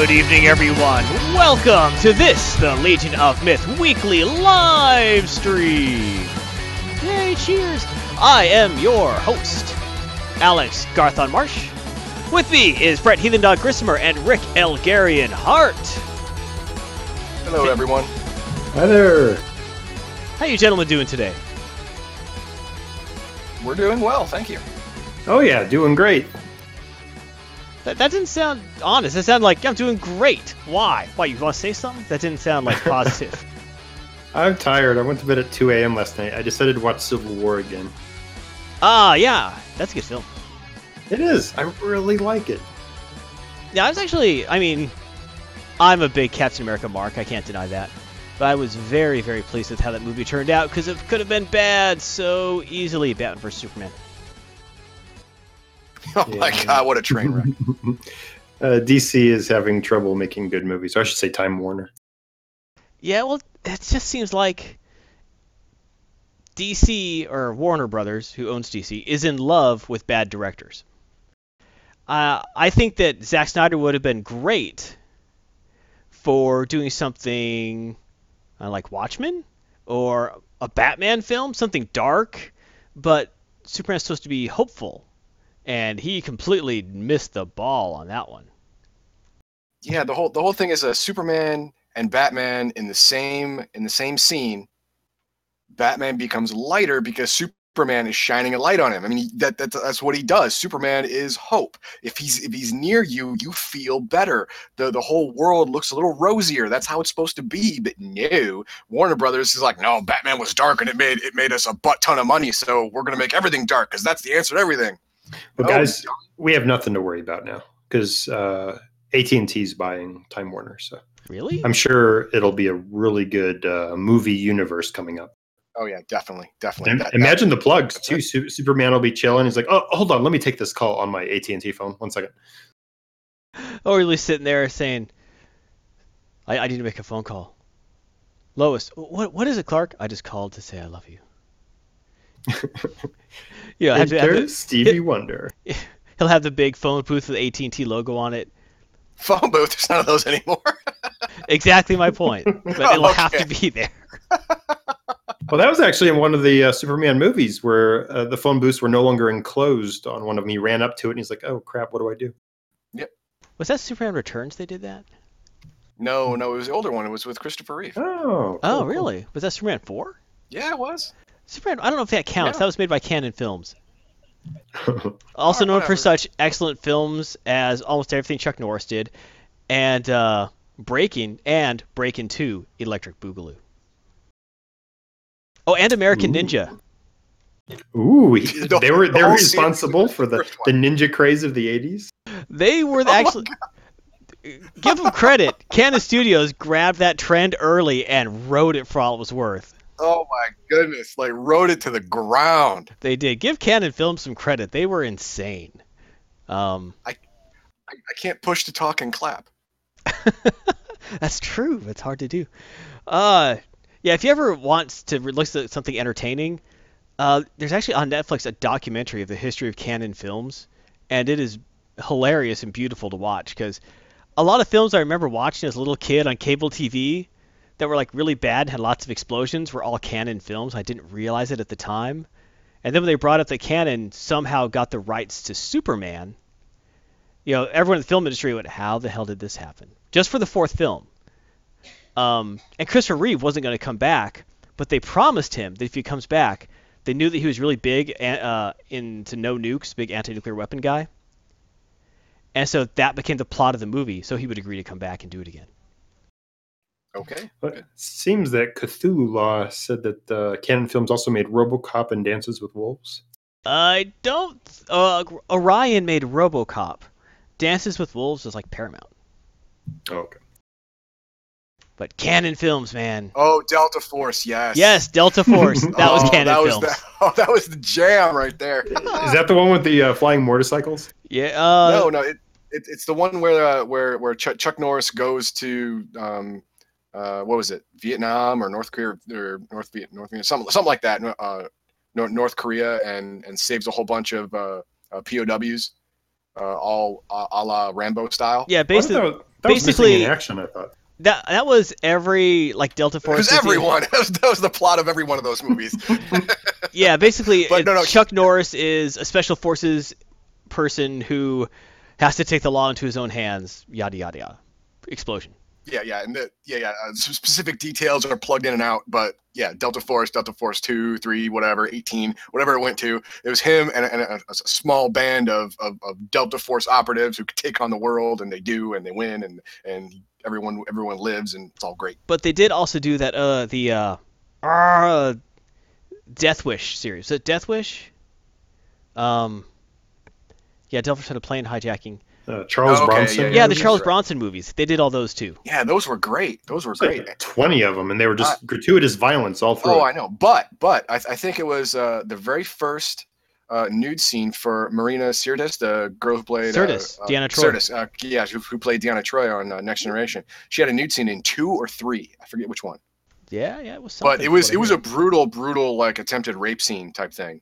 Good evening, everyone. Welcome to this, the Legion of Myth Weekly Live Stream. Yay, cheers. I am your host, Alex Garthon Marsh. With me is Brett Heathendog Grissomer and Rick Elgarian Hart. Hello, everyone. Hi there. How you gentlemen doing today? We're doing well, thank you. Oh yeah, doing great. That didn't sound honest. It sounded like, I'm doing great. Why? Why, you want to say something? That didn't sound like positive. I'm tired. I went to bed at 2 a.m. last night. I decided to watch Civil War again. Ah, yeah. That's a good film. It is. I really like it. Yeah, I was actually, I'm a big Captain America mark. I can't deny that. But I was very, very pleased with how that movie turned out, because it could have been bad so easily. Batman vs. Superman. Oh yeah. My god, what a train wreck. DC is having trouble making good movies, or I should say Time Warner. Yeah, well, it just seems like DC, or Warner Brothers, who owns DC, is in love with bad directors. I think that Zack Snyder would have been great for doing something like Watchmen, or a Batman film, something dark, but Superman's supposed to be hopeful. And he completely missed the ball on that one. Yeah, the whole thing is Superman and Batman in the same scene. Batman becomes lighter because Superman is shining a light on him. I mean, that's what he does. Superman is hope. If he's near you, you feel better. The whole world looks a little rosier. That's how it's supposed to be. But no, Warner Brothers is like, no, Batman was dark and it made us a butt ton of money. So we're gonna make everything dark because that's the answer to everything. But guys, we have nothing to worry about now because AT&T's buying Time Warner. So really, I'm sure it'll be a really good movie universe coming up. Oh yeah, definitely. Imagine the plugs too. Superman will be chilling. He's like, oh, hold on, let me take this call on my AT&T phone. 1 second. Or at least sitting there saying, I need to make a phone call. Lois, what is it, Clark? I just called to say I love you. Yeah, there's Stevie Wonder. He'll have the big phone booth with the AT&T logo on it. Phone booth? There's none of those anymore. Exactly my point. But it'll have to be there. Well, that was actually in one of the Superman movies where the phone booths were no longer enclosed on one of them. He ran up to it and he's like, oh crap, what do I do? Yep. Was that Superman Returns they did that? No, it was the older one. It was with Christopher Reeve. Oh, cool. Oh, really? Was that Superman 4? Yeah, it was. Superman, I don't know if that counts. Yeah. That was made by Canon Films. Also known for such excellent films as almost everything Chuck Norris did, and Breaking, and Breaking 2, Electric Boogaloo. Oh, and American Ninja. Ooh, they were responsible for the ninja craze of the 80s? They were actually... Give them credit. Canon Studios grabbed that trend early and rode it for all it was worth. Oh my goodness, like rode it to the ground. They did. Give Canon Films some credit. They were insane. I can't push to talk and clap. That's true. It's hard to do. Yeah, if you ever want to look at something entertaining, there's actually on Netflix a documentary of the history of Canon Films, and it is hilarious and beautiful to watch because a lot of films I remember watching as a little kid on cable TV that were like really bad, had lots of explosions, were all Canon films. I didn't realize it at the time. And then when they brought up that Canon somehow got the rights to Superman, you know, everyone in the film industry went, how the hell did this happen? Just for the fourth film. And Christopher Reeve wasn't going to come back, but they promised him that if he comes back, they knew that he was really big into no nukes, big anti-nuclear weapon guy. And so that became the plot of the movie, so he would agree to come back and do it again. Okay. But it seems that Cthulhu said that Canon Films also made RoboCop and Dances with Wolves. I don't... Orion made RoboCop. Dances with Wolves was like Paramount. Oh, okay. But Canon Films, man. Oh, Delta Force, yes. Yes, Delta Force. That was Canon Films. That was the jam right there. Is that the one with the flying motorcycles? Yeah. No. It's the one where Chuck Norris goes to... what was it? Vietnam or North Korea or North Vietnam, something like that. North Korea and saves a whole bunch of POWs, all a la Rambo style. Yeah, basically. That was basically in action, I thought. That was every, like, Delta Force. It was everyone. That was the plot of every one of those movies. Yeah, basically, Chuck Norris is a special forces person who has to take the law into his own hands, yada, yada, yada. Explosion. Yeah, and some specific details are plugged in and out, but yeah, Delta Force, Delta Force 2, 3, whatever, 18, whatever it went to, it was him and a small band of Delta Force operatives who could take on the world, and they do, and they win, and everyone lives, and it's all great. But they did also do that, the Death Wish series. Is it Death Wish? Yeah, Delta Force had a plane hijacking. Charles Bronson. Yeah, the Charles Bronson movies. They did all those too. Yeah, those were great. Those were great. Like 20 of them, and they were just gratuitous violence all through. Oh, I know. But I think it was the very first nude scene for Marina Sirtis, the girl who played Deanna Troi. Who played Deanna Troi on Next Generation. She had a nude scene in 2 or 3. I forget which one. Yeah, it was something. But it was a brutal like attempted rape scene type thing.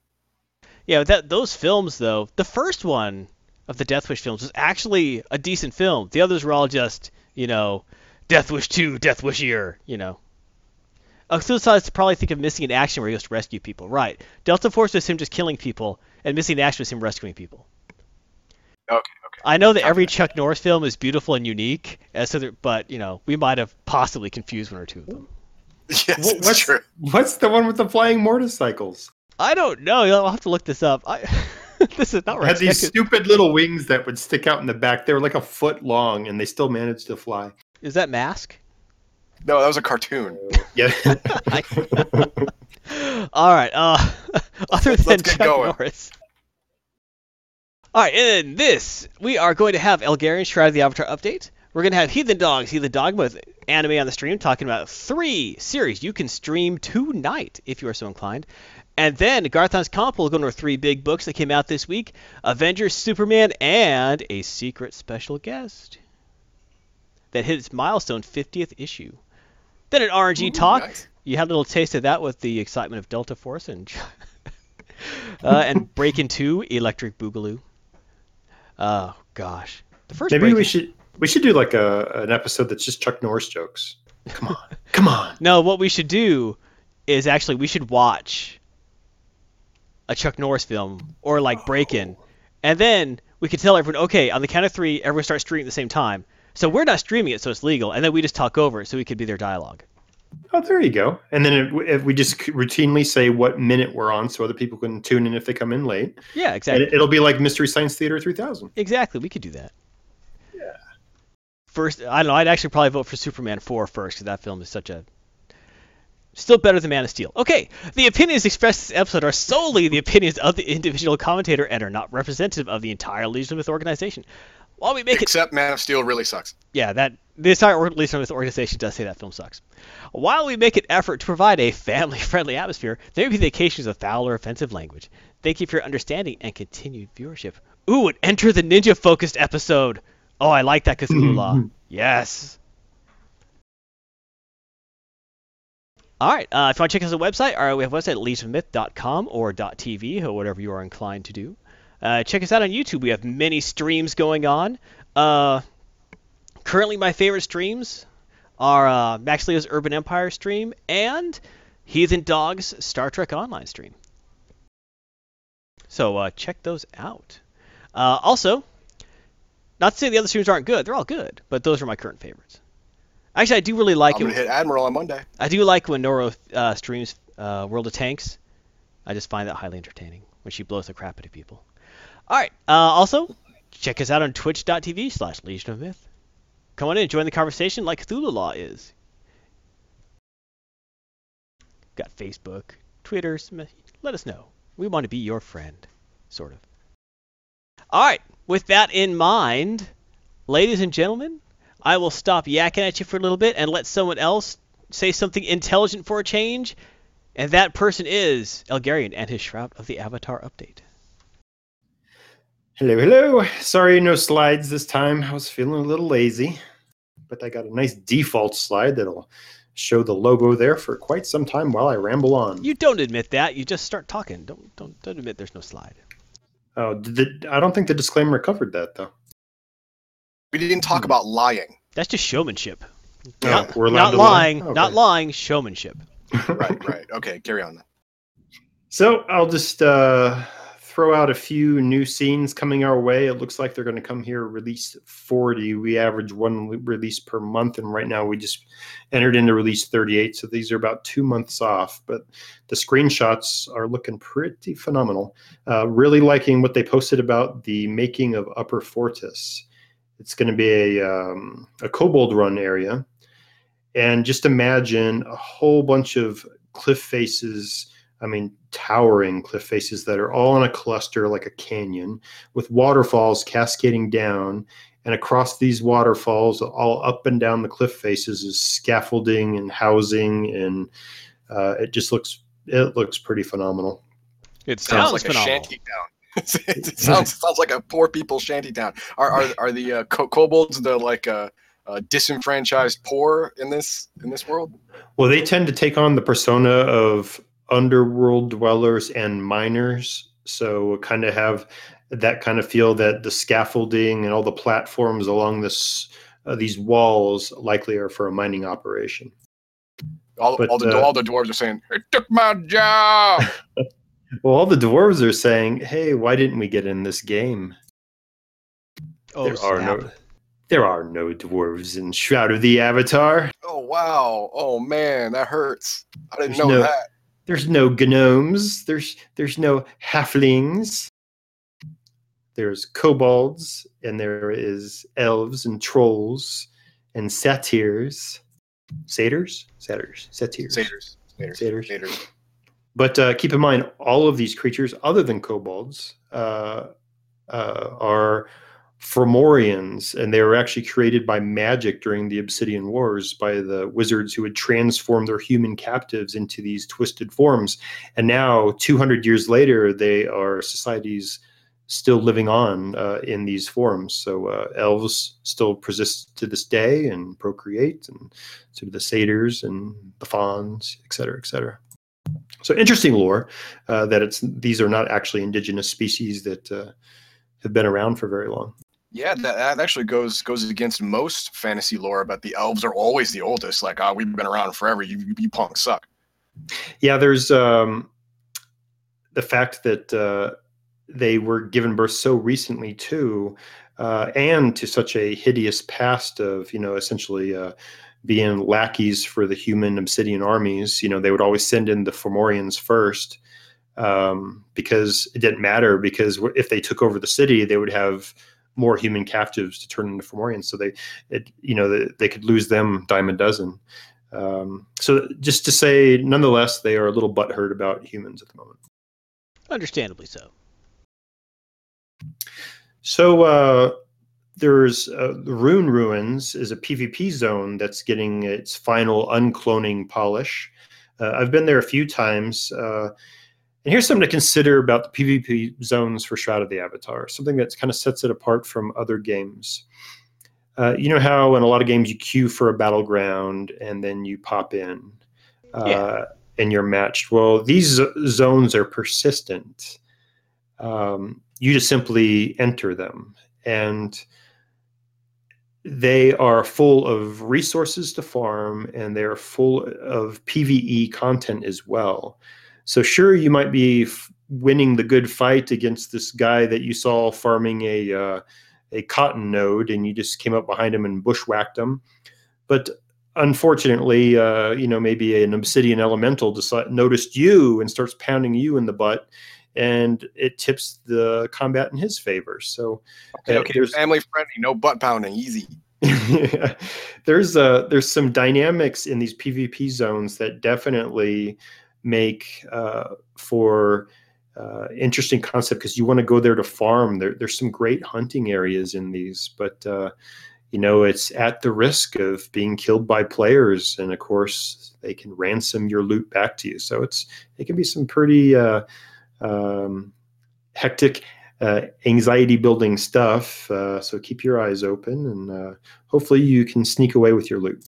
Yeah, those films though. The first one of the Death Wish films was actually a decent film. The others were all just, Death Wish 2, Death Wishier, Suicide's probably think of Missing in Action where he goes to rescue people. Right. Delta Force was him just killing people, and Missing in Action was him rescuing people. Okay. I know that every Chuck Norris film is beautiful and unique, but, we might have possibly confused one or two of them. Yes, what's true. What's the one with the flying motorcycles? I don't know. I'll have to look this up. This is not right. Had these stupid little wings that would stick out in the back. They were like a foot long, and they still managed to fly. Is that Mask? No, that was a cartoon. Yeah. All right. Let's get going. Norris. All right, and we are going to have Elgarian Shroud of the Avatar update. We're going to have Heathen Dogma with anime on the stream, talking about 3 series you can stream tonight if you are so inclined. And then Garthon's Comp will go over 3 big books that came out this week: Avengers, Superman, and a secret special guest that hit its milestone 50th issue. Then an RNG talk. Nice. You had a little taste of that with the excitement of Delta Force and Break Into Electric Boogaloo. Oh gosh, we should do like an episode that's just Chuck Norris jokes. Come on. No, what we should do is actually we should watch a Chuck Norris film, or like Break-In. And then we could tell everyone, okay, on the count of 3, everyone starts streaming at the same time. So we're not streaming it, so it's legal. And then we just talk over it, so we could be their dialogue. Oh, there you go. And then if we just routinely say what minute we're on so other people can tune in if they come in late. Yeah, exactly. And it'll be like Mystery Science Theater 3000. Exactly. We could do that. Yeah. First, I don't know. I'd actually probably vote for Superman 4 first, because that film is such a... Still better than Man of Steel. Okay, the opinions expressed in this episode are solely the opinions of the individual commentator and are not representative of the entire Legion of Myth organization. While we make Except Man of Steel really sucks. Yeah, the entire Legion of Myth organization does say that film sucks. While we make an effort to provide a family-friendly atmosphere, there may be the occasions of foul or offensive language. Thank you for your understanding and continued viewership. Ooh, an Enter the Ninja-focused episode. Oh, I like that Cthulhu Law. Yes. All right, if you want to check us on the website, we have a website, legionofmyth.com or .tv, or whatever you are inclined to do. Check us out on YouTube. We have many streams going on. Currently, my favorite streams are Max Leo's Urban Empire stream and Heathen Dog's Star Trek Online stream. So check those out. Also, not to say the other streams aren't good. They're all good, but those are my current favorites. Actually, I do really like it. I'm going to hit Admiral on Monday. I do like when Noro streams World of Tanks. I just find that highly entertaining when she blows the crap out of people. All right. Also, check us out on twitch.tv/Legion of Myth. Come on in. Join the conversation like Cthulhu Law is. Got Facebook, Twitter. Let us know. We want to be your friend, sort of. All right. With that in mind, ladies and gentlemen, I will stop yakking at you for a little bit and let someone else say something intelligent for a change. And that person is Elgarian and his Shroud of the Avatar update. Hello. Sorry, no slides this time. I was feeling a little lazy, but I got a nice default slide that'll show the logo there for quite some time while I ramble on. You don't admit that. You just start talking. Don't admit there's no slide. Oh, I don't think the disclaimer covered that, though. We didn't talk about lying. That's just showmanship. No, not lying, showmanship. Right. Okay, carry on. So I'll just throw out a few new scenes coming our way. It looks like they're going to come here, release 40. We average one release per month, and right now we just entered into release 38, so these are about 2 months off. But the screenshots are looking pretty phenomenal. Really liking what they posted about the making of Upper Fortis. It's going to be a kobold run area. And just imagine a whole bunch of cliff faces, I mean, towering cliff faces that are all in a cluster like a canyon with waterfalls cascading down. And across these waterfalls, all up and down the cliff faces, is scaffolding and housing. And it just looks pretty phenomenal. It sounds like phenomenal. A shanty town. It sounds like a poor people shanty town. Are the kobolds the like disenfranchised poor in this world? Well, they tend to take on the persona of underworld dwellers and miners, so kind of have that kind of feel that the scaffolding and all the platforms along this these walls likely are for a mining operation. All the dwarves are saying, "It took my job." Well, all the dwarves are saying, "Hey, why didn't we get in this game?" Oh, there are no dwarves in Shroud of the Avatar. Oh wow! Oh man, that hurts. I didn't know that. There's no gnomes. There's no halflings. There's kobolds, and there is elves and trolls and satyrs. Satyrs. But keep in mind, all of these creatures, other than kobolds, are Fomorians, and they were actually created by magic during the Obsidian Wars by the wizards who would transform their human captives into these twisted forms. And now, 200 years later, they are societies still living on in these forms. So elves still persist to this day and procreate, and so do the satyrs and the fauns, et cetera, et cetera. So interesting lore that these are not actually indigenous species that have been around for very long. Yeah, that actually goes against most fantasy lore about the elves are always the oldest. Like, we've been around forever. You punks suck. Yeah, there's the fact that they were given birth so recently too, and to such a hideous past of essentially. Being lackeys for the human Obsidian armies, they would always send in the Fomorians first because it didn't matter, because if they took over the city, they would have more human captives to turn into Fomorians. So they could lose them dime a dozen. So just to say, nonetheless, they are a little butthurt about humans at the moment. Understandably so. So, there's the Rune Ruins is a PvP zone that's getting its final uncloning polish. I've been there a few times. And here's something to consider about the PvP zones for Shroud of the Avatar, something that kind of sets it apart from other games. You know how in a lot of games you queue for a battleground and then you pop in and you're matched. Well, these zones are persistent. You just simply enter them. And they are full of resources to farm, and they're full of PvE content as well. So sure, you might be winning the good fight against this guy that you saw farming a cotton node, and you just came up behind him and bushwhacked him. But unfortunately, maybe an Obsidian Elemental noticed you and starts pounding you in the butt, and it tips the combat in his favor. So okay, family friendly, no butt pounding, easy. There's some dynamics in these PvP zones that definitely make for interesting concept, because you want to go there to farm. There's some great hunting areas in these, but it's at the risk of being killed by players, and of course they can ransom your loot back to you. So it can be some pretty hectic, anxiety building stuff. So keep your eyes open, and hopefully you can sneak away with your loot.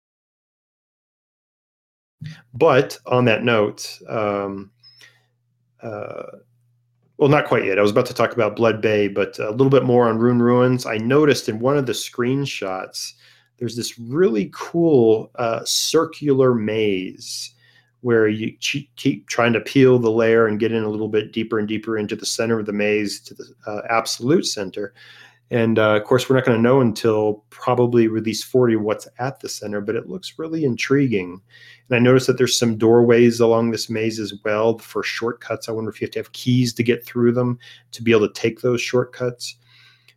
But on that note, well, not quite yet. I was about to talk about Blood Bay, but a little bit more on Rune Ruins. I noticed in one of the screenshots there's this really cool circular maze where you keep trying to peel the layer and get in a little bit deeper and deeper into the center of the maze to the absolute center. And of course, we're not going to know until probably release 40 what's at the center, but it looks really intriguing. And I noticed that there's some doorways along this maze as well for shortcuts. I wonder if you have to have keys to get through them to be able to take those shortcuts.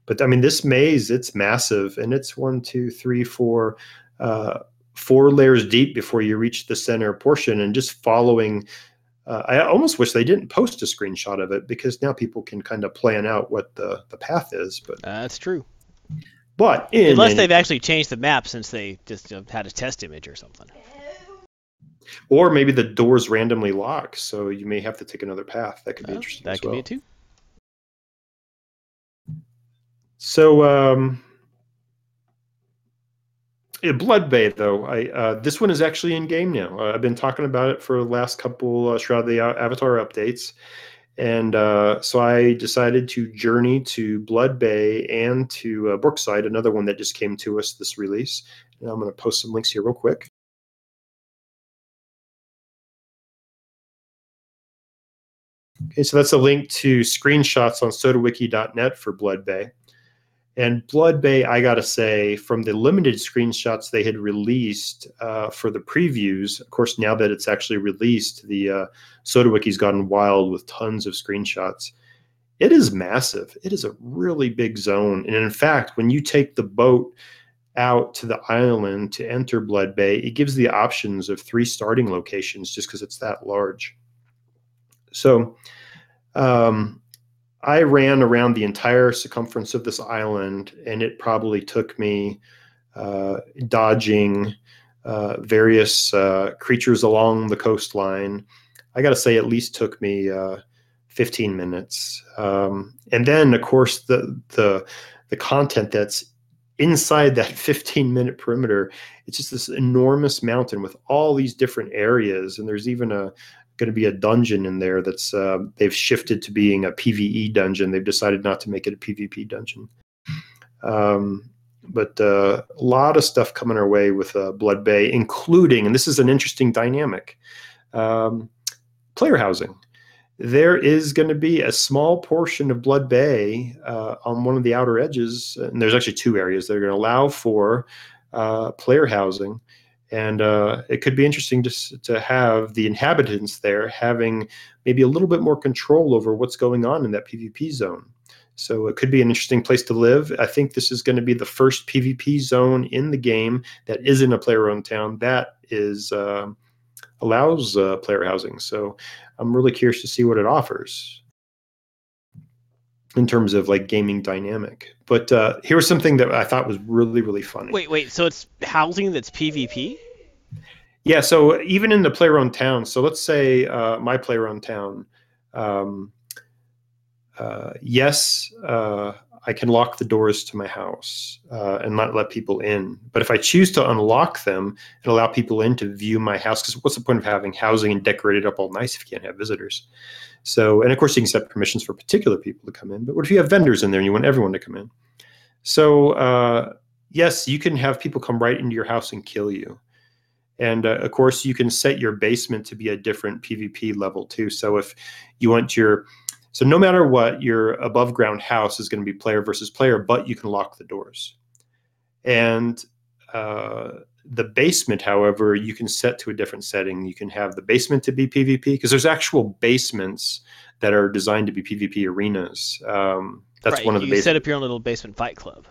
But I mean, this maze, it's massive, and it's 4 layers deep before you reach the center portion. And just following, I almost wish they didn't post a screenshot of it, because now people can kind of plan out what the path is. But that's true. But unless they've actually changed the map since they just had a test image or something. Or maybe the doors randomly lock, so you may have to take another path. That could be interesting. That could be too. So Blood Bay, though, this one is actually in game now. I've been talking about it for the last couple Shroud of the Avatar updates, and so I decided to journey to Blood Bay and to Brookside, another one that just came to us this release. And I'm going to post some links here real quick. Okay, so that's a link to screenshots on sodawiki.net for Blood Bay. And Blood Bay, I gotta say, from the limited screenshots they had released for the previews, of course, now that it's actually released, the SodaWiki's gotten wild with tons of screenshots. It is massive. It is a really big zone. And in fact, when you take the boat out to the island to enter Blood Bay, it gives the options of 3 starting locations just because it's that large. So, I ran around the entire circumference of this island, and it probably took me dodging various creatures along the coastline. I got to say, at least took me 15 minutes. And then, of course, the content that's inside that 15-minute perimeter, it's just this enormous mountain with all these different areas, and there's even going to be a dungeon in there that's they've shifted to being a PvE dungeon. They've decided not to make it a PvP dungeon. But a lot of stuff coming our way with Blood Bay, including, and this is an interesting dynamic, player housing. There is going to be a small portion of Blood Bay on one of the outer edges, and there's actually 2 areas that are going to allow for player housing. And it could be interesting to have the inhabitants there having maybe a little bit more control over what's going on in that PvP zone. So it could be an interesting place to live. I think this is going to be the first PvP zone in the game that is in a player-owned town that is allows player housing. So I'm really curious to see what it offers in terms of like gaming dynamic. But here was something that I thought was really, really funny. Wait, so it's housing that's PvP? Yeah, so even in the player-owned town, so let's say my player-owned town, I can lock the doors to my house and not let people in. But if I choose to unlock them and allow people in to view my house, because what's the point of having housing and decorated up all nice if you can't have visitors? So, and of course, you can set permissions for particular people to come in. But what if you have vendors in there and you want everyone to come in? So, yes, you can have people come right into your house and kill you. And, of course, you can set your basement to be a different PvP level, too. So if you want your... So no matter what, your above ground house is going to be player versus player, but you can lock the doors. And the basement, however, you can set to a different setting. You can have the basement to be PvP, because there's actual basements that are designed to be PvP arenas. That's right. One of the basements. You set up your own little basement fight club.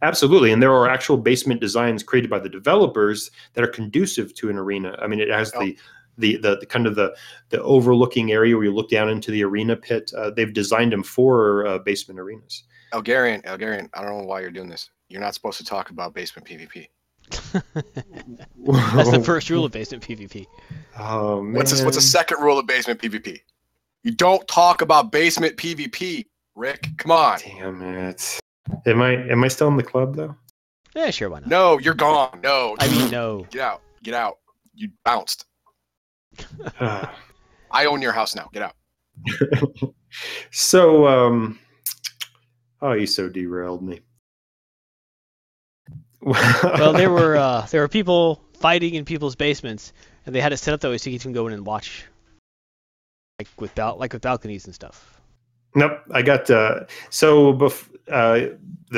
Absolutely. And there are actual basement designs created by the developers that are conducive to an arena. I mean, it has the kind of the overlooking area where you look down into the arena pit. They've designed them for basement arenas. Elgarian, I don't know why you're doing this. You're not supposed to talk about basement PvP. That's the first rule of basement PvP. Oh, man. What's the second rule of basement PvP? You don't talk about basement PvP, Rick. Come on. Damn it. Am I still in the club, though? Yeah, sure, why not? No, you're gone. No. I mean, no. Get out. You bounced. I own your house now. Get out. So, you so derailed me. Well, there were people fighting in people's basements, and they had it set up that way so you can go in and watch, like with balconies and stuff. Nope, I got the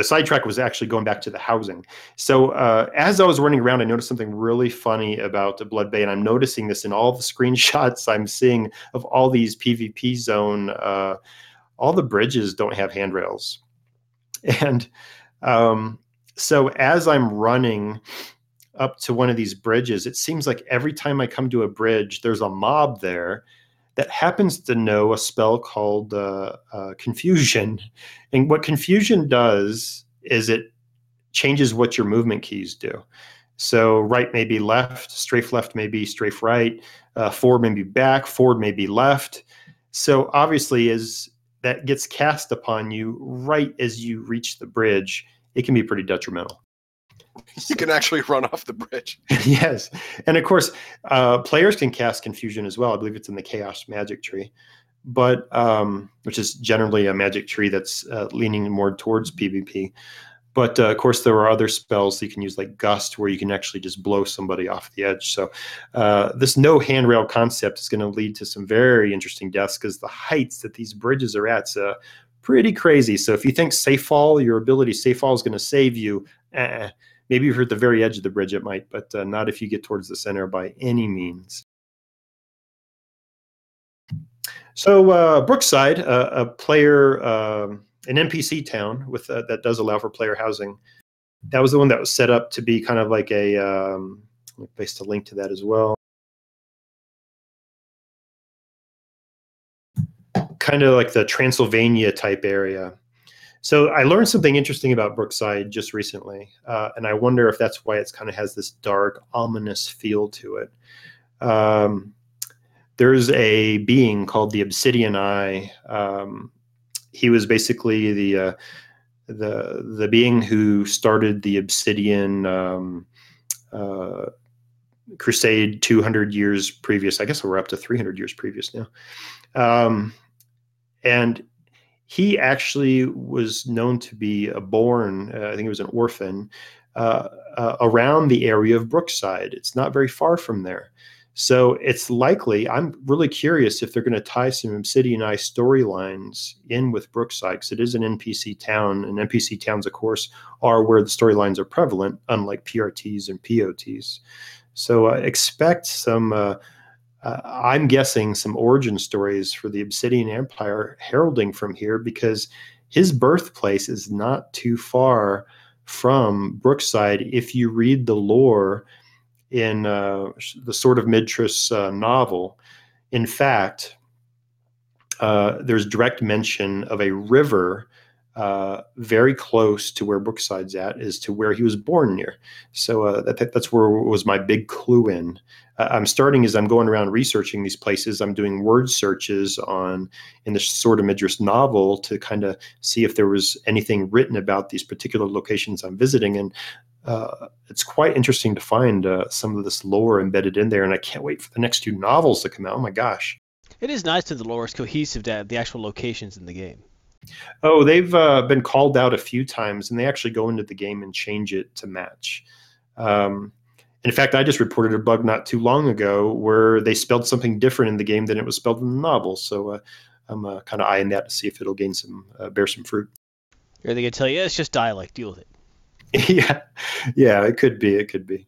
sidetrack was actually going back to the housing. So as I was running around, I noticed something really funny about the Blood Bay, and I'm noticing this in all the screenshots I'm seeing of all these PvP zone. All the bridges don't have handrails, and so as I'm running up to one of these bridges, it seems like every time I come to a bridge, there's a mob there that happens to know a spell called Confusion. And what Confusion does is it changes what your movement keys do. So right may be left may be strafe right, forward may be back, forward may be left. So obviously as that gets cast upon you right as you reach the bridge, it can be pretty detrimental. You can actually run off the bridge. Yes. And of course, players can cast Confusion as well. I believe it's in the Chaos Magic Tree, but which is generally a magic tree that's leaning more towards PvP. But of course, there are other spells that you can use, like Gust, where you can actually just blow somebody off the edge. So this no handrail concept is going to lead to some very interesting deaths, because the heights that these bridges are at is pretty crazy. So if you think safe fall, your ability safe fall is going to save you, maybe if you're at the very edge of the bridge, it might, but not if you get towards the center by any means. So Brookside, a player, an NPC town with that does allow for player housing. That was the one that was set up to be kind of like a place to link to that as well. Kind of like the Transylvania type area. So I learned something interesting about Brookside just recently, and I wonder if that's why it's kind of has this dark, ominous feel to it. There's a being called the Obsidian Eye. He was basically the being who started the Obsidian Crusade 200 years previous. I guess we're up to 300 years previous now, and he actually was known to be I think he was an orphan, around the area of Brookside. It's not very far from there. So it's likely, I'm really curious if they're going to tie some Obsidian Eye storylines in with Brookside, because it is an NPC town, and NPC towns, of course, are where the storylines are prevalent, unlike PRTs and POTs. So expect some... I'm guessing some origin stories for the Obsidian Empire heralding from here, because his birthplace is not too far from Brookside. If you read the lore in the Sword of Midtress novel, in fact, there's direct mention of a river very close to where Brookside's at, is to where he was born near. So that's where was my big clue in. I'm starting as I'm going around researching these places. I'm doing word searches in the Sword of Midtress novel to kind of see if there was anything written about these particular locations I'm visiting. And it's quite interesting to find some of this lore embedded in there. And I can't wait for the next two novels to come out. Oh my gosh. It is nice that the lore is cohesive to the actual locations in the game. Oh, they've been called out a few times, and they actually go into the game and change it to match. In fact, I just reported a bug not too long ago where they spelled something different in the game than it was spelled in the novel. So I'm kind of eyeing that to see if it'll bear some fruit. Are they going to tell you, it's just dialect, deal with it? Yeah, it could be,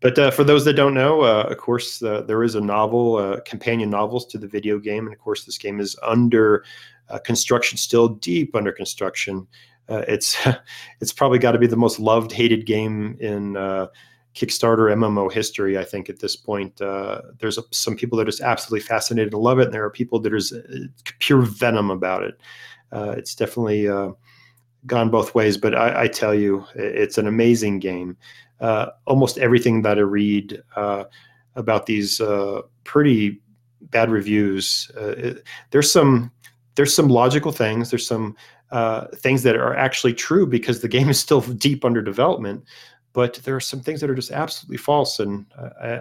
But for those that don't know, of course, there is a novel, companion novels to the video game. And of course, this game is under construction, still deep under construction. It's probably got to be the most loved, hated game in Kickstarter MMO history, I think, at this point. There's some people that are just absolutely fascinated and love it. And there are people that are pure venom about it. It's definitely gone both ways. But I tell you, it's an amazing game. Almost everything that I read about these pretty bad reviews, there's some logical things. There's some things that are actually true because the game is still deep under development. But there are some things that are just absolutely false, and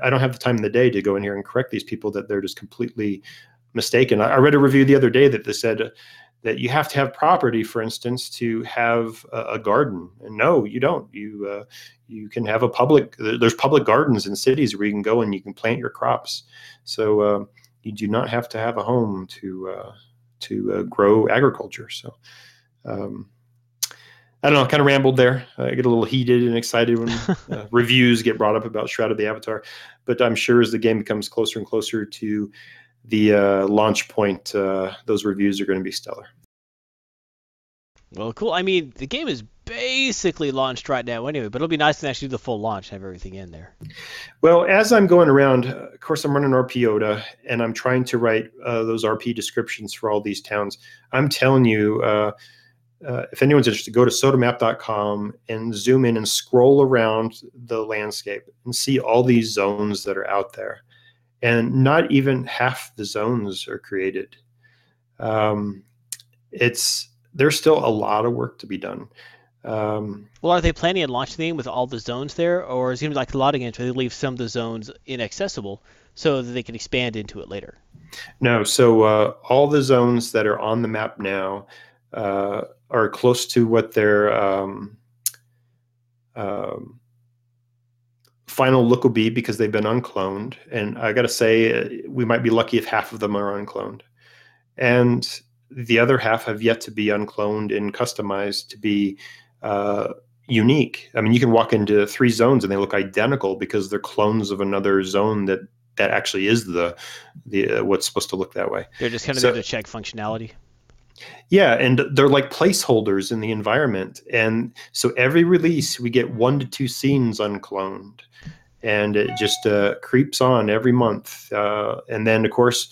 I don't have the time in the day to go in here and correct these people that they're just completely mistaken. I read a review the other day that they said that you have to have property, for instance, to have a garden. And no, you don't. You can have a public. There's public gardens in cities where you can go and you can plant your crops. So you do not have to have a home to grow agriculture. So I don't know. I kind of rambled there. I get a little heated and excited when reviews get brought up about Shroud of the Avatar. But I'm sure as the game becomes closer and closer to the launch point, those reviews are going to be stellar. Well, cool. I mean, the game is basically launched right now anyway, but it'll be nice to actually do the full launch and have everything in there. Well, as I'm going around, of course, I'm running RPOTA, and I'm trying to write those RP descriptions for all these towns. I'm telling you, if anyone's interested, go to sodamap.com and zoom in and scroll around the landscape and see all these zones that are out there. And not even half the zones are created. There's still a lot of work to be done. Well, are they planning on launching the game with all the zones there? Or it seems like a lot of games where they leave some of the zones inaccessible so that they can expand into it later. No, so all the zones that are on the map now are close to what their final look will be, because they've been uncloned. And I got to say, we might be lucky if half of them are uncloned. And the other half have yet to be uncloned and customized to be unique. I mean, you can walk into three zones and they look identical because they're clones of another zone that actually is the what's supposed to look that way. They're just kind of there to check functionality. Yeah, and they're like placeholders in the environment. And so every release, we get 1 to 2 scenes uncloned. And it just creeps on every month. And then, of course,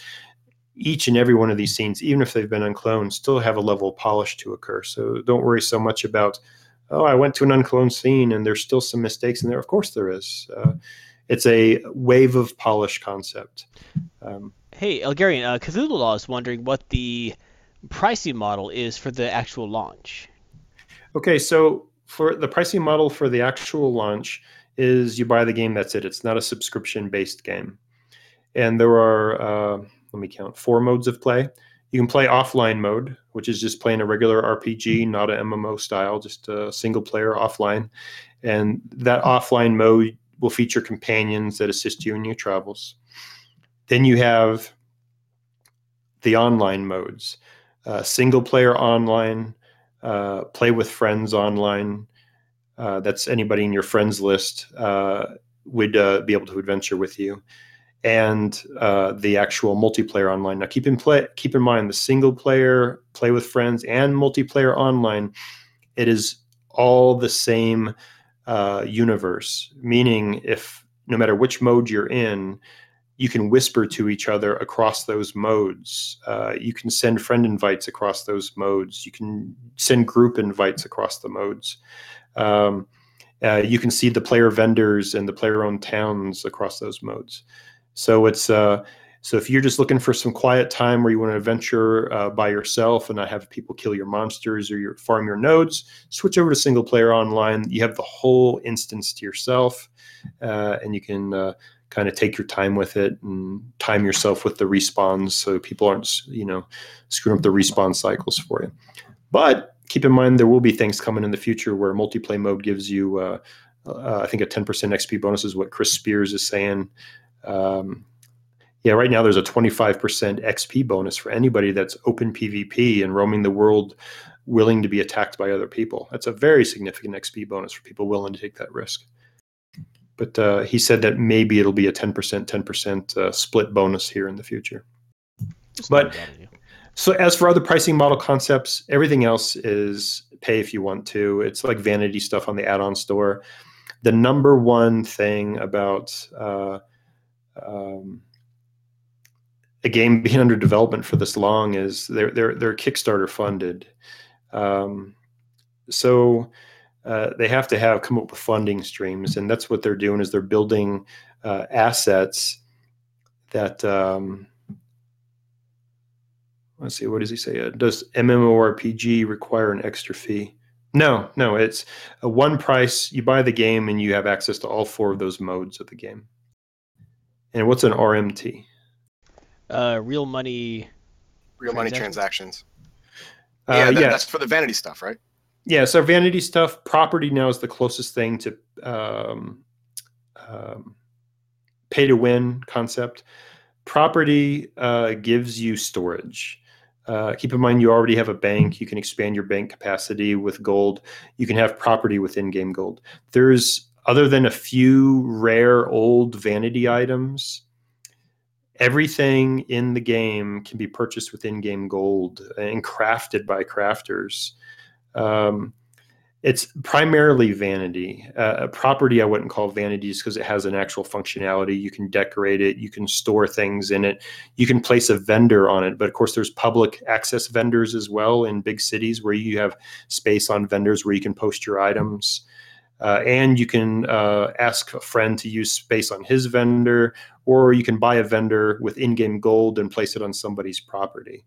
each and every one of these scenes, even if they've been uncloned, still have a level of polish to occur. So don't worry so much about, oh, I went to an uncloned scene and there's still some mistakes in there. Of course there is. It's a wave of polish concept. Hey, Elgarian, Cthulhu Law is wondering what the pricing model is for the actual launch. Okay, so for the pricing model for the actual launch is you buy the game, that's it. It's not a subscription-based game. And there are, let me count, 4 modes of play. You can play offline mode, which is just playing a regular RPG, not an MMO style, just a single-player offline. And that offline mode will feature companions that assist you in your travels. Then you have the online modes. Single player online, play with friends online. That's anybody in your friends list would be able to adventure with you, and the actual multiplayer online. Now, keep in mind the single player, play with friends, and multiplayer online. It is all the same universe. Meaning, if no matter which mode you're in, you can whisper to each other across those modes. You can send friend invites across those modes. You can send group invites across the modes. You can see the player vendors and the player-owned towns across those modes. So it's so if you're just looking for some quiet time where you want to adventure by yourself and not have people kill your monsters or farm your nodes, switch over to single-player online. You have the whole instance to yourself, and you can kind of take your time with it and time yourself with the respawns so people aren't, screwing up the respawn cycles for you. But keep in mind there will be things coming in the future where multiplayer mode gives you, I think, a 10% XP bonus is what Chris Spears is saying. Yeah, right now there's a 25% XP bonus for anybody that's open PvP and roaming the world willing to be attacked by other people. That's a very significant XP bonus for people willing to take that risk. But he said that maybe it'll be a 10% split bonus here in the future. But so as for other pricing model concepts, everything else is pay if you want to. It's like vanity stuff on the add-on store. The number one thing about a game being under development for this long is they're Kickstarter funded. They have to come up with funding streams, and that's what they're doing is they're building assets that let's see, what does he say? Does MMORPG require an extra fee? No, it's a one price. You buy the game, and you have access to all 4 of those modes of the game. And what's an RMT? Real money transactions. Yeah, that's for the vanity stuff, right? Yeah, so vanity stuff. Property now is the closest thing to pay to win concept. Property gives you storage. Keep in mind, you already have a bank. You can expand your bank capacity with gold. You can have property with in-game gold. There's, other than a few rare old vanity items, everything in the game can be purchased with in-game gold and crafted by crafters. It's primarily vanity. A property I wouldn't call vanity just because it has an actual functionality. You can decorate it. You can store things in it. You can place a vendor on it. But, of course, there's public access vendors as well in big cities where you have space on vendors where you can post your items. And you can ask a friend to use space on his vendor, or you can buy a vendor with in-game gold and place it on somebody's property.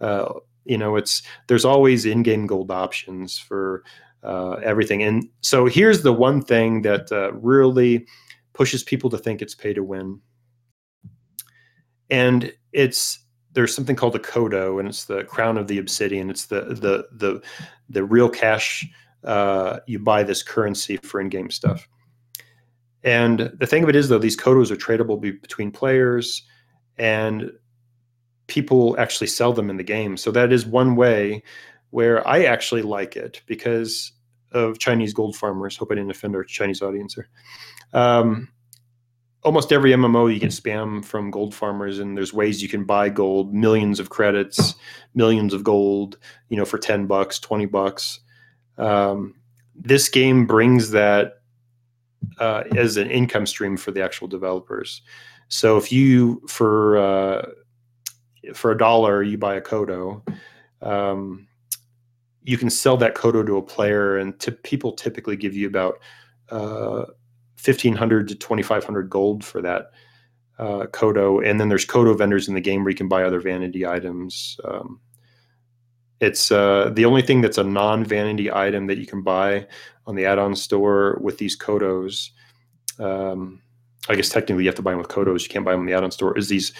There's always in-game gold options for everything. And so here's the one thing that really pushes people to think it's pay to win. And there's something called the Kodo, and it's the crown of the obsidian. It's the real cash. You buy this currency for in-game stuff. And the thing of it is, though, these Kodos are tradable between players, and people actually sell them in the game. So that is one way where I actually like it because of Chinese gold farmers. Hope I didn't offend our Chinese audience here. Almost every MMO you can spam from gold farmers, and there's ways you can buy gold, millions of credits, millions of gold, for $10, $20. This game brings that as an income stream for the actual developers. So if you, for $1, you buy a Kodo, you can sell that Kodo to a player, and people typically give you about 1,500 to 2,500 gold for that Kodo. And then there's Kodo vendors in the game where you can buy other vanity items. It's the only thing that's a non-vanity item that you can buy on the add-on store with these Kodos. I guess technically you have to buy them with Kodos. You can't buy them in the add-on store. Is these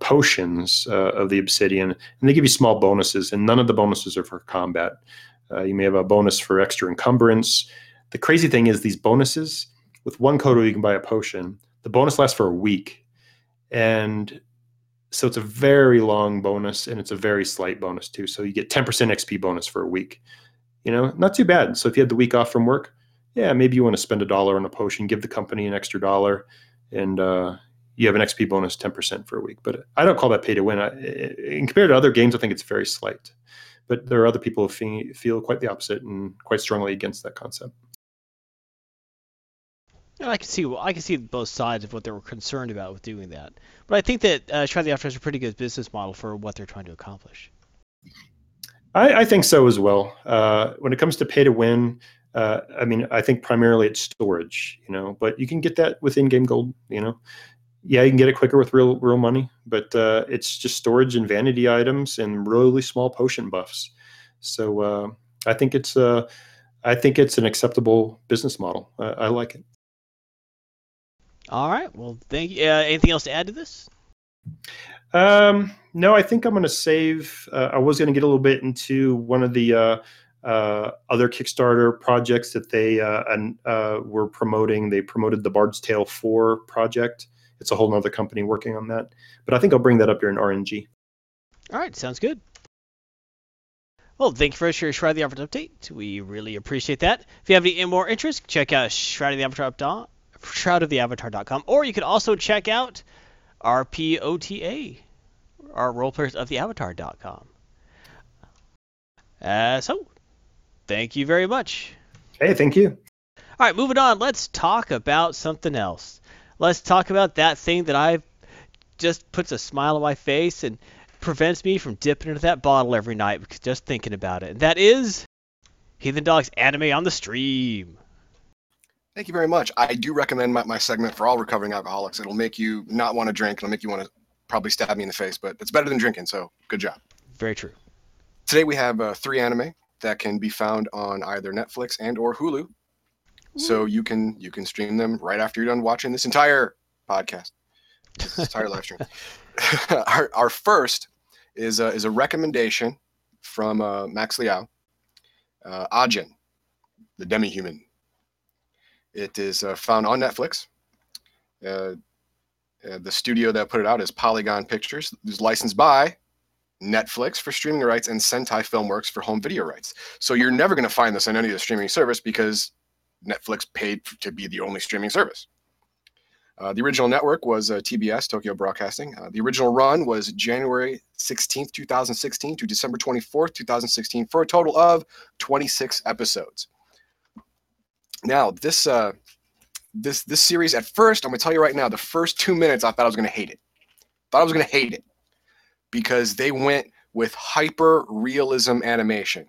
potions of the obsidian. And they give you small bonuses, and none of the bonuses are for combat. You may have a bonus for extra encumbrance. The crazy thing is these bonuses, with one Kodo you can buy a potion. The bonus lasts for a week. And so it's a very long bonus, and it's a very slight bonus too. So you get 10% XP bonus for a week. Not too bad. So if you had the week off from work, yeah, maybe you want to spend $1 on a potion, give the company an extra $1, and you have an XP bonus 10% for a week. But I don't call that pay to win. Compared to other games, I think it's very slight. But there are other people who feel quite the opposite and quite strongly against that concept. I can see both sides of what they were concerned about with doing that. But I think that Shroud of the Avatar is a pretty good business model for what they're trying to accomplish. I think so as well. When it comes to pay to win, I think primarily it's storage, but you can get that with in-game gold, Yeah, you can get it quicker with real money, but it's just storage and vanity items and really small potion buffs. So I think it's an acceptable business model. I like it. All right. Well, thank you. Anything else to add to this? No, I think I'm going to save. I was going to get a little bit into one of the other Kickstarter projects that they were promoting. They promoted the Bard's Tale 4 project. It's a whole other company working on that. But I think I'll bring that up during RNG. All right. Sounds good. Well, thank you for your Shroud of the Avatar update. We really appreciate that. If you have any more interest, check out Shroud of the Avatar update. shroudoftheavatar.com, or you can also check out our RPOTA, our roleplayersoftheavatar.com. So, thank you very much. Hey, thank you. All right, moving on. Let's talk about something else. Let's talk about that thing that I've just puts a smile on my face and prevents me from dipping into that bottle every night because just thinking about it. And that is Heathendog's Anime on the Stream. Thank you very much. I do recommend my segment for all recovering alcoholics. It'll make you not want to drink. It'll make you want to probably stab me in the face, but it's better than drinking, so good job. Very true. Today we have 3 anime that can be found on either Netflix and or Hulu. Mm-hmm. So you can stream them right after you're done watching this entire podcast, this entire live stream. Our first is a recommendation from Max Liao, Ajin, the demi-human. It is found on Netflix. The studio that put it out is Polygon Pictures. It was licensed by Netflix for streaming rights and Sentai Filmworks for home video rights. So you're never going to find this on any of the streaming service because Netflix paid to be the only streaming service. The original network was TBS, Tokyo Broadcasting. The original run was January 16th, 2016 to December 24th, 2016 for a total of 26 episodes. Now, this series at first, I'm going to tell you right now, the first 2 minutes I thought I was going to hate it. Because they went with hyper-realism animation,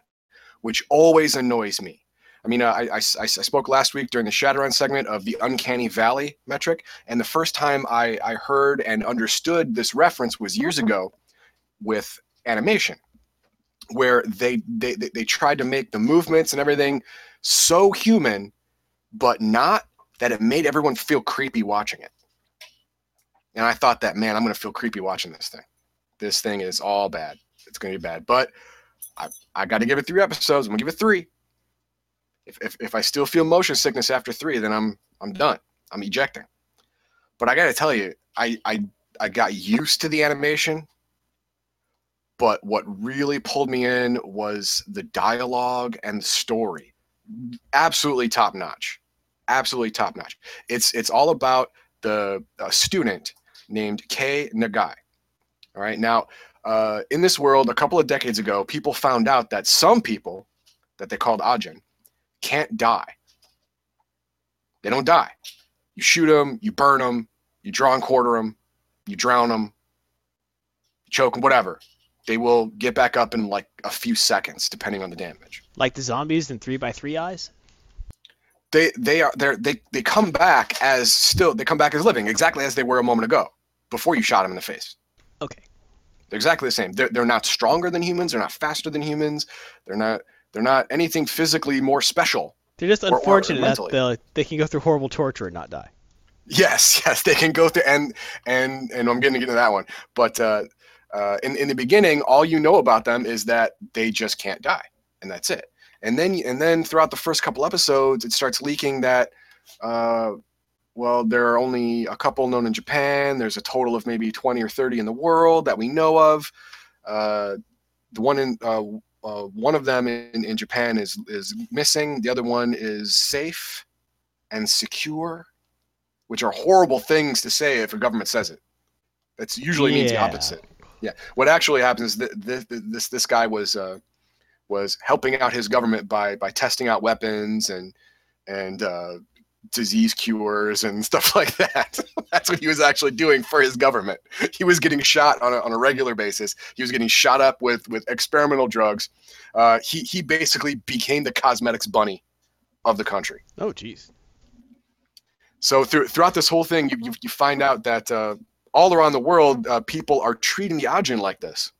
which always annoys me. I mean, I spoke last week during the Shadowrun segment of the Uncanny Valley metric, and the first time I heard and understood this reference was years ago with animation, where they tried to make the movements and everything so human, but not that it made everyone feel creepy watching it. And I thought that, man, I'm going to feel creepy watching this thing. This thing is all bad. It's going to be bad. But I got to give it 3 episodes. I'm going to give it 3. If I still feel motion sickness after 3, then I'm done. I'm ejecting. But I got to tell you, I got used to the animation. But what really pulled me in was the dialogue and the story. Absolutely top notch. Absolutely top notch. It's all about the student named Kei Nagai. All right. Now, in this world, a couple of decades ago, people found out that some people that they called Ajin can't die. They don't die. You shoot them, you burn them, you draw and quarter them, you drown them, you choke them, whatever. They will get back up in like a few seconds, depending on the damage. Like the zombies in 3x3 Eyes? They come back as still. They come back as living, exactly as they were a moment ago, before you shot them in the face. Okay. They're exactly the same. They're not stronger than humans. They're not faster than humans. They're not anything physically more special. They're just unfortunate that they can go through horrible torture and not die. Yes, they can go through and I'm going to get into that one. But in the beginning, all you know about them is that they just can't die, and that's it. And then throughout the first couple episodes, it starts leaking that. Well, there are only a couple known in Japan. There's a total of maybe 20 or 30 in the world that we know of. The one in one of them in Japan is missing. The other one is safe and secure, which are horrible things to say if a government says it. That's usually means the opposite. Yeah. What actually happens is that this guy was helping out his government by testing out weapons and disease cures and stuff like that. That's what he was actually doing for his government. He was getting shot on a regular basis. He was getting shot up with experimental drugs. He basically became the cosmetics bunny of the country. Oh, geez. So throughout this whole thing, you find out that all around the world, people are treating the Ajin like this.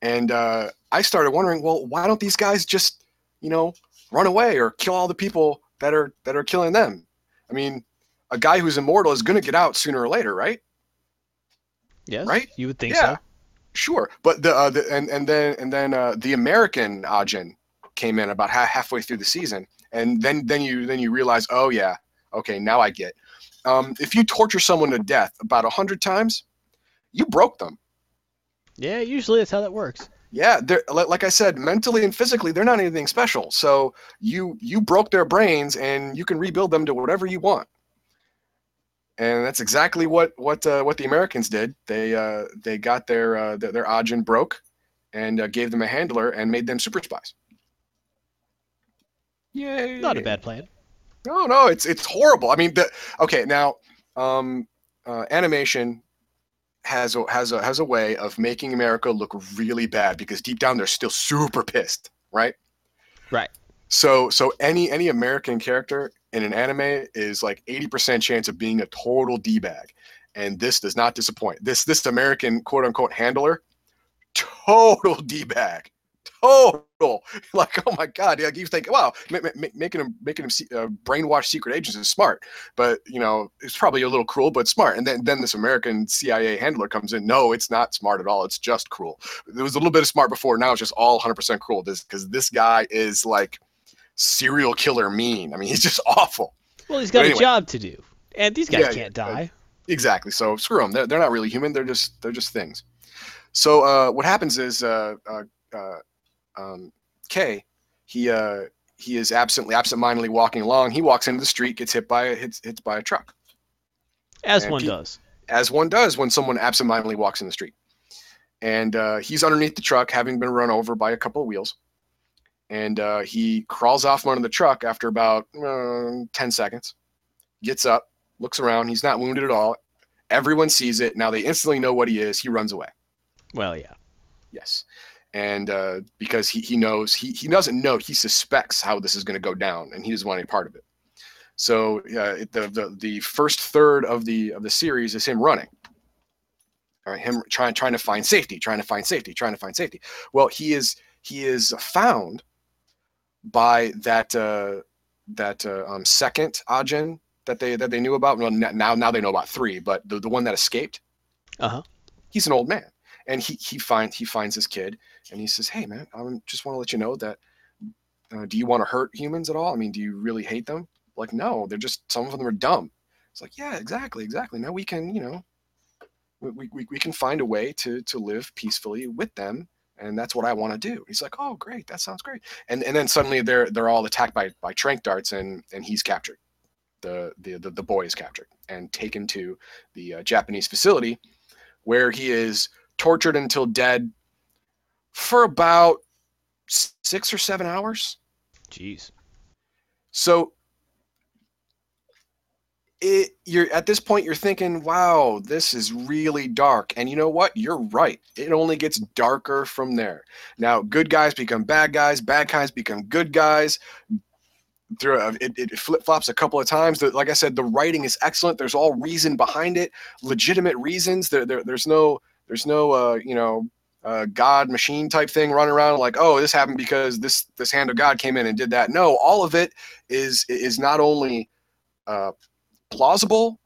And I started wondering, well, why don't these guys just, run away or kill all the people that are killing them? I mean, a guy who's immortal is going to get out sooner or later, right? Yes. Right? You would think so. Sure. But then the American Ajin came in about halfway through the season, and then you realize, oh yeah, okay, now I get. If you torture someone to death about 100 times, you broke them. Yeah, usually that's how that works. Yeah, like I said, mentally and physically, they're not anything special. So you broke their brains, and you can rebuild them to whatever you want. And that's exactly what the Americans did. They got their Ajin broke, and gave them a handler and made them super spies. Yay! Not a bad plan. No, it's horrible. I mean, animation has a way of making America look really bad because deep down they're still super pissed, right? Right. So any American character in an anime is like 80% chance of being a total D-bag. And this does not disappoint. This American quote unquote handler, total D-bag. total. Like, oh my God. Like, you think, wow, making him brainwash secret agents is smart. But, you know, it's probably a little cruel, but smart. And then this American CIA handler comes in. No, it's not smart at all. It's just cruel. There was a little bit of smart before. Now it's just all 100% cruel. Because this guy is like serial killer mean. I mean, he's just awful. Well, he's got a job to do. And these guys can't die. Exactly. So screw them. They're not really human. They're just things. So what happens is Kay, he is absentmindedly walking along. He walks into the street, gets hit by a truck. As one does when someone absentmindedly walks in the street. And he's underneath the truck, having been run over by a couple of wheels. And he crawls off under the truck after about 10 seconds. Gets up, looks around. He's not wounded at all. Everyone sees it. Now they instantly know what he is. He runs away. Well, yeah. Yes. And because he knows, he doesn't know, he suspects how this is going to go down, and he doesn't want any part of it. So the first third of the series is him running. All right, him trying to find safety, trying to find safety. Well, he is found by that second Ajin that they knew about. Well, now they know about three, but the one that escaped. Uh-huh. He's an old man. And he finds this kid, and he says, "Hey, man, I just want to let you know that do you want to hurt humans at all? I mean, do you really hate them? Like, no, they're just, some of them are dumb." It's like, yeah, exactly. Now we can, you know, we can find a way to live peacefully with them, and that's what I want to do. He's like, "Oh, great, that sounds great." And then suddenly they're all attacked by tranq darts, and he's captured. The boy is captured and taken to the Japanese facility, where he is tortured until dead for about 6 or 7 hours. Jeez. So you're at this point, you're thinking, wow, this is really dark. And you know what? You're right. It only gets darker from there. Now, good guys become bad guys. Bad guys become good guys. It flip-flops a couple of times. Like I said, the writing is excellent. There's all reason behind it. Legitimate reasons. There's no God machine type thing running around like, oh, this happened because this hand of God came in and did that. No, all of it is not only plausible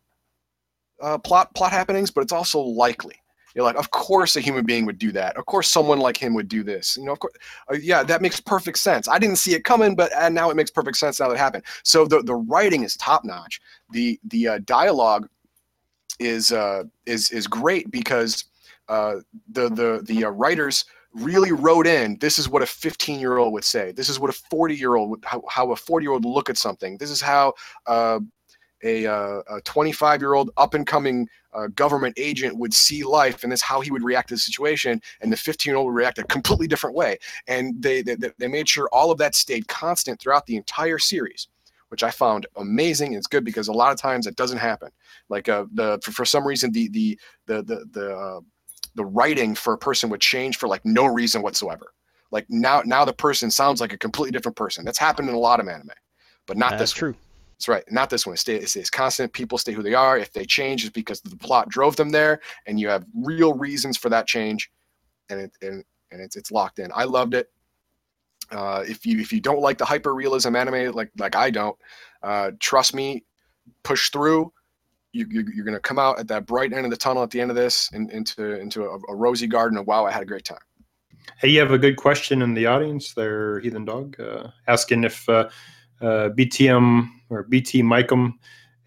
plot happenings, but it's also likely. You're like, of course a human being would do that. Of course someone like him would do this. You know, of course, yeah, that makes perfect sense. I didn't see it coming, but now it makes perfect sense now that it happened. So the writing is top notch. The dialogue is great because the writers really wrote in, this is what a 15-year-old would say. This is what a 40-year-old would, how a 40-year-old look at something. This is how a 25-year-old up-and-coming government agent would see life, and this is how he would react to the situation, and the 15-year-old would react a completely different way. And they made sure all of that stayed constant throughout the entire series, which I found amazing. And it's good because a lot of times that doesn't happen. Like for some reason, the writing for a person would change for like no reason whatsoever. Like now the person sounds like a completely different person. That's happened in a lot of anime, but not this one. That's true. That's right. Not this one. It stays constant. People stay who they are. If they change, it's because the plot drove them there, and you have real reasons for that change, and it's locked in. I loved it. If you don't like the hyper realism anime like I don't, trust me, push through. You're going to come out at that bright end of the tunnel at the end of this and into a rosy garden. And wow, I had a great time. Hey, you have a good question in the audience there, Heathen Dog, asking if BTM or BT Micum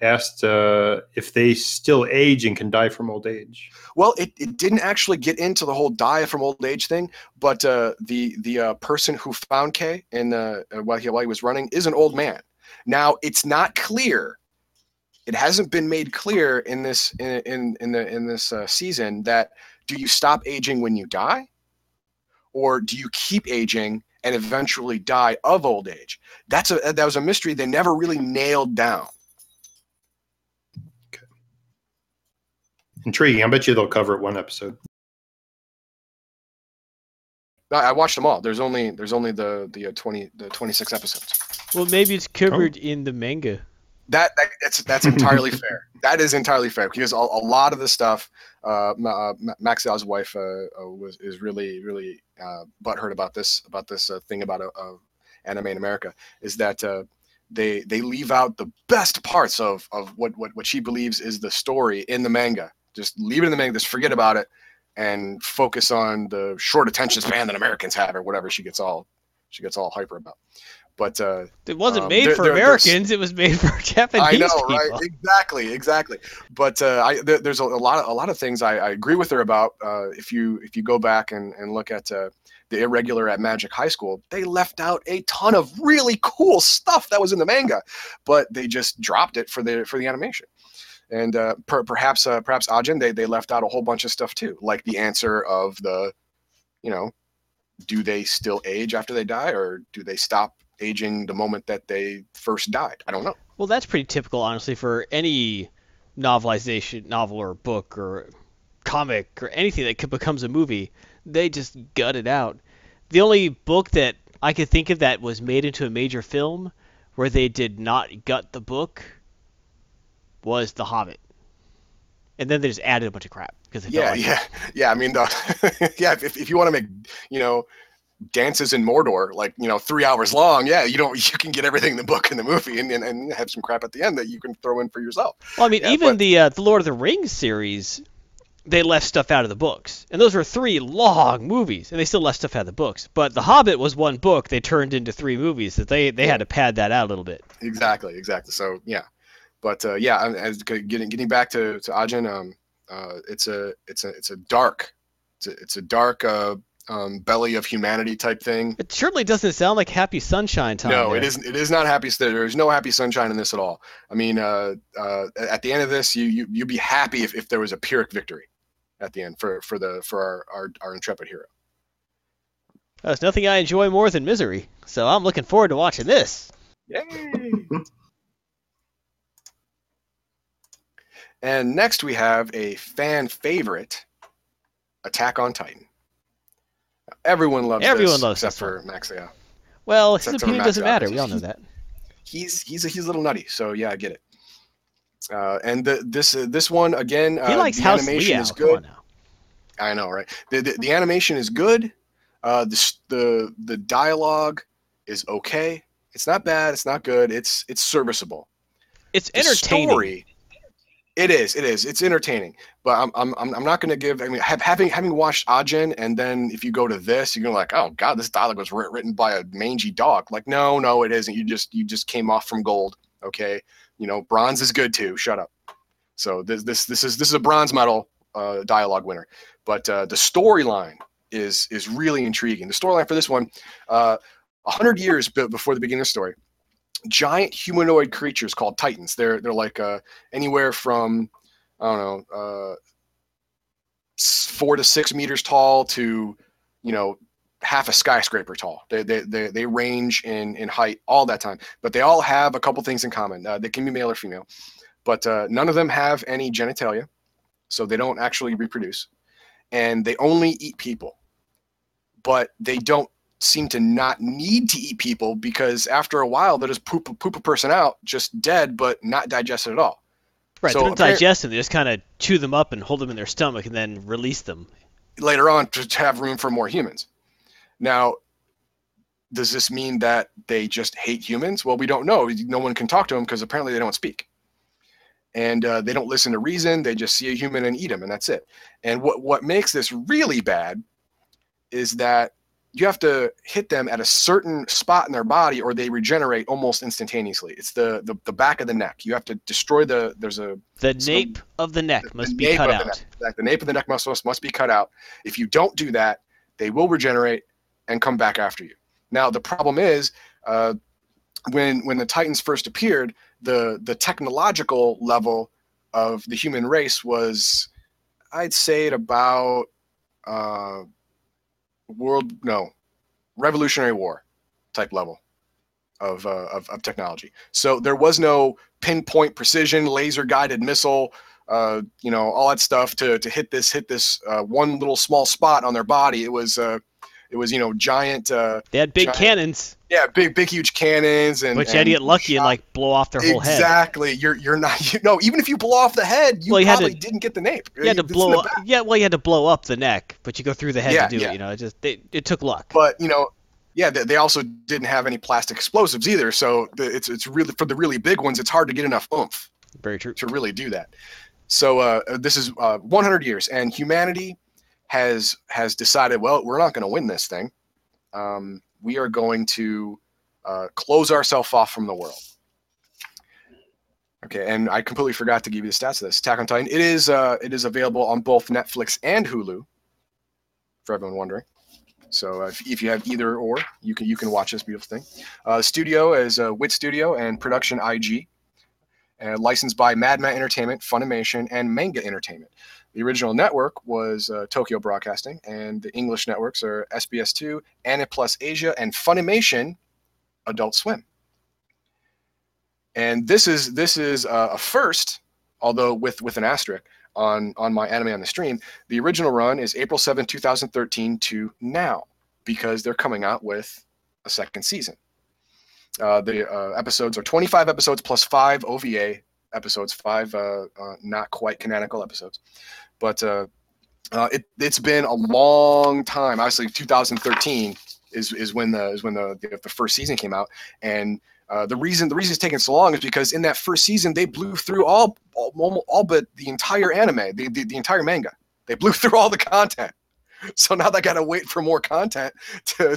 asked if they still age and can die from old age. Well, it didn't actually get into the whole die from old age thing, but the person who found Kay and while he was running is an old man. Now, it's not clear. It hasn't been made clear in this season that do you stop aging when you die, or do you keep aging and eventually die of old age? That was a mystery they never really nailed down. Okay. Intriguing. I bet you they'll cover it one episode. I watched them all. There's only the 26 episodes. Well, maybe it's covered in the manga. That's entirely fair. That is entirely fair because a lot of the stuff, Maxwell's wife is really butthurt about this thing about anime in America is that they leave out the best parts of what she believes is the story in the manga. Just leave it in the manga. Just forget about it and focus on the short attention span that Americans have or whatever. She gets all hyper about. But it wasn't made for Americans. It was made for Japanese people. I know, right? Exactly. But there's a lot of things I agree with her about. If you go back and look at the Irregular at Magic High School, they left out a ton of really cool stuff that was in the manga, but they just dropped it for the animation. And perhaps Ajin, they left out a whole bunch of stuff too, like the answer of the, do they still age after they die, or do they stop aging the moment that they first died? I don't know. Well, that's pretty typical, honestly, for any novel or book or comic or anything that becomes a movie. They just gut it out. The only book that I could think of that was made into a major film where they did not gut the book was The Hobbit. And then they just added a bunch of crap because they felt like. I mean, if you want to make, Dances in Mordor, 3 hours long. Yeah, you can get everything in the book and the movie, and have some crap at the end that you can throw in for yourself. Well, I mean, the Lord of the Rings series, they left stuff out of the books, and those were 3 long movies, and they still left stuff out of the books. But The Hobbit was one book they turned into 3 movies, that they had to pad that out a little bit. Exactly. So yeah, but getting back to Ajin, it's a dark belly of humanity type thing. It certainly doesn't sound like Happy Sunshine time. No, there. It isn't. It is not happy. There's no happy sunshine in this at all. I mean, at the end of this, you'd be happy if there was a Pyrrhic victory at the end for our intrepid hero. There's nothing I enjoy more than misery, so I'm looking forward to watching this. Yay! And next we have a fan favorite, Attack on Titan. Everyone loves this except for Maxia. Well, his opinion doesn't matter. We all know that. He's a little nutty, so yeah, I get it. And this one again, the animation is good. I know, right? The animation is good. The dialogue is okay. It's not bad. It's not good. It's serviceable. It's entertaining. It is. It's entertaining, but I'm not going to give. I mean, having watched Ajin, and then if you go to this, you're going to be like, oh god, this dialogue was written by a mangy dog. Like, no, it isn't. You just came off from gold. Okay, bronze is good too. Shut up. So this is a bronze medal dialogue winner. But the storyline is really intriguing. The storyline for this one, 100 years before the beginning of the story. Giant humanoid creatures called Titans. They're like anywhere from 4 to 6 meters tall to half a skyscraper tall. They range in height all that time, but they all have a couple things in common. They can be male or female, but none of them have any genitalia, so they don't actually reproduce, and they only eat people. But they don't seem to not need to eat people because after a while they'll just poop a person out, just dead, but not digested at all. Right, so they don't digest them. They just kind of chew them up and hold them in their stomach and then release them. Later on to have room for more humans. Now, does this mean that they just hate humans? Well, we don't know. No one can talk to them because apparently they don't speak. And they don't listen to reason. They just see a human and eat them, and that's it. And what makes this really bad is that you have to hit them at a certain spot in their body or they regenerate almost instantaneously. It's the back of the neck. You have to destroy the nape of the neck must be cut out. The nape of the neck muscle must be cut out. If you don't do that, they will regenerate and come back after you. Now, the problem is when the Titans first appeared, the technological level of the human race was, I'd say, at about Revolutionary War type level of technology. So there was no pinpoint precision, laser guided missile, all that stuff to hit this one little small spot on their body. It was giant. They had big cannons. Yeah, big, huge cannons, and but you had to get lucky and like blow off their whole head. Exactly, you're not, you know, even if you blow off the head, you probably didn't get the nape. You had to blow up. Yeah, well, you had to blow up the neck, but you go through the head to do it. You know, it took luck. But you know, yeah, they also didn't have any plastic explosives either, so it's really for the really big ones, it's hard to get enough oomph. Very true. To really do that. So this is 100 years, and humanity has decided, well, we're not going to win this thing. We are going to close ourselves off from the world. Okay, and I completely forgot to give you the stats of this. Attack on Titan. It is available on both Netflix and Hulu, for everyone wondering. So if you have either or, you can watch this beautiful thing. Studio is WIT Studio and Production IG. Licensed by Mad Max Entertainment, Funimation, and Manga Entertainment. The original network was Tokyo Broadcasting, and the English networks are SBS2, Aniplex Asia, and Funimation, Adult Swim. And this is a first, although with an asterisk on my anime on the stream. The original run is April 7, 2013 to now, because they're coming out with a second season. The episodes are 25 episodes plus 5 OVA episodes, 5 not quite canonical episodes. But it's been a long time. Obviously, 2013 is when the first season came out, and the reason it's taken so long is because in that first season they blew through all but the entire anime, the entire manga. They blew through all the content, so now they got to wait for more content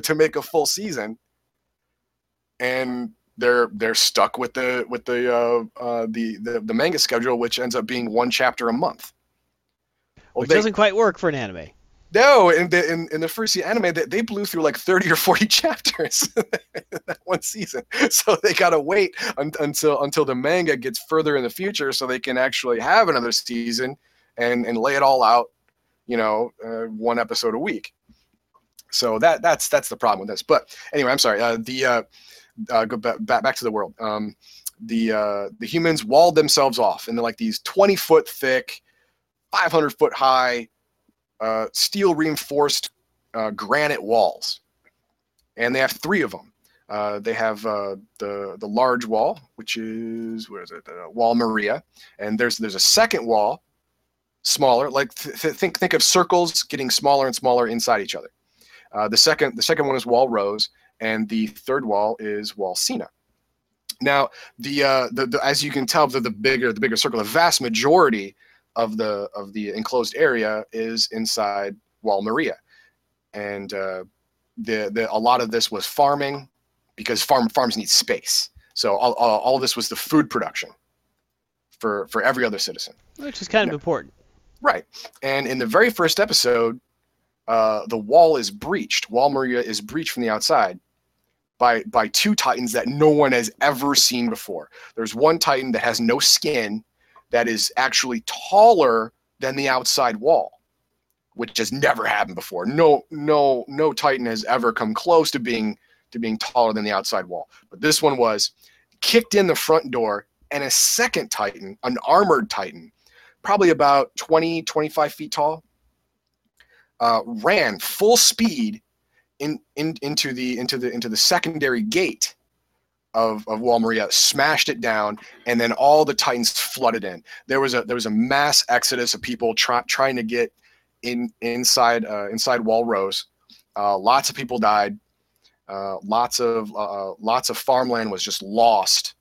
to make a full season. And they're stuck with the manga schedule, which ends up being one chapter a month, which doesn't quite work for an anime. No, in the first anime, they blew through like 30 or 40 chapters in that one season, so they gotta wait until the manga gets further in the future, so they can actually have another season and lay it all out, you know, one episode a week. So that's the problem with this. But anyway, I'm sorry. Go back to the world. The humans walled themselves off in like these 20-foot thick, 500-foot high, steel-reinforced granite walls, and they have 3 of them. They have the large wall, which is Wall Maria, and there's a second wall, smaller. Like think of circles getting smaller and smaller inside each other. The second one is Wall Rose, and the third wall is Wall Sina. Now, the as you can tell, the bigger circle, the vast majority of the enclosed area is inside Wall Maria, and a lot of this was farming, because farms need space. So all this was the food production for every other citizen, which is kind of important, right? And in the very first episode, the wall is breached. Wall Maria is breached from the outside by 2 titans that no one has ever seen before. There's one titan that has no skin, that is actually taller than the outside wall, which has never happened before. No titan has ever come close to being taller than the outside wall. But this one was kicked in the front door, and a second titan, an armored titan, probably about 20, 25 feet tall, ran full speed into the secondary gate of Wall Maria, smashed it down, and then all the titans flooded in. There was a mass exodus of people trying to get inside Wall Rose. Lots of people died. Lots of farmland was just lost.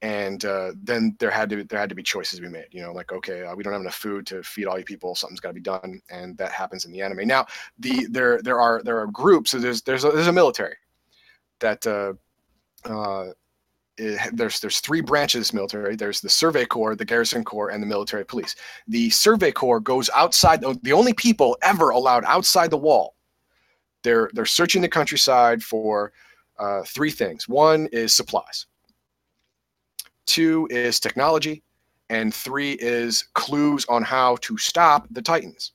And then there had to be choices to be made, you know, like, okay, we don't have enough food to feed all you people. Something's got to be done, and that happens in the anime. Now, there are groups. So there's a military that there's 3 branches of this military. There's the Survey Corps, the Garrison Corps, and the military police. The Survey Corps goes outside. The only people ever allowed outside the wall. They're searching the countryside for 3 things. 1 is supplies. 2 is technology, and 3 is clues on how to stop the titans.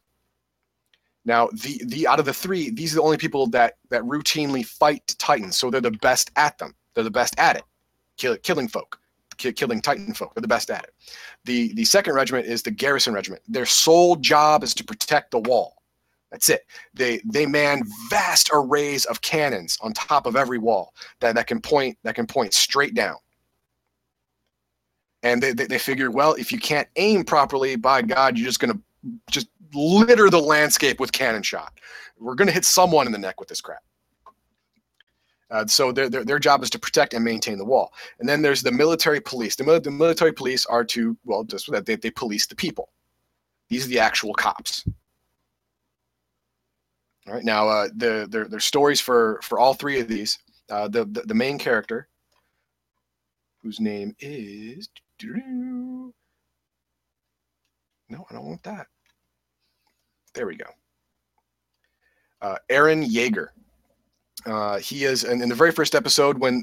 Now, the out of the 3, these are the only people that routinely fight titans, so they're the best at them. They're the best at it, killing titan folk. They're the best at it. The second regiment is the Garrison Regiment. Their sole job is to protect the wall. That's it. They man vast arrays of cannons on top of every wall that can point straight down. And they figure, well, if you can't aim properly, by God, you're just going to just litter the landscape with cannon shot. We're going to hit someone in the neck with this crap. So their job is to protect and maintain the wall. And then there's the military police. The military police are to, well, just that they police the people. These are the actual cops. All right. Now, there's stories for all three of these. The main character, whose name is... No, I don't want that. There we go. Aaron Yeager. He is, and in the very first episode, when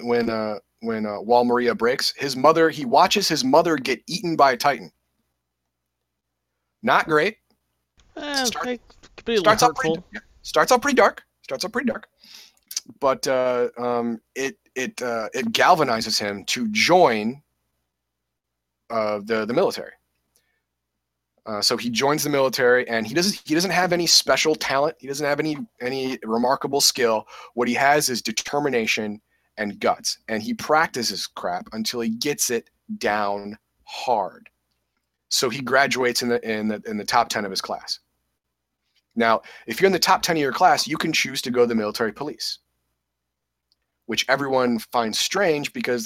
Wall Maria breaks, his mother, he watches his mother get eaten by a Titan. Not great. Starts out pretty dark. But it galvanizes him to join the military. So he joins the military, and he doesn't have any special talent. He doesn't have any remarkable skill. What he has is determination and guts, and he practices crap until he gets it down hard. So he graduates in the top 10 of his class. Now, if you're in the top 10 of your class, you can choose to go to the military police, which everyone finds strange because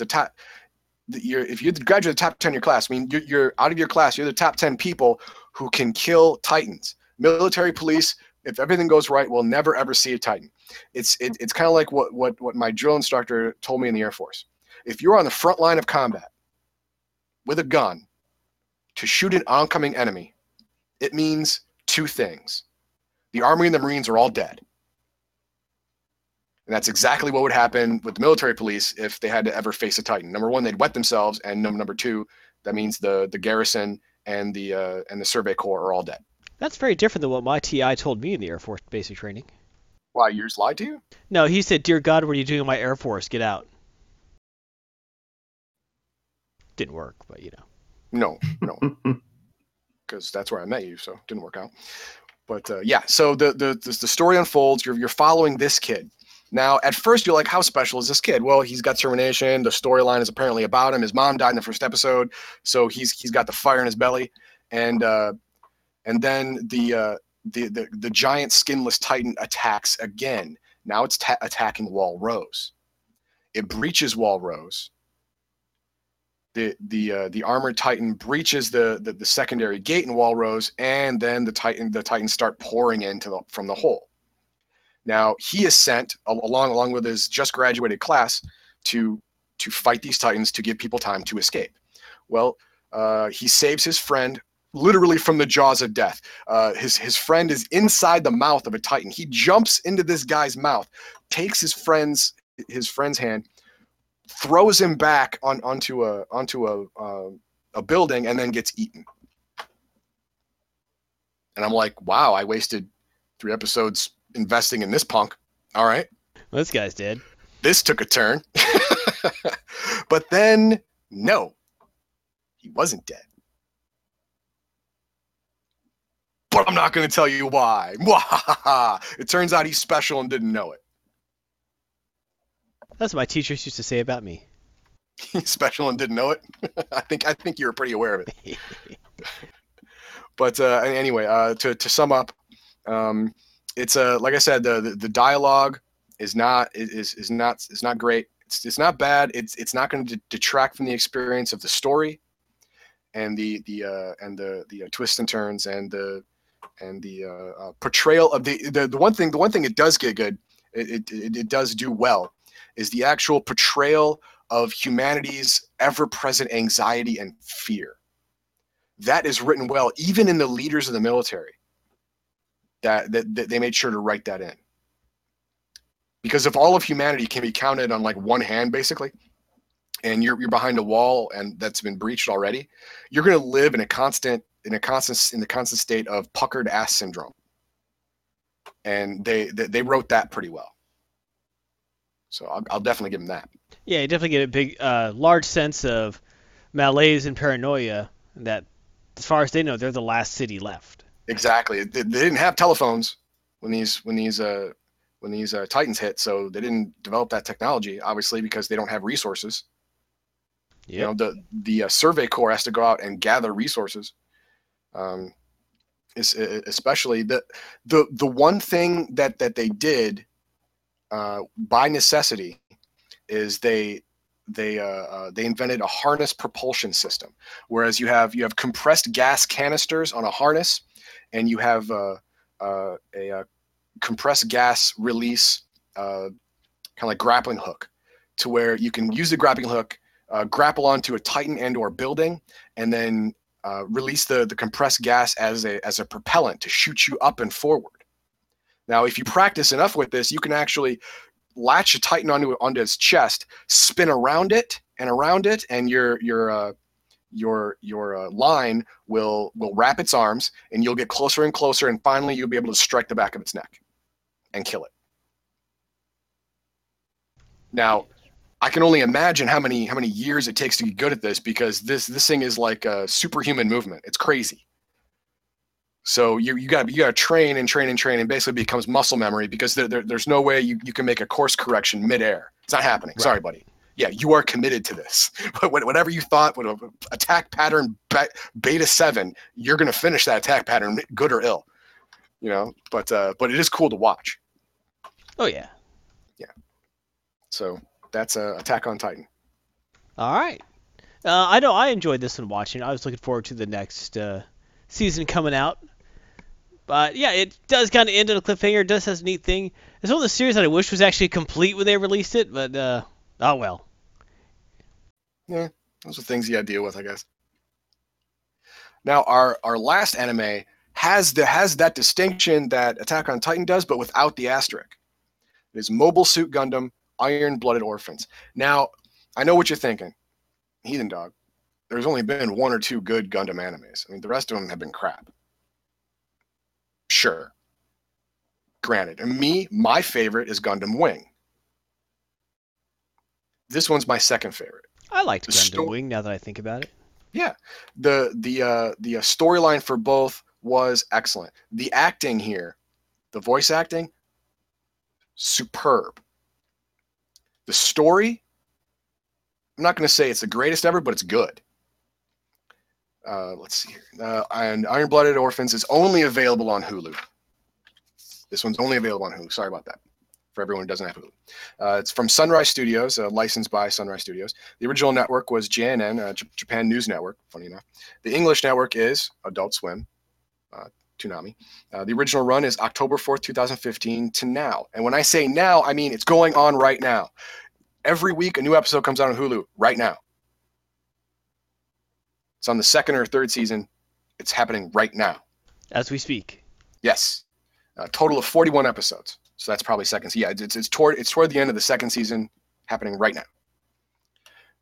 if you're the graduate of the top 10 of your class, I mean, you're out of your class, you're the top 10 people who can kill Titans. Military police, if everything goes right, will never, ever see a Titan. It's kind of like what my drill instructor told me in the Air Force. If you're on the front line of combat with a gun to shoot an oncoming enemy, it means two things. The Army and the Marines are all dead. And that's exactly what would happen with the military police if they had to ever face a Titan. Number one, they'd wet themselves, and number two, that means the garrison and the Survey Corps are all dead. That's very different than what my TI told me in the Air Force basic training. Why, yours lied to you? No, he said, "Dear God, what are you doing in my Air Force? Get out." Didn't work, but you know. No, because that's where I met you, so it didn't work out. But yeah, so the story unfolds. You're following this kid. Now, at first, you're like, how special is this kid? Well, he's got determination. The storyline is apparently about him. His mom died in the first episode, so he's got the fire in his belly. And then the giant skinless Titan attacks again. Now it's attacking Wall Rose. It breaches Wall Rose. The armored Titan breaches the secondary gate in Wall Rose, and then the Titans start pouring into from the hole. Now, he is sent, along with his just-graduated class, to fight these Titans to give people time to escape. Well, he saves his friend literally from the jaws of death. His friend is inside the mouth of a Titan. He jumps into this guy's mouth, takes his friend's hand, throws him back onto a building, and then gets eaten. And I'm like, wow, I wasted 3 episodes investing in this punk. All right. Well, this guy's dead. This took a turn. But then, no. He wasn't dead. But I'm not going to tell you why. It turns out he's special and didn't know it. That's what my teachers used to say about me. He's special and didn't know it? I think you were pretty aware of it. But anyway, to sum up, it's like I said, the dialogue is not great. It's not bad. It's not going to detract from the experience of the story, and the twists and turns and the portrayal of the one thing. The one thing it does get good, it does do well, is the actual portrayal of humanity's ever-present anxiety and fear. That is written well, even in the leaders of the military. That they made sure to write that in, because if all of humanity can be counted on like one hand basically, and you're behind a wall and that's been breached already, you're going to live in the constant state of puckered ass syndrome. And they wrote that pretty well. So I'll definitely give them that. Yeah, you definitely get a big, large sense of malaise and paranoia that, as far as they know, they're the last city left. Exactly. They didn't have telephones. when these Titans hit. So they didn't develop that technology, obviously, because they don't have resources. Yep. You know, the Survey Corps has to go out and gather resources. Especially the one thing that they did by necessity is they invented a harness propulsion system. Whereas you have compressed gas canisters on a harness, and you have a compressed gas release kind of like grappling hook, to where you can use the grappling hook, grapple onto a Titan and or building, and then release the compressed gas as a propellant to shoot you up and forward. Now, if you practice enough with this, you can actually latch a Titan onto his chest, spin around it, and your line will wrap its arms, and you'll get closer and closer, and finally you'll be able to strike the back of its neck and kill it. Now, I can only imagine how many years it takes to get good at this, because this thing is like a superhuman movement. It's crazy. So you gotta train and train and train, and basically becomes muscle memory, because there's no way you can make a course correction midair. It's not happening. Right. Sorry, buddy. Yeah, you are committed to this. But whatever you thought would attack pattern beta 7, you're gonna finish that attack pattern, good or ill. You know, but it is cool to watch. Oh yeah. Yeah. So. That's Attack on Titan. All right. I know I enjoyed this one watching. I was looking forward to the next season coming out. But, yeah, it does kind of end on a cliffhanger. It does have a neat thing. It's one of the series that I wish was actually complete when they released it, but oh well. Yeah, those are things you got to deal with, I guess. Now, our last anime has that distinction that Attack on Titan does, but without the asterisk. It is Mobile Suit Gundam: Iron-Blooded Orphans. Now, I know what you're thinking. Heathen Dog, there's only been one or two good Gundam animes. I mean, the rest of them have been crap. Sure. Granted. And my favorite is Gundam Wing. This one's my second favorite. I liked Gundam Wing, now that I think about it. Yeah. The storyline for both was excellent. The acting here, the voice acting, superb. The story, I'm not going to say it's the greatest ever, but it's good. Let's see here. And Iron-Blooded Orphans is only available on Hulu. This one's only available on Hulu. Sorry about that, for everyone who doesn't have Hulu. It's from Sunrise Studios, licensed by Sunrise Studios. The original network was JNN, Japan News Network, funny enough. The English network is Adult Swim, Toonami. The original run is October 4th, 2015 to now. And when I say now, I mean it's going on right now. Every week a new episode comes out on Hulu right now. It's on the second or third season. It's happening right now. As we speak. Yes. A total of 41 episodes. So that's probably second. Yeah, it's toward the end of the second season, happening right now.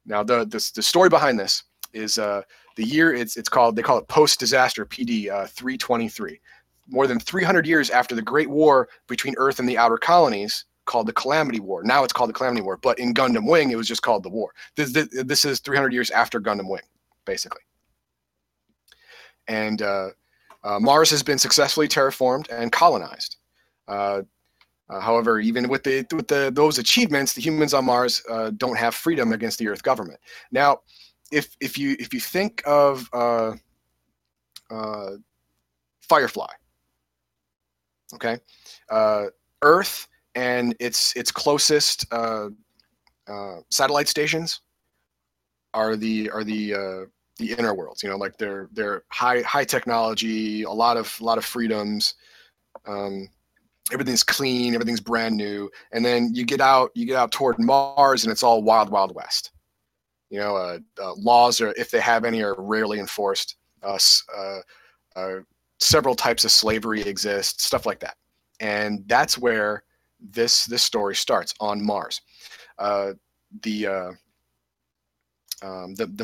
Now the story behind this is the year they call it post-disaster PD 323. More than 300 years after the Great War between Earth and the outer colonies, called the Calamity War. Now it's called the Calamity War, but in Gundam Wing, it was just called the War. This is 300 years after Gundam Wing, basically. And Mars has been successfully terraformed and colonized. However, even with those achievements, the humans on Mars don't have freedom against the Earth government. Now, if you think of Firefly, okay, Earth and its closest satellite stations are the inner worlds. You know, like they're high technology, a lot of freedoms. Everything's clean, everything's brand new, and then you get out toward Mars, and it's all wild, wild west. You know, laws, are, if they have any, are rarely enforced. Several types of slavery exist, stuff like that. And that's where this story starts, on Mars. The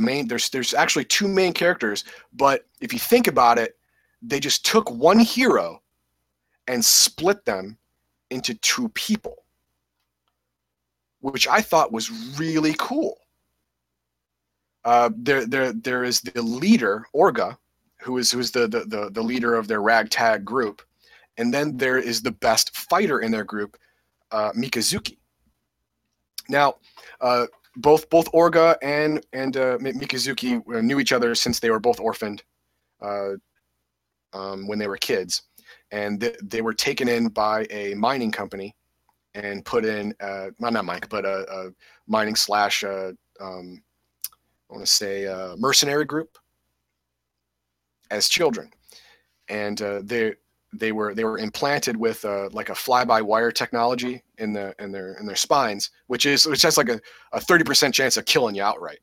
main there's actually two main characters, but if you think about it, they just took one hero and split them into two people, which I thought was really cool. There is the leader, Orga, who is the leader of their ragtag group, And then there is the best fighter in their group, Mikazuki. Now, both Orga and Mikazuki knew each other since they were both orphaned when they were kids. And they were taken in by a mining company and put in, a mining slash, I want to say, mercenary group as children. And they were implanted with like a fly-by-wire technology in their spines, which has like a 30% chance of killing you outright.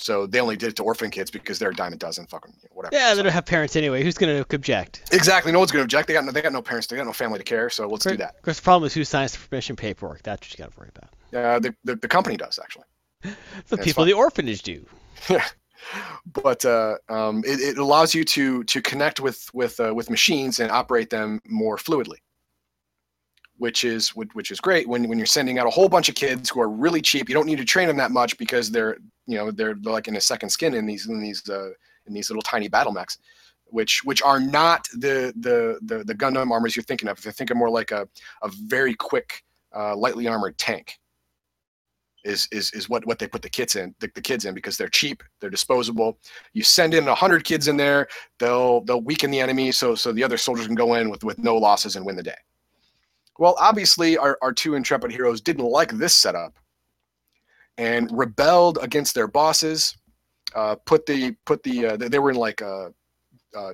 So they only did it to orphan kids because they're a dime a dozen, fucking whatever. Yeah, they don't have parents anyway. Who's going to object? Exactly. No one's going to object. They got no parents. They got no family to care. So let's do that. Of course, the problem is who signs the permission paperwork. That's what you got to worry about. Yeah, the company does actually. The people in the orphanage do. Yeah. But it allows you to connect with machines and operate them more fluidly, which is great when you're sending out a whole bunch of kids who are really cheap. You don't need to train them that much because they're like in a second skin in these little tiny battle mechs, which are not the Gundam armors you're thinking of. If you think of more like a very quick lightly armored tank. Is what they put the kids in because they're cheap, they're disposable. You send in 100 kids in there, they'll weaken the enemy so the other soldiers can go in with no losses and win the day. Well, obviously our two intrepid heroes didn't like this setup and rebelled against their bosses. They were in like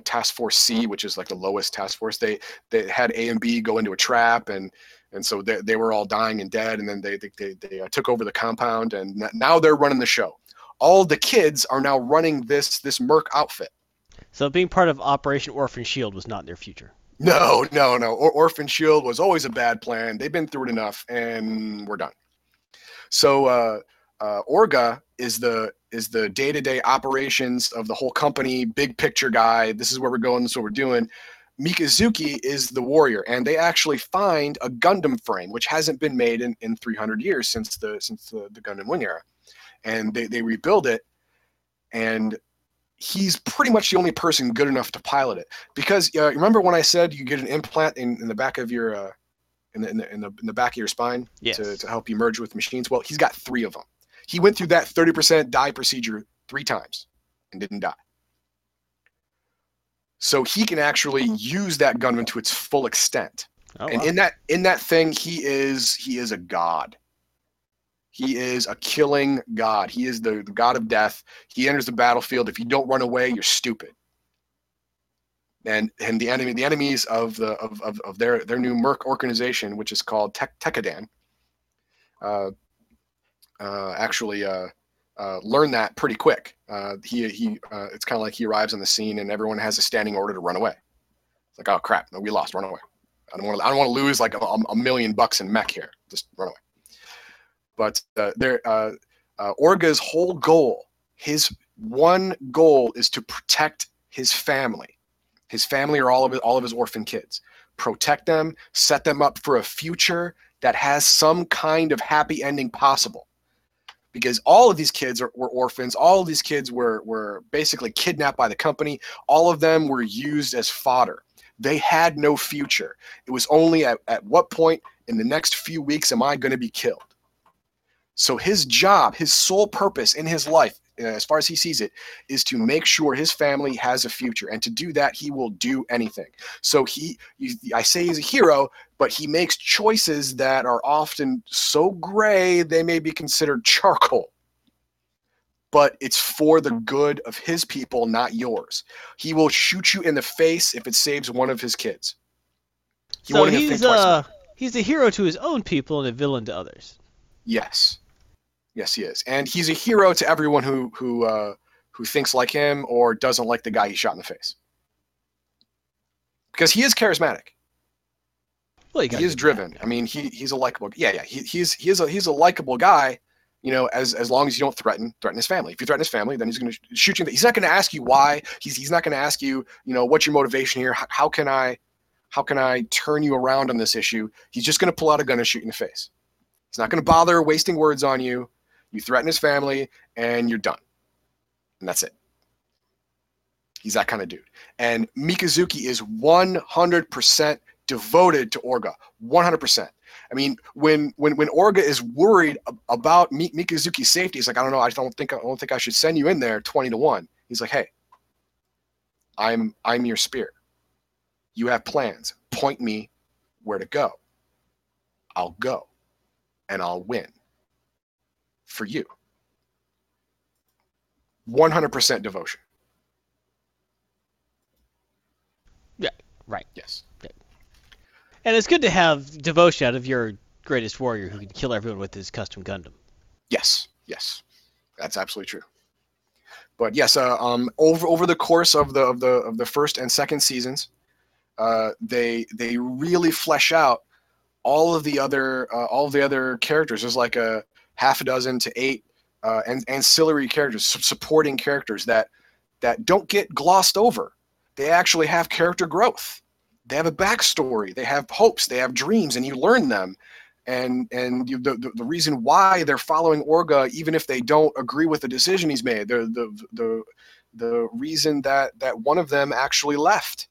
Task Force C, which is like the lowest task force. They had A and B go into a trap and so they were all dying and dead, and then they took over the compound, and now they're running the show. All the kids are now running this merc outfit. So being part of Operation Orphan Shield was not in their future. No. Orphan Shield was always a bad plan. They've been through it enough, and we're done. So Orga is the day-to-day operations of the whole company, big picture guy. This is where we're going. This is what we're doing. Mikazuki is the warrior, and they actually find a Gundam frame, which hasn't been made in 300 years since the Gundam Wing era. And they rebuild it, and he's pretty much the only person good enough to pilot it. Because remember when I said you get an implant in the back of your in the back of your spine? Yes. to help you merge with machines? Well, he's got 3 of them. He went through that 30% die procedure 3 times and didn't die. So he can actually use that Gundam to its full extent. Oh, and wow. in that thing, he is a god. He is a killing god. He is the god of death. He enters the battlefield. If you don't run away, you're stupid. And the enemies of their new merc organization, which is called Tekkadan, learn that pretty quick. He it's kind of like he arrives on the scene and everyone has a standing order to run away. It's like, oh crap, no, we lost, run away. I don't want to lose like a $1 million in mech here. Just run away. But Orga's whole goal, his one goal, is to protect his family. His family are all of his orphan kids. Protect them, set them up for a future that has some kind of happy ending possible. Because all of these kids were orphans. All of these kids were basically kidnapped by the company. All of them were used as fodder. They had no future. It was only at what point in the next few weeks am I going to be killed? So his job, his sole purpose in his life, as far as he sees it, is to make sure his family has a future. And to do that, he will do anything. So I say he's a hero, but he makes choices that are often so gray they may be considered charcoal. But it's for the good of his people, not yours. He will shoot you in the face if it saves one of his kids. He's a hero to his own people and a villain to others. Yes. Yes, he is. And he's a hero to everyone who thinks like him or doesn't like the guy he shot in the face. Because he is charismatic. Well, he is driven. That. I mean, he's a likable. Yeah. He's a likable guy. You know, as long as you don't threaten his family. If you threaten his family, then he's going to shoot you. He's not going to ask you why. He's not going to ask you, you know, what's your motivation here? How can I turn you around on this issue? He's just going to pull out a gun and shoot you in the face. He's not going to bother wasting words on you. You threaten his family, and you're done. And that's it. He's that kind of dude. And Mikazuki is 100% devoted to Orga, 100%. I mean, when Orga is worried about Mikazuki's safety, he's like, I don't think I should send you in there 20-1. He's like, hey, I'm your spear. You have plans. Point me where to go. I'll go, and I'll win for you. 100% devotion. Yeah, right. Yes. Yeah. And it's good to have devotion out of your greatest warrior who can kill everyone with his custom Gundam. Yes, yes. That's absolutely true. But yes, over the course of the first and second seasons, they really flesh out all of the other characters. There's like a half a dozen to 8 ancillary characters, supporting characters that don't get glossed over. They actually have character growth. They have a backstory. They have hopes. They have dreams, and you learn them. And the reason why they're following Orga, even if they don't agree with the decision he's made, the reason that one of them actually left,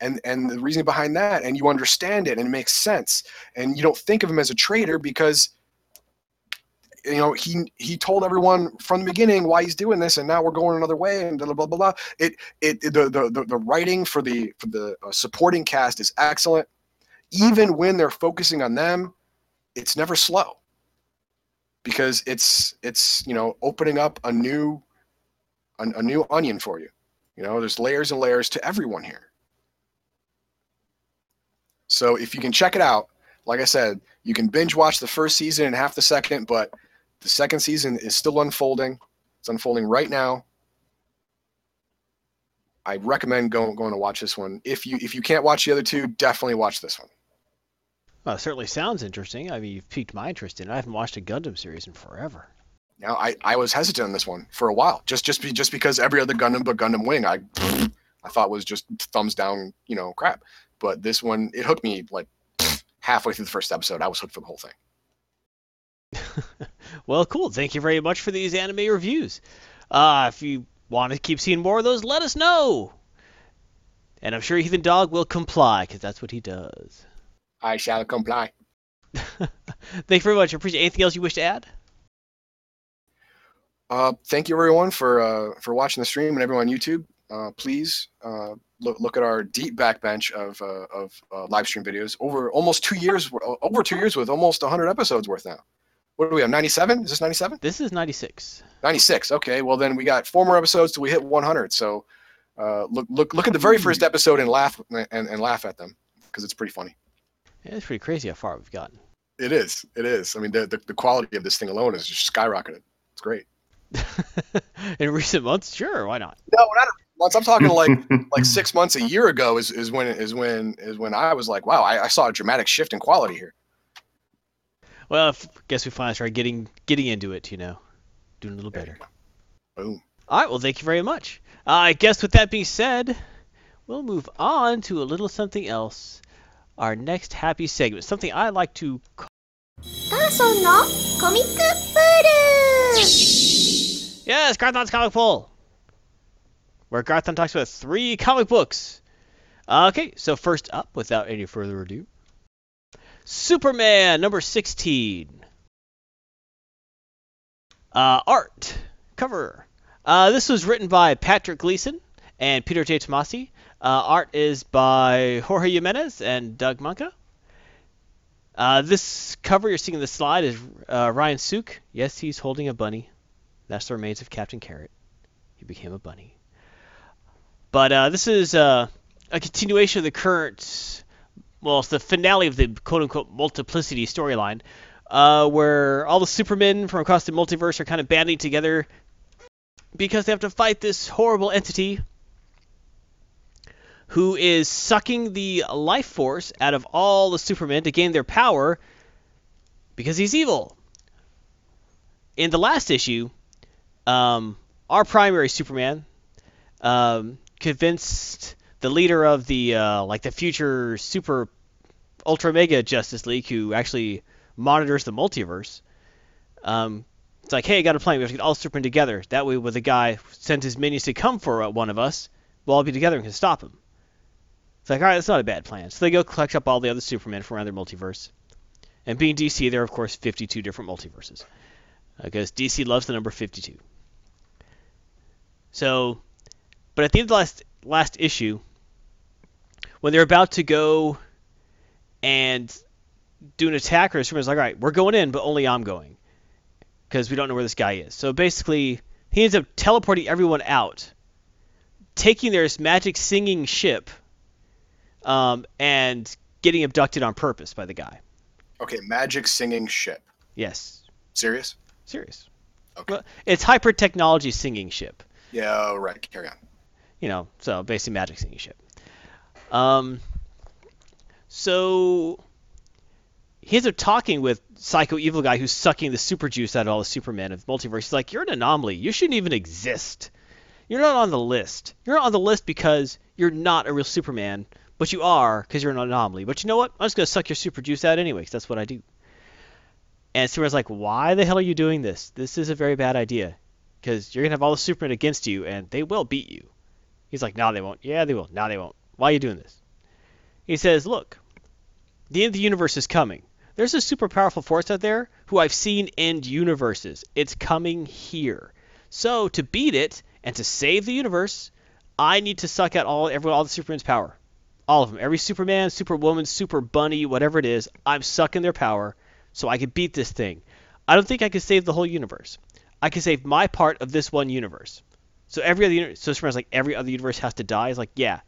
and the reason behind that, and you understand it, and it makes sense, and you don't think of him as a traitor because, you know, he told everyone from the beginning why he's doing this, and now we're going another way, and blah blah blah. The writing for the supporting cast is excellent. Even when they're focusing on them, it's never slow, because it's you know, opening up a new onion for you. You know, there's layers and layers to everyone here. So if you can check it out, like I said, you can binge watch the first season and half the second, but the second season is still unfolding. It's unfolding right now. I recommend going to watch this one. If you can't watch the other two, definitely watch this one. Well, it certainly sounds interesting. I mean, you've piqued my interest in it. I haven't watched a Gundam series in forever. Now, I was hesitant on this one for a while, just because every other Gundam but Gundam Wing I thought was just thumbs down, you know, crap. But this one, it hooked me like halfway through the first episode. I was hooked for the whole thing. Well, cool. Thank you very much for these anime reviews. If you want to keep seeing more of those, let us know. And I'm sure Heathendog will comply, because that's what he does. I shall comply. Thanks very much. I appreciate it. Anything else you wish to add? Thank you, everyone, for watching the stream, and everyone on YouTube. Please look at our deep backbench of live stream videos over 2 years with almost 100 episodes worth now. What do we have? 97? Is this 97? This is 96. 96. Okay. Well, then we got 4 more episodes till we hit 100. So look at the very first episode and laugh at them, because it's pretty funny. Yeah, it's pretty crazy how far we've gotten. It is. It is. I mean, the quality of this thing alone is just skyrocketed. It's great. In recent months, sure. Why not? No, we're not. Once I'm talking like 6 months, a year ago is when I was like, wow, I saw a dramatic shift in quality here. Well, I guess we finally started getting into it, you know, doing a little better. Boom. All right. Well, thank you very much. I guess with that being said, we'll move on to a little something else. Our next happy segment, something I like to call Garthon no Comic Pool. Yes, Garthon's Comic Pool, where Garthon talks about 3 comic books. Okay, so first up, without any further ado, Superman number 16. Art cover. This was written by Patrick Gleason and Peter J. Tomasi. Art is by Jorge Jimenez and Doug Manca. This cover you're seeing in the slide is Ryan Suk. Yes, he's holding a bunny. That's the remains of Captain Carrot. He became a bunny. But this is a continuation of the current... Well, it's the finale of the quote-unquote multiplicity storyline, where all the Supermen from across the multiverse are kind of banding together because they have to fight this horrible entity who is sucking the life force out of all the Supermen to gain their power because he's evil. In the last issue, our primary Superman convinced the leader of the the future super ultra mega Justice League, who actually monitors the multiverse, it's like, hey, I got a plan. We have to get all Superman together. That way, when the guy sends his minions to come for one of us, we'll all be together and can stop him. It's like, all right, that's not a bad plan. So they go collect up all the other Supermen from another multiverse. And being DC, there are, of course, 52 different multiverses. Because DC loves the number 52. So, but at the end of the last issue, when they're about to go and do an attack, or Superman's like, all right, we're going in, but only I'm going. Because we don't know where this guy is. So basically, he ends up teleporting everyone out, taking their magic singing ship, and getting abducted on purpose by the guy. Okay, magic singing ship. Yes. Serious? Serious. Okay. Well, it's hyper technology singing ship. Yeah, oh, right. Carry on. You know, so basically magic singing ship. So he ends up talking with Psycho Evil Guy who's sucking the super juice out of all the Superman of the multiverse. He's like, you're an anomaly. You shouldn't even exist. You're not on the list. You're not on the list because you're not a real Superman, but you are because you're an anomaly. But you know what? I'm just going to suck your super juice out anyway because that's what I do. And Superman's like, why the hell are you doing this? This is a very bad idea because you're going to have all the Supermen against you and they will beat you. He's like, no, they won't. Yeah, they will. No, they won't. Why are you doing this? He says, look, the end of the universe is coming. There's a super powerful force out there who I've seen end universes. It's coming here. So to beat it and to save the universe, I need to suck out all the Superman's power. All of them. Every Superman, Superwoman, Super Bunny, whatever it is, I'm sucking their power so I can beat this thing. I don't think I can save the whole universe. I can save my part of this one universe. So every other universe, so Superman's like, every other universe has to die. He's like, yeah,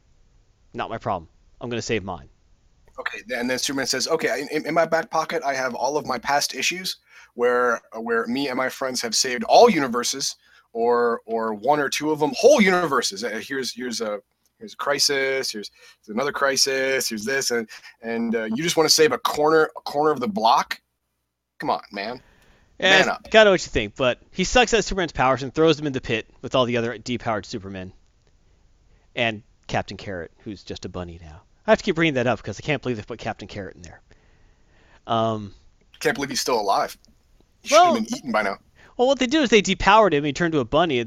not my problem. I'm going to save mine. Okay, and then Superman says, okay, in my back pocket, I have all of my past issues where me and my friends have saved all universes or one or two of them, whole universes. Here's a crisis. Here's another crisis. Here's this, and you just want to save a corner of the block? Come on, man. Yeah, man up. Gotta know what you think, but he sucks at Superman's powers and throws him in the pit with all the other depowered Supermen and Captain Carrot, who's just a bunny now. I have to keep bringing that up because I can't believe they put Captain Carrot in there. Can't believe he's still alive. He should have been eaten by now. Well, what they do is they depowered him. He turned to a bunny.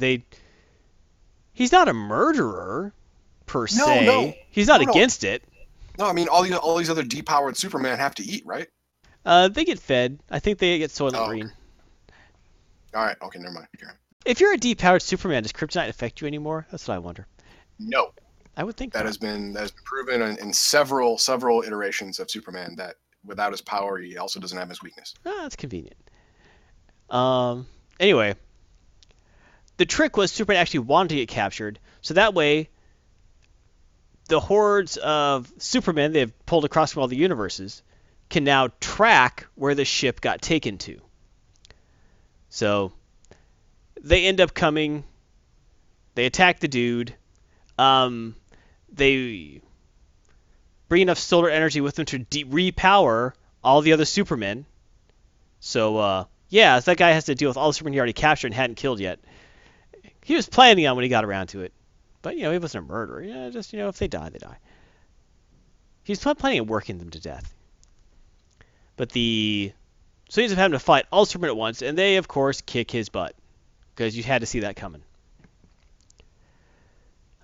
He's not a murderer. Per se. No. He's not against it. No, I mean, all these other depowered Superman have to eat, right? They get fed. I think they get soylent green. Okay. All right. Okay, never mind. Okay. If you're a depowered Superman, does kryptonite affect you anymore? That's what I wonder. No. I would think that has been proven in several iterations of Superman that without his power, he also doesn't have his weakness. Oh, that's convenient. Anyway, the trick was Superman actually wanted to get captured, so that way the hordes of Supermen they've pulled across from all the universes can now track where the ship got taken to. So they end up coming. They attack the dude. They bring enough solar energy with them to repower all the other Supermen. So, so that guy has to deal with all the Supermen he already captured and hadn't killed yet. He was planning on when he got around to it. But, he wasn't a murderer. If they die, they die. He's planning on working them to death. But so he ends up having to fight all Superman at once, and they, of course, kick his butt. Because you had to see that coming.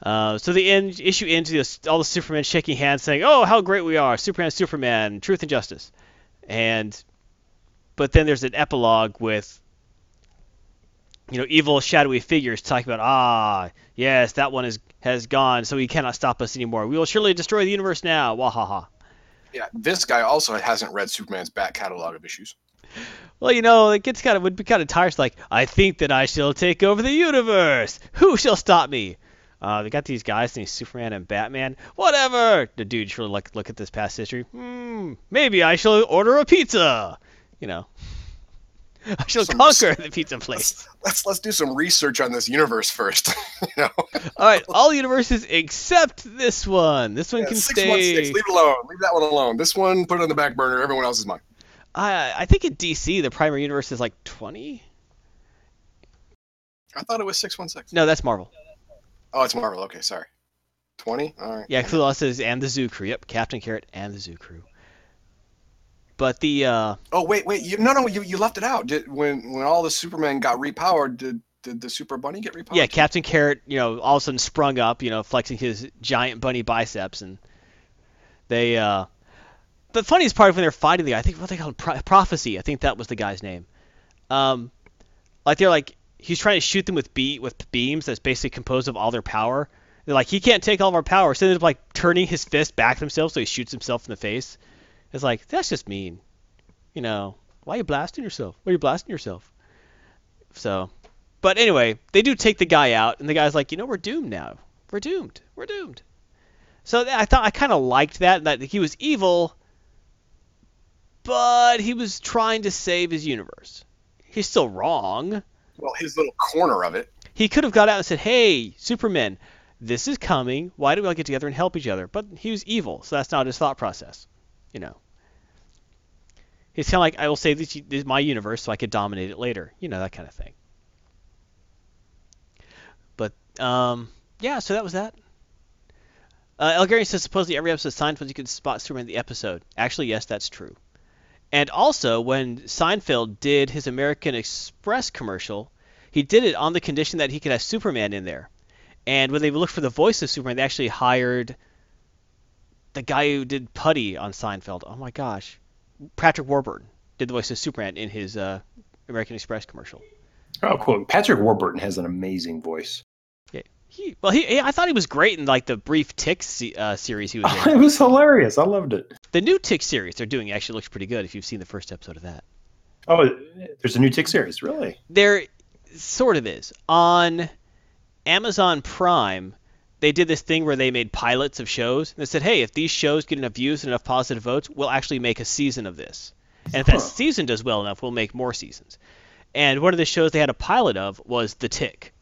So the issue ends with all the Supermen shaking hands, saying, oh, how great we are, Superman, truth and justice. But then there's an epilogue with evil, shadowy figures talking about, yes, that one has gone, so he cannot stop us anymore. We will surely destroy the universe now. Wahaha. Yeah, this guy also hasn't read Superman's back catalog of issues. Well, it gets would be kind of tiresome. Like, I think that I shall take over the universe. Who shall stop me? They got these guys named Superman and Batman. Whatever. The dude should look at this past history. Maybe I shall order a pizza. I shall conquer the pizza place. Let's do some research on this universe first. All right, all universes except this one. This one can stay. 616, leave it alone. Leave that one alone. This one, put it on the back burner. Everyone else is mine. I think in DC the primary universe is like 20. I thought it was 616. No, that's Marvel. Oh, it's Marvel. Okay, sorry. 20. All right. Yeah, Clueless says and the Zoo Crew. Yep, Captain Carrot and the Zoo Crew. But the. Oh wait! You left it out. When all the Superman got repowered, did Did the super bunny get repopulated? Yeah, Captain Carrot, all of a sudden sprung up, flexing his giant bunny biceps, and they, the funniest part when they're fighting the guy, I think what they called Prophecy, I think that was the guy's name. They're like, he's trying to shoot them with beams that's basically composed of all their power. They're like, he can't take all of our power, so they end up turning his fist back to himself so he shoots himself in the face. It's like, that's just mean. Why are you blasting yourself? Why are you blasting yourself? So, but anyway, they do take the guy out, and the guy's like, we're doomed now. We're doomed. We're doomed. So I kind of liked that he was evil, but he was trying to save his universe. He's still wrong. Well, his little corner of it. He could have got out and said, hey, Superman, this is coming. Why don't we all get together and help each other? But he was evil, so that's not his thought process, He's kind of like, I will save this my universe so I could dominate it later. That kind of thing. But, yeah, so that was that. Elgarian says, supposedly every episode of Seinfeld, you can spot Superman in the episode. Actually, yes, that's true. And also, when Seinfeld did his American Express commercial, he did it on the condition that he could have Superman in there. And when they looked for the voice of Superman, they actually hired the guy who did Putty on Seinfeld. Oh, my gosh. Patrick Warburton did the voice of Superman in his American Express commercial. Oh, cool! Patrick Warburton has an amazing voice. Yeah, I thought he was great in the brief Tick series he was in. It was hilarious. I loved it. The new Tick series they're doing actually looks pretty good. If you've seen the first episode of that. Oh, there's a new Tick series, really? There, sort of is on Amazon Prime. They did this thing where they made pilots of shows, and they said, hey, if these shows get enough views and enough positive votes, we'll actually make a season of this. And if that season does well enough, we'll make more seasons. And one of the shows they had a pilot of was The Tick.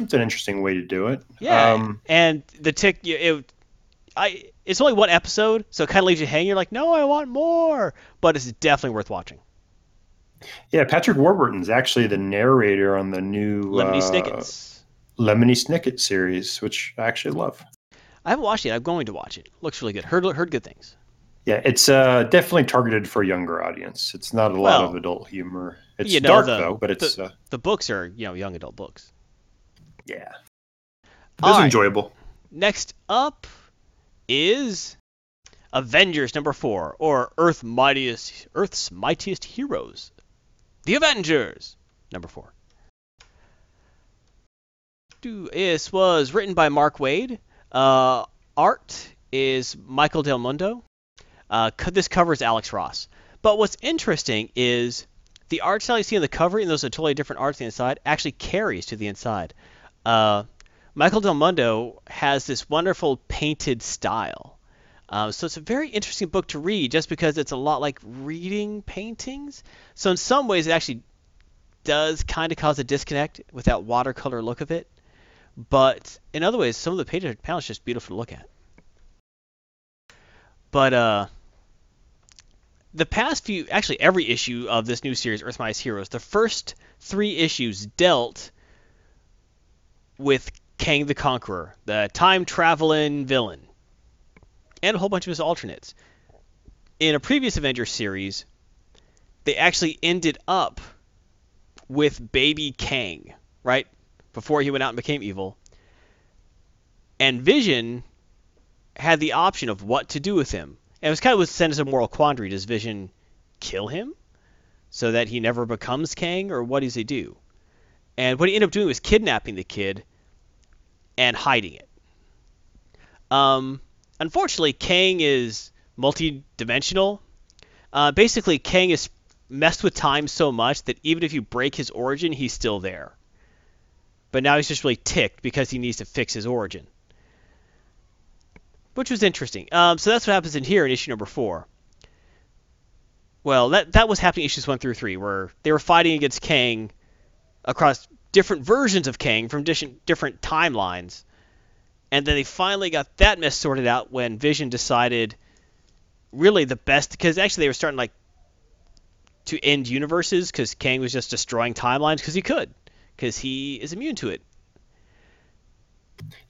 That's an interesting way to do it. Yeah, and The Tick, it's only one episode, so it kind of leaves you hanging. You're like, no, I want more. But it's definitely worth watching. Yeah, Patrick Warburton's actually the narrator on the new... Lemony Snicket series, which I actually love. I haven't watched it. I'm going to watch it. Looks really good. Heard good things. Yeah, it's definitely targeted for a younger audience. It's not a lot of adult humor. It's dark though, but it's the books are young adult books. Yeah, it was enjoyable. Next up is Avengers #4, or Earth's Mightiest Heroes, The Avengers #4. This was written by Mark Waid. Art is Michael Del Mundo. This cover is Alex Ross. But what's interesting is the art style you see on the cover, and those are totally different arts on the inside, actually carries to the inside. Michael Del Mundo has this wonderful painted style. So it's a very interesting book to read just because it's a lot like reading paintings. So in some ways it actually does kind of cause a disconnect with that watercolor look of it. But in other ways, some of the pages and panels are just beautiful to look at. But the past few, actually every issue of this new series, Earth's Mightiest Heroes, the first 3 issues dealt with Kang the Conqueror, the time-traveling villain, and a whole bunch of his alternates. In a previous Avengers series, they actually ended up with baby Kang, right? Before he went out and became evil. And Vision had the option of what to do with him. And it was kind of sent as a moral quandary. Does Vision kill him so that he never becomes Kang, or what does he do? And what he ended up doing was kidnapping the kid and hiding it. Unfortunately, Kang is multi-dimensional. Basically, Kang is messed with time so much that even if you break his origin, he's still there. But now he's just really ticked because he needs to fix his origin. Which was interesting. So that's what happens in here in issue #4. Well, that was happening in issues 1 through 3, where they were fighting against Kang across different versions of Kang from different timelines. And then they finally got that mess sorted out when Vision decided really the best... Because actually they were starting to end universes because Kang was just destroying timelines because he could. Because he is immune to it.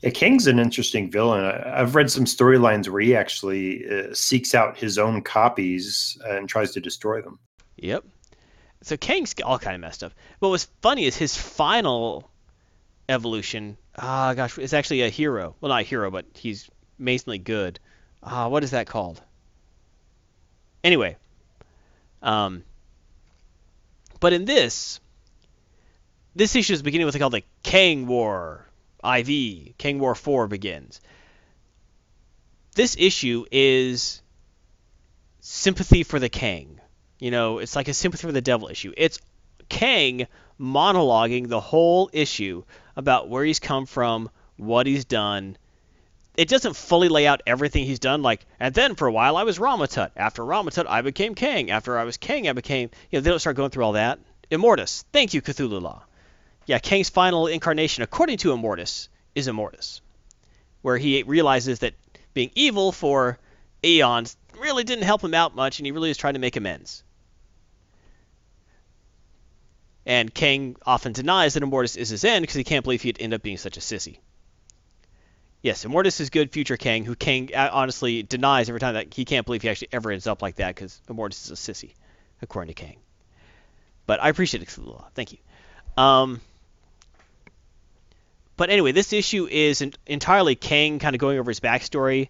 Yeah, Kang's an interesting villain. I've read some storylines where he actually seeks out his own copies and tries to destroy them. Yep. So Kang's all kind of messed up. But what's funny is his final evolution, it's actually a hero. Well, not a hero, but he's amazingly good. What is that called? Anyway. But in this issue is beginning with what's called the Kang War IV. Kang War 4 begins. This issue is sympathy for the Kang. You know, it's like a sympathy for the devil issue. It's Kang monologuing the whole issue about where he's come from, what he's done. It doesn't fully lay out everything he's done, like, and then for a while I was Ramatut. After Ramatut, I became Kang. After I was Kang, I became... You know, they don't start going through all that. Immortus. Thank you, Cthulhu Law. Yeah, Kang's final incarnation, according to Immortus, is Immortus, where he realizes that being evil for eons really didn't help him out much, and he really is trying to make amends. And Kang often denies that Immortus is his end because he can't believe he'd end up being such a sissy. Yes, Immortus is good future Kang, who Kang honestly denies every time that he can't believe he actually ever ends up like that because Immortus is a sissy, according to Kang. But I appreciate it, Law. Thank you. But anyway, this issue is entirely Kang kind of going over his backstory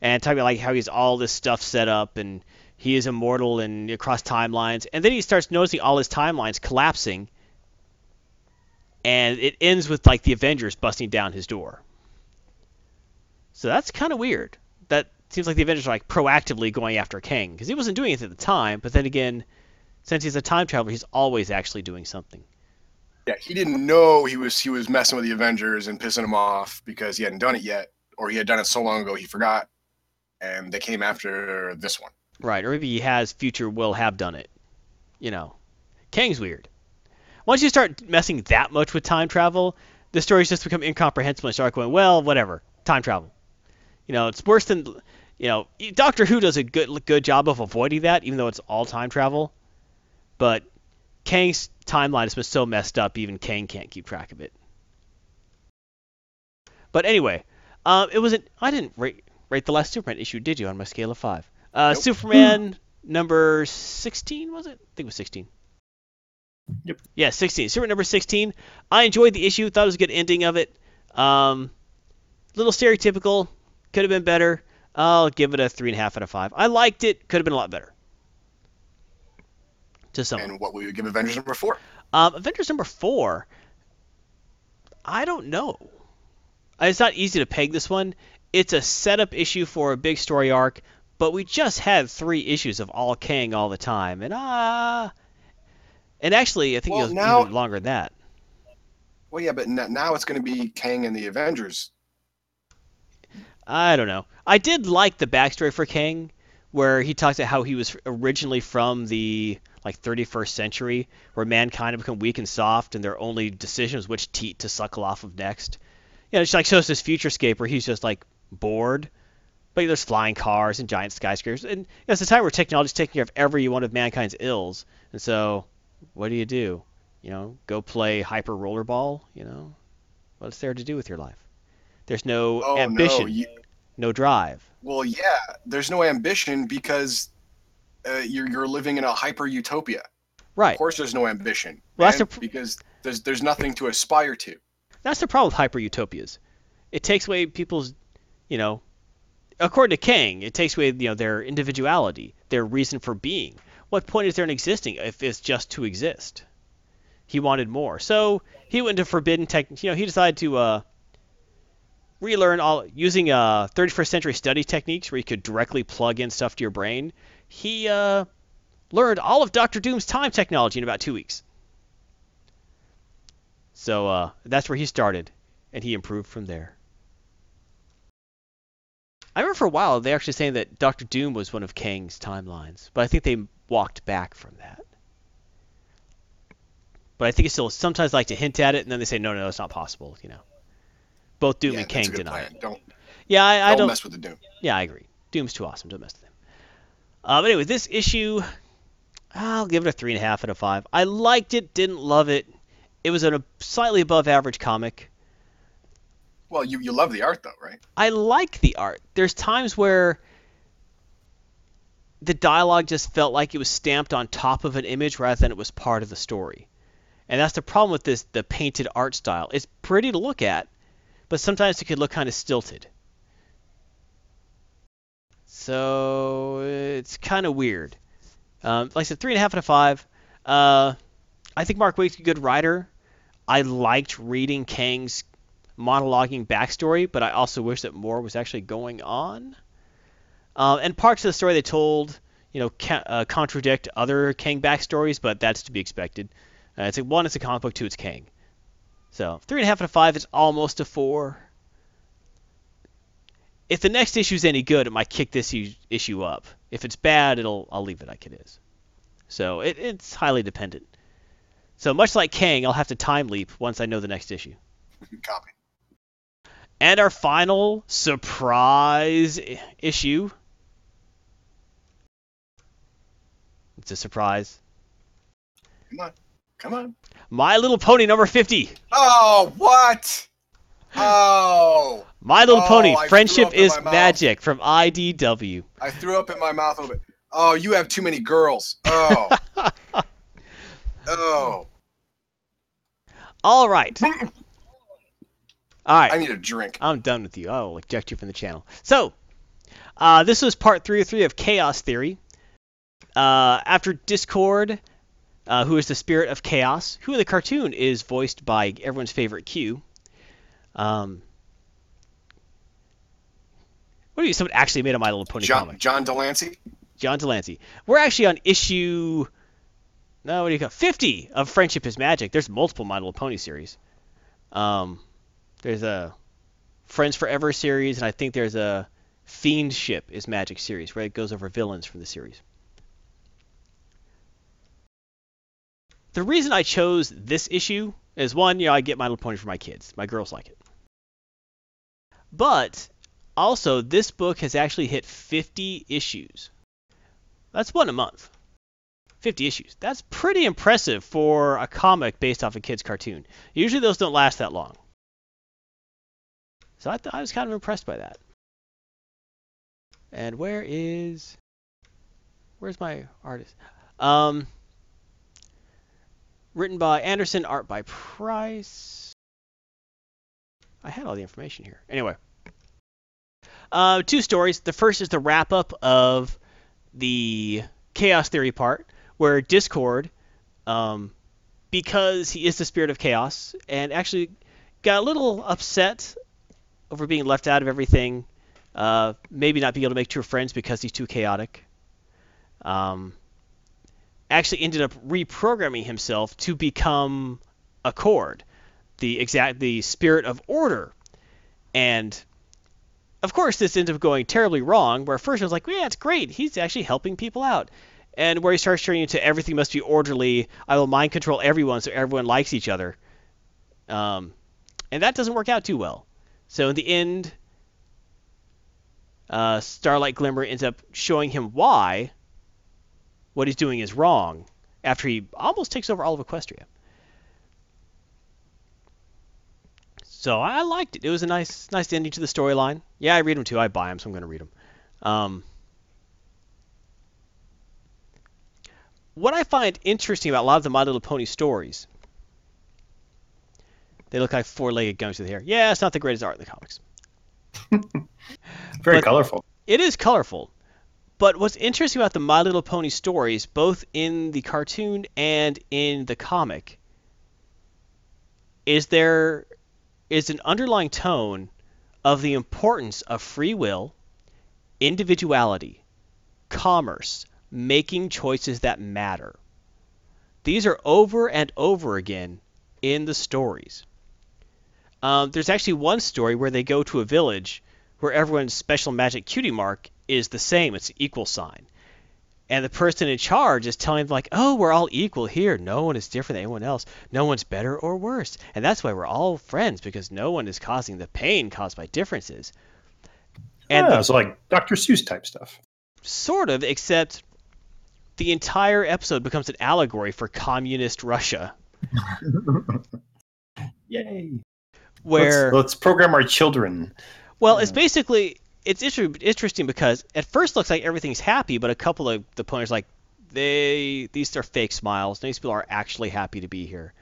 and talking about like how he's all this stuff set up and he is immortal and across timelines. And then he starts noticing all his timelines collapsing, and it ends with like the Avengers busting down his door. So that's kind of weird. That seems like the Avengers are like proactively going after Kang, because he wasn't doing it at the time. But then again, since he's a time traveler, he's always actually doing something. Yeah, he didn't know he was messing with the Avengers and pissing them off because he hadn't done it yet, or he had done it so long ago he forgot, and they came after this one. Right, or maybe he has future will have done it. You know, Kang's weird. Once you start messing that much with time travel, the stories just become incomprehensible and start going, well, whatever, time travel. You know, it's worse than, you know, Doctor Who does a good job of avoiding that, even though it's all time travel. But Kang's timeline has been so messed up, even Kang can't keep track of it. But anyway, I didn't rate the last Superman issue, did you, on my scale of 5? Nope. Superman number 16, was it? I think it was 16. Yep. Yeah, 16. Superman number 16. I enjoyed the issue. Thought it was a good ending of it. Little stereotypical. Could have been better. I'll give it a 3.5 out of 5. I liked it. Could have been a lot better. To some. And what will you give Avengers number 4? Avengers number 4, I don't know. It's not easy to peg this one. It's a setup issue for a big story arc, but we just had 3 issues of all Kang all the time. And and actually, I think it was even longer than that. Well, yeah, but now it's going to be Kang and the Avengers. I don't know. I did like the backstory for Kang, where he talks about how he was originally from the 31st century, where mankind had become weak and soft, and their only decision was which teat to suckle off of next. You know, it's like shows this futurescape where he's just like bored, but there's flying cars and giant skyscrapers, and you know, it's a time where technology's taking care of every one of mankind's ills. And so, what do? You know, go play hyper rollerball. You know, what's there to do with your life? There's no ambition. No drive. Well, yeah, there's no ambition because you're living in a hyper utopia. Right. Of course, there's no ambition. Well, because there's nothing to aspire to. That's the problem with hyper utopias. It takes away people's, you know, according to Kang, it takes away their individuality, their reason for being. What point is there in existing if it's just to exist? He wanted more, so he went to forbidden tech. You know, he decided to relearn all using 31st century study techniques where you could directly plug in stuff to your brain. He learned all of Dr. Doom's time technology in about 2 weeks. So that's where he started, and he improved from there. I remember for a while they actually saying that Dr. Doom was one of Kang's timelines, but I think they walked back from that. But I think it's still sometimes like to hint at it, and then they say, no, it's not possible, you know. Both Doom and Kang deny it. I don't mess with the Doom. Yeah, I agree. Doom's too awesome. Don't mess with him. But anyway, this issue, I'll give it a 3.5 out of 5. I liked it, didn't love it. It was a slightly above average comic. Well, you love the art though, right? I like the art. There's times where the dialogue just felt like it was stamped on top of an image rather than it was part of the story. And that's the problem with this, the painted art style. It's pretty to look at, but sometimes it could look kind of stilted. So it's kind of weird. Like I said, 3.5 out of 5. I think Mark Waid's a good writer. I liked reading Kang's monologuing backstory, but I also wish that more was actually going on. And parts of the story they told, contradict other Kang backstories, but that's to be expected. It's like, one, it's a comic book, two, it's Kang. So 3.5 out of 5, it's almost a 4. If the next issue's any good, it might kick this issue up. If it's bad, I'll leave it like it is. So it's highly dependent. So much like Kang, I'll have to time leap once I know the next issue. Copy. And our final surprise issue. It's a surprise. Come on. My Little Pony number 50. Oh, what? Oh. My Little Pony, Friendship is Magic from IDW. I threw up in my mouth a little bit. Oh, you have too many girls. Oh. Oh. All right. All right. I need a drink. I'm done with you. I will eject you from the channel. So, this was part 3 of Chaos Theory. After Discord, who is the spirit of chaos, who in the cartoon is voiced by everyone's favorite Q. What do you? Someone actually made a My Little Pony comic. John Delancey. We're actually on issue. No, what do you call 50 of Friendship is Magic. There's multiple My Little Pony series. There's a Friends Forever series, and I think there's a Fiendship is Magic series where it goes over villains from the series. The reason I chose this issue is, one, I get My Little Pony for my kids. My girls like it. But also, this book has actually hit 50 issues. That's one a month. 50 issues. That's pretty impressive for a comic based off a kid's cartoon. Usually those don't last that long. So I was kind of impressed by that. And where's my artist? Written by Anderson, art by Price. I had all the information here. Anyway. 2 stories. The first is the wrap-up of the Chaos Theory part, where Discord, because he is the spirit of chaos, and actually got a little upset over being left out of everything, maybe not being able to make true friends because he's too chaotic, actually ended up reprogramming himself to become Accord, the spirit of order. And, of course, this ended up going terribly wrong, where at first I was like, yeah, it's great, he's actually helping people out. And where he starts turning into everything must be orderly, I will mind control everyone so everyone likes each other. And that doesn't work out too well. So in the end, Starlight Glimmer ends up showing him why what he's doing is wrong after he almost takes over all of Equestria. So I liked it. It was a nice ending to the storyline. Yeah, I read them too. I buy them, so I'm going to read them. What I find interesting about a lot of the My Little Pony stories, they look like four-legged gummies with hair. Yeah, it's not the greatest art in the comics. Very colorful. It is colorful. But what's interesting about the My Little Pony stories, both in the cartoon and in the comic, is there is an underlying tone of the importance of free will, individuality, commerce, making choices that matter. These are over and over again in the stories. There's actually one story where they go to a village where everyone's special magic cutie mark is the same. It's an equal sign. And the person in charge is telling them, like, oh, we're all equal here. No one is different than anyone else. No one's better or worse. And that's why we're all friends, because no one is causing the pain caused by differences. And yeah, it's like Dr. Seuss type stuff. Sort of, except the entire episode becomes an allegory for communist Russia. Yay. Where let's program our children. Well, it's basically it's interesting because at first it looks like everything's happy, but a couple of the ponies are like, these are fake smiles. These people are actually happy to be here.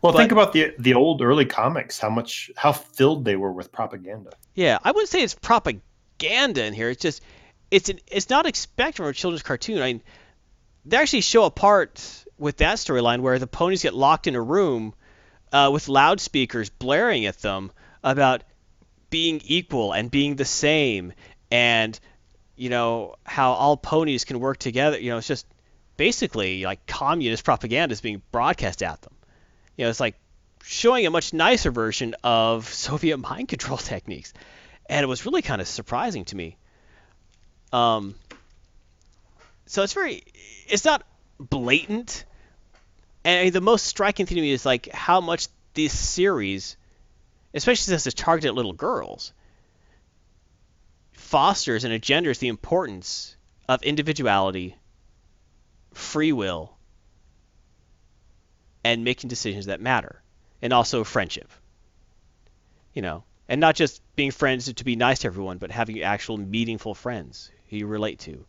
Well, but think about the old early comics, how filled they were with propaganda. Yeah, I wouldn't say it's propaganda in here. It's just it's not expected from a children's cartoon. I mean, they actually show a part with that storyline where the ponies get locked in a room with loudspeakers blaring at them about being equal and being the same, and you know how all ponies can work together. You know, it's just basically like communist propaganda is being broadcast at them. You know, it's like showing a much nicer version of Soviet mind control techniques. And it was really kind of surprising to me. So it's not blatant. And the most striking thing to me is like how much this series, especially since it's targeted at little girls, fosters and engenders the importance of individuality, free will, and making decisions that matter, and also friendship, you know, and not just being friends to be nice to everyone, but having actual meaningful friends who you relate to.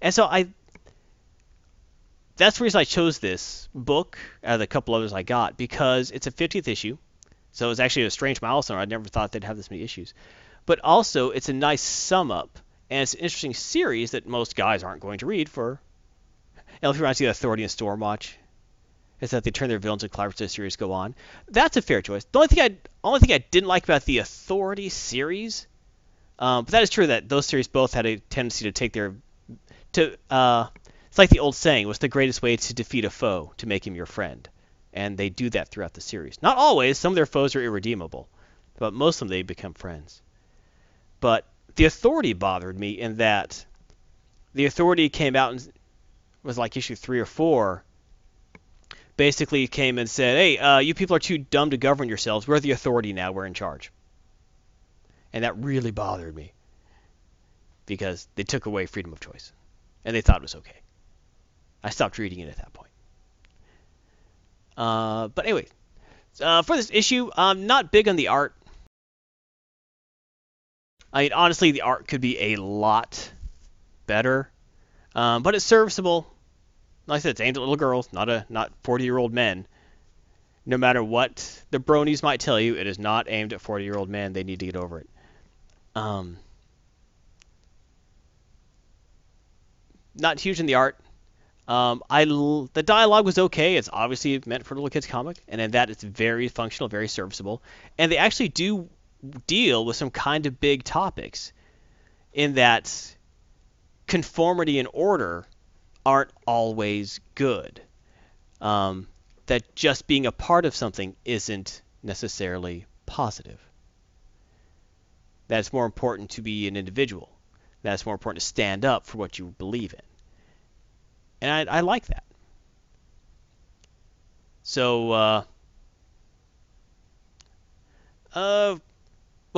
And so that's the reason I chose this book out of the couple others I got, because it's a 50th issue. So it's actually a strange milestone. I never thought they'd have this many issues, but also it's a nice sum up, and it's an interesting series that most guys aren't going to read for. And if you want to see Authority and Stormwatch, is that they turn their villains and collaborates as series go on. That's a fair choice. The only thing I didn't like about the Authority series, but that is true that those series both had a tendency to take their... it's like the old saying, what's the greatest way to defeat a foe? To make him your friend. And they do that throughout the series. Not always. Some of their foes are irredeemable. But most of them, they become friends. But the Authority bothered me in that the Authority came out and was like issue 3 or 4... basically came and said, hey, you people are too dumb to govern yourselves. We're the Authority now. We're in charge. And that really bothered me because they took away freedom of choice, and they thought it was okay. I stopped reading it at that point. But anyway, for this issue, I'm not big on the art. I mean, honestly, the art could be a lot better, but it's serviceable. Like I said, it's aimed at little girls, not 40-year-old men. No matter what the bronies might tell you, it is not aimed at 40-year-old men. They need to get over it. Not huge in the art. The dialogue was okay. It's obviously meant for a little kids comic, and in that it's very functional, very serviceable. And they actually do deal with some kind of big topics, in that conformity and order aren't always good. That just being a part of something isn't necessarily positive. That's more important to be an individual. That's more important to stand up for what you believe in. And I like that. So, well,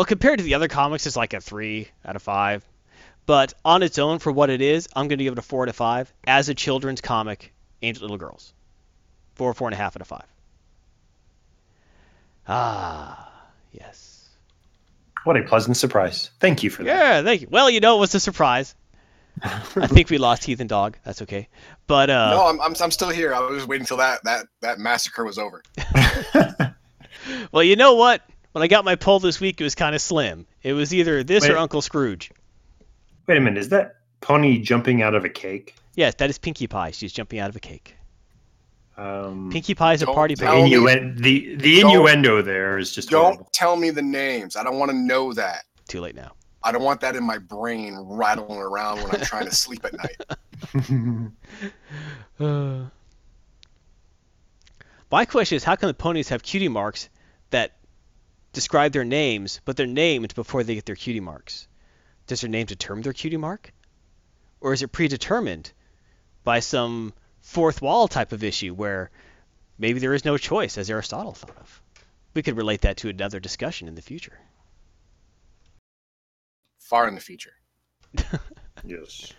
compared to the other comics, it's like a 3 out of 5. But on its own, for what it is, I'm going to give it a 4 out of 5 as a children's comic, aimed at little girls. 4.5 out of 5. Ah, yes. What a pleasant surprise. Thank you for that. Yeah, thank you. Well, you know, it was a surprise. I think we lost Heathendog. That's okay. But no, I'm still here. I was just waiting until that massacre was over. Well, you know what? When I got my poll this week, it was kind of slim. It was either this or Uncle Scrooge. Wait a minute, is that pony jumping out of a cake? Yes, that is Pinkie Pie. She's jumping out of a cake. Pinkie Pie is a party pony. The innuendo there is just Don't horrible. Tell me the names. I don't want to know that. Too late now. I don't want that in my brain rattling around when I'm trying to sleep at night. My question is, how can the ponies have cutie marks that describe their names, but they're named before they get their cutie marks? Does her name determine their cutie mark? Or is it predetermined by some fourth wall type of issue where maybe there is no choice, as Aristotle thought of? We could relate that to another discussion in the future. Far in the future. Yes.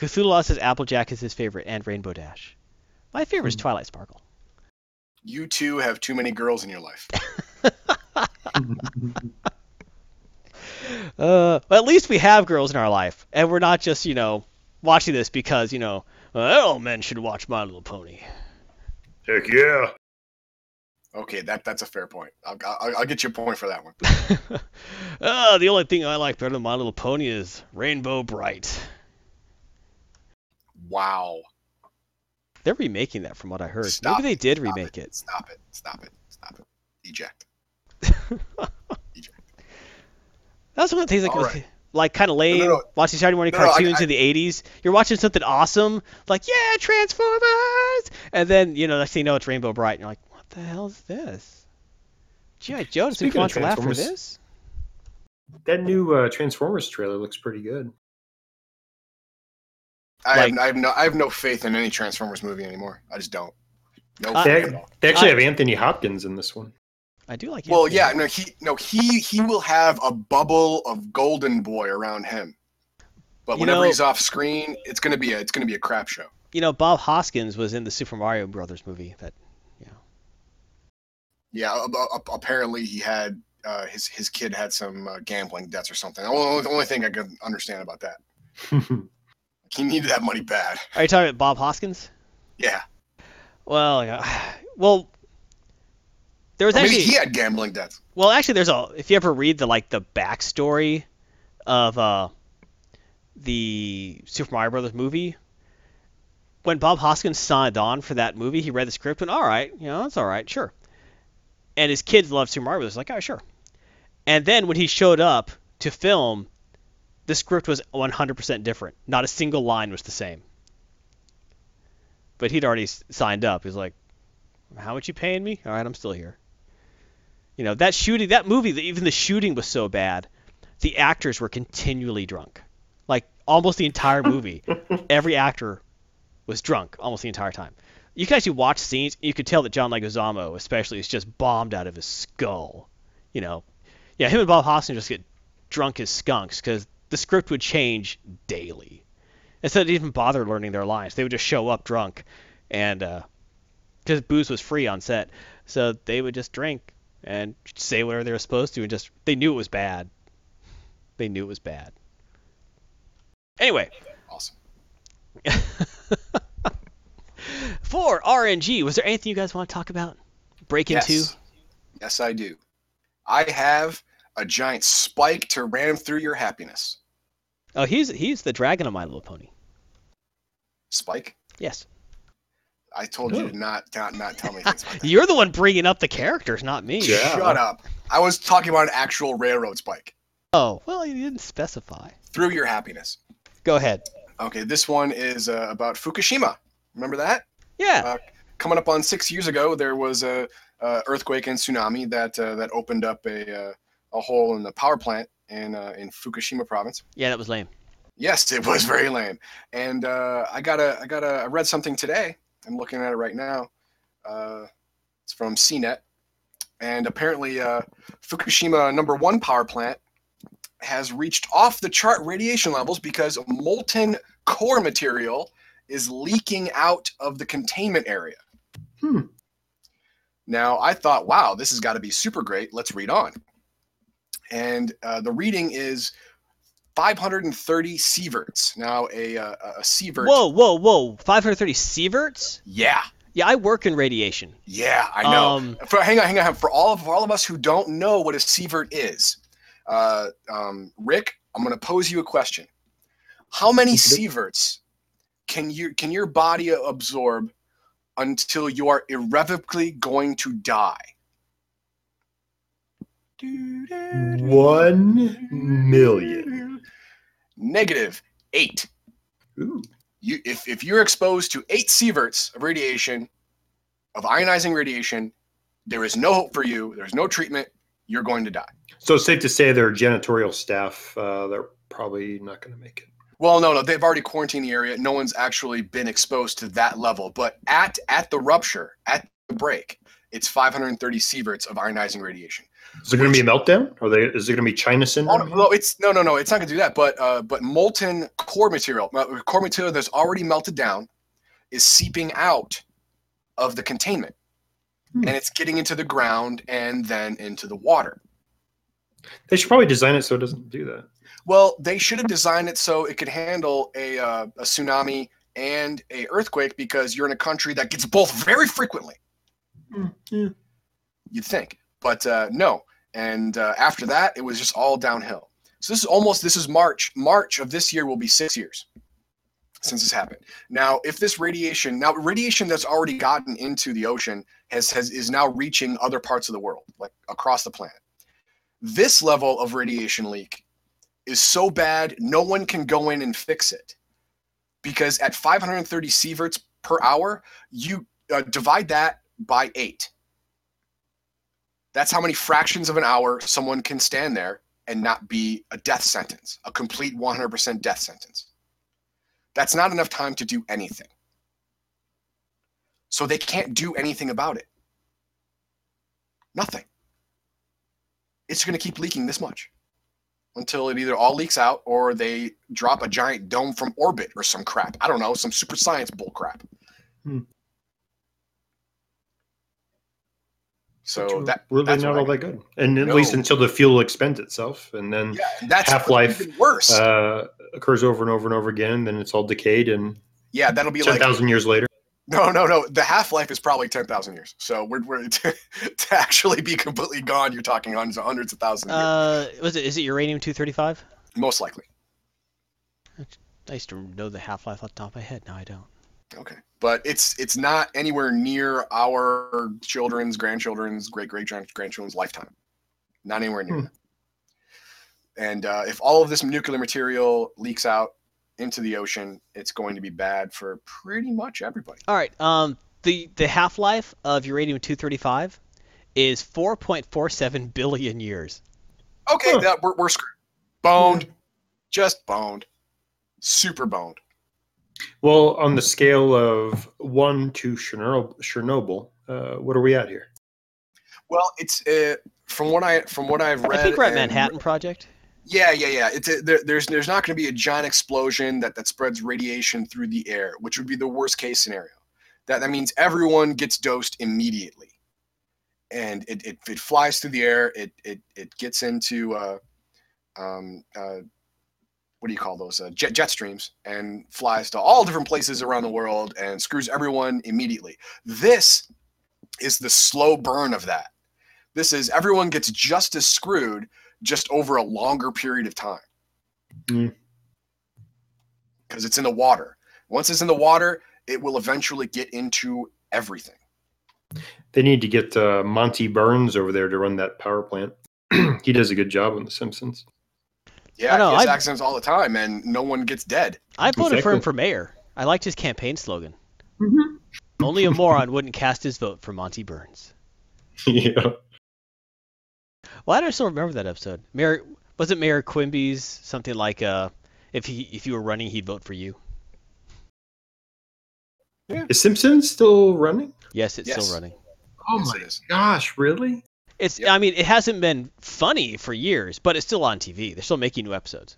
Cthulhu says Applejack is his favorite, and Rainbow Dash. My favorite is Twilight Sparkle. You two have too many girls in your life. At least we have girls in our life, and we're not just, you know, watching this because, you know, all men should watch My Little Pony. Heck yeah. Okay, that's a fair point. I'll get you a point for that one. The only thing I like better than My Little Pony is Rainbow Bright. Wow. They're remaking that from what I heard. Maybe they did remake it. Stop it. Eject. Eject. That's one of the things that goes... Right. Like, kind of lame, watching Saturday morning cartoons in the 80s. You're watching something awesome, like, yeah, Transformers! And then, you know, next thing you know, it's Rainbow Bright, and you're like, what the hell is this? G.I. Joe doesn't even want to laugh for this. That new Transformers trailer looks pretty good. I have no faith in any Transformers movie anymore. I just don't. No faith at all. They actually have Anthony Hopkins in this one. I do like him. Well, yeah, he will have a bubble of Golden Boy around him, but whenever he's off screen, it's gonna be a crap show. You know, Bob Hoskins was in the Super Mario Brothers movie. Apparently, he had his kid had some gambling debts or something. The only thing I could understand about that, he needed that money bad. Are you talking about Bob Hoskins? Yeah. Well. He had gambling debts. Well, actually, if you ever read the backstory of the Super Mario Brothers movie, when Bob Hoskins signed on for that movie, he read the script and, all right, that's all right, sure. And his kids loved Super Mario Brothers, like, all right, sure. And then when he showed up to film, the script was 100% different. Not a single line was the same. But he'd already signed up. He's like, how much you paying me? All right, I'm still here. You know, that shooting, that movie, even the shooting was so bad, the actors were continually drunk. Like, almost the entire movie, every actor was drunk almost the entire time. You can actually watch scenes, you could tell that John Leguizamo, especially, is just bombed out of his skull. You know, yeah, him and Bob Hoskins just get drunk as skunks because the script would change daily. Instead of even bother learning their lines, they would just show up drunk and, because booze was free on set, so they would just drink and say whatever they were supposed to, and just they knew it was bad. They knew it was bad. Anyway, awesome. For RNG, was there anything you guys want to talk about? Break into? Yes, I do. I have a giant spike to ram through your happiness. Oh, he's the dragon of My Little Pony. Spike? Yes. I told you to not tell me things like that. You're the one bringing up the characters, not me. Yeah. Shut up. I was talking about an actual railroad spike. Oh, well, you didn't specify. Through your happiness. Go ahead. Okay, this one is about Fukushima. Remember that? Yeah. Coming up on 6 years ago, there was an earthquake and tsunami that opened up a hole in the power plant in Fukushima province. Yeah, that was lame. Yes, it was very lame. And I read something today. I'm looking at it right now. It's from CNET. And apparently Fukushima number 1 power plant has reached off-the-chart radiation levels because molten core material is leaking out of the containment area. Now, I thought, wow, this has got to be super great. Let's read on. And the reading is 530 sieverts. Now a sievert. Whoa! 530 sieverts? Yeah. Yeah, I work in radiation. Yeah, I know. Hang on. For all of us who don't know what a sievert is, Rick, I'm going to pose you a question. How many sieverts can your body absorb until you are irrevocably going to die? 1,000,000. -8. Ooh. If you're exposed to 8 sieverts of radiation, of ionizing radiation, there is no hope for you. There's no treatment. You're going to die. So it's safe to say their janitorial staff, they're probably not going to make it. Well, no. They've already quarantined the area. No one's actually been exposed to that level. But at the rupture, at the break, it's 530 sieverts of ionizing radiation. Is there going to be a meltdown? Is there going to be China syndrome? No. It's not going to do that. But molten core material that's already melted down, is seeping out of the containment, and it's getting into the ground and then into the water. They should probably design it so it doesn't do that. Well, they should have designed it so it could handle a tsunami and a earthquake, because you're in a country that gets both very frequently. Mm-hmm. You'd think, but no. And after that, it was just all downhill. So this is March. March of this year will be 6 years since this happened. Now, if this radiation that's already gotten into the ocean is now reaching other parts of the world, like across the planet. This level of radiation leak is so bad, no one can go in and fix it. Because at 530 sieverts per hour, you divide that by 8. That's how many fractions of an hour someone can stand there and not be a death sentence, a complete 100% death sentence. That's not enough time to do anything. So they can't do anything about it. Nothing. It's going to keep leaking this much until it either all leaks out or they drop a giant dome from orbit or some crap. I don't know, some super science bull crap. Hmm. So that's not all that good. And at least until the fuel expends itself. And then half-life occurs over and over and over again. And then it's all decayed. And yeah, that'll be 10,000 years later. No. The half-life is probably 10,000 years. So we're to actually be completely gone, you're talking hundreds of thousands of years. Is it uranium-235? Most likely. I used to know the half-life off the top of my head. Now I don't. Okay. But it's not anywhere near our children's, grandchildren's, great-great-grandchildren's lifetime. Not anywhere near that. And if all of this nuclear material leaks out into the ocean, it's going to be bad for pretty much everybody. All right. The half-life of uranium-235 is 4.47 billion years. Okay. Huh. We're screwed. Boned. Yeah. Just boned. Super boned. Well, on the scale of 1 to Chernobyl, what are we at here? Well, it's from what I've read. I think we're at Manhattan Project. Yeah. There's not going to be a giant explosion that spreads radiation through the air, which would be the worst case scenario. That means everyone gets dosed immediately, and it flies through the air. It gets into what do you call those? Jet streams, and flies to all different places around the world and screws everyone immediately. This is the slow burn of that. This is everyone gets just as screwed, just over a longer period of time. Because it's in the water. Once it's in the water, it will eventually get into everything. They need to get Monty Burns over there to run that power plant. He does a good job on The Simpsons. Yeah, he has accents all the time, and no one gets dead. I voted for him for mayor. I liked his campaign slogan. Mm-hmm. Only a moron wouldn't cast his vote for Monty Burns. Yeah. Well, I don't still remember that episode. Wasn't Mayor Quimby's something like, if you were running, he'd vote for you? Yeah. Is Simpsons still running? Yes, it's still running. Oh, my gosh, really? It's. Yep. I mean, it hasn't been funny for years, but it's still on TV. They're still making new episodes.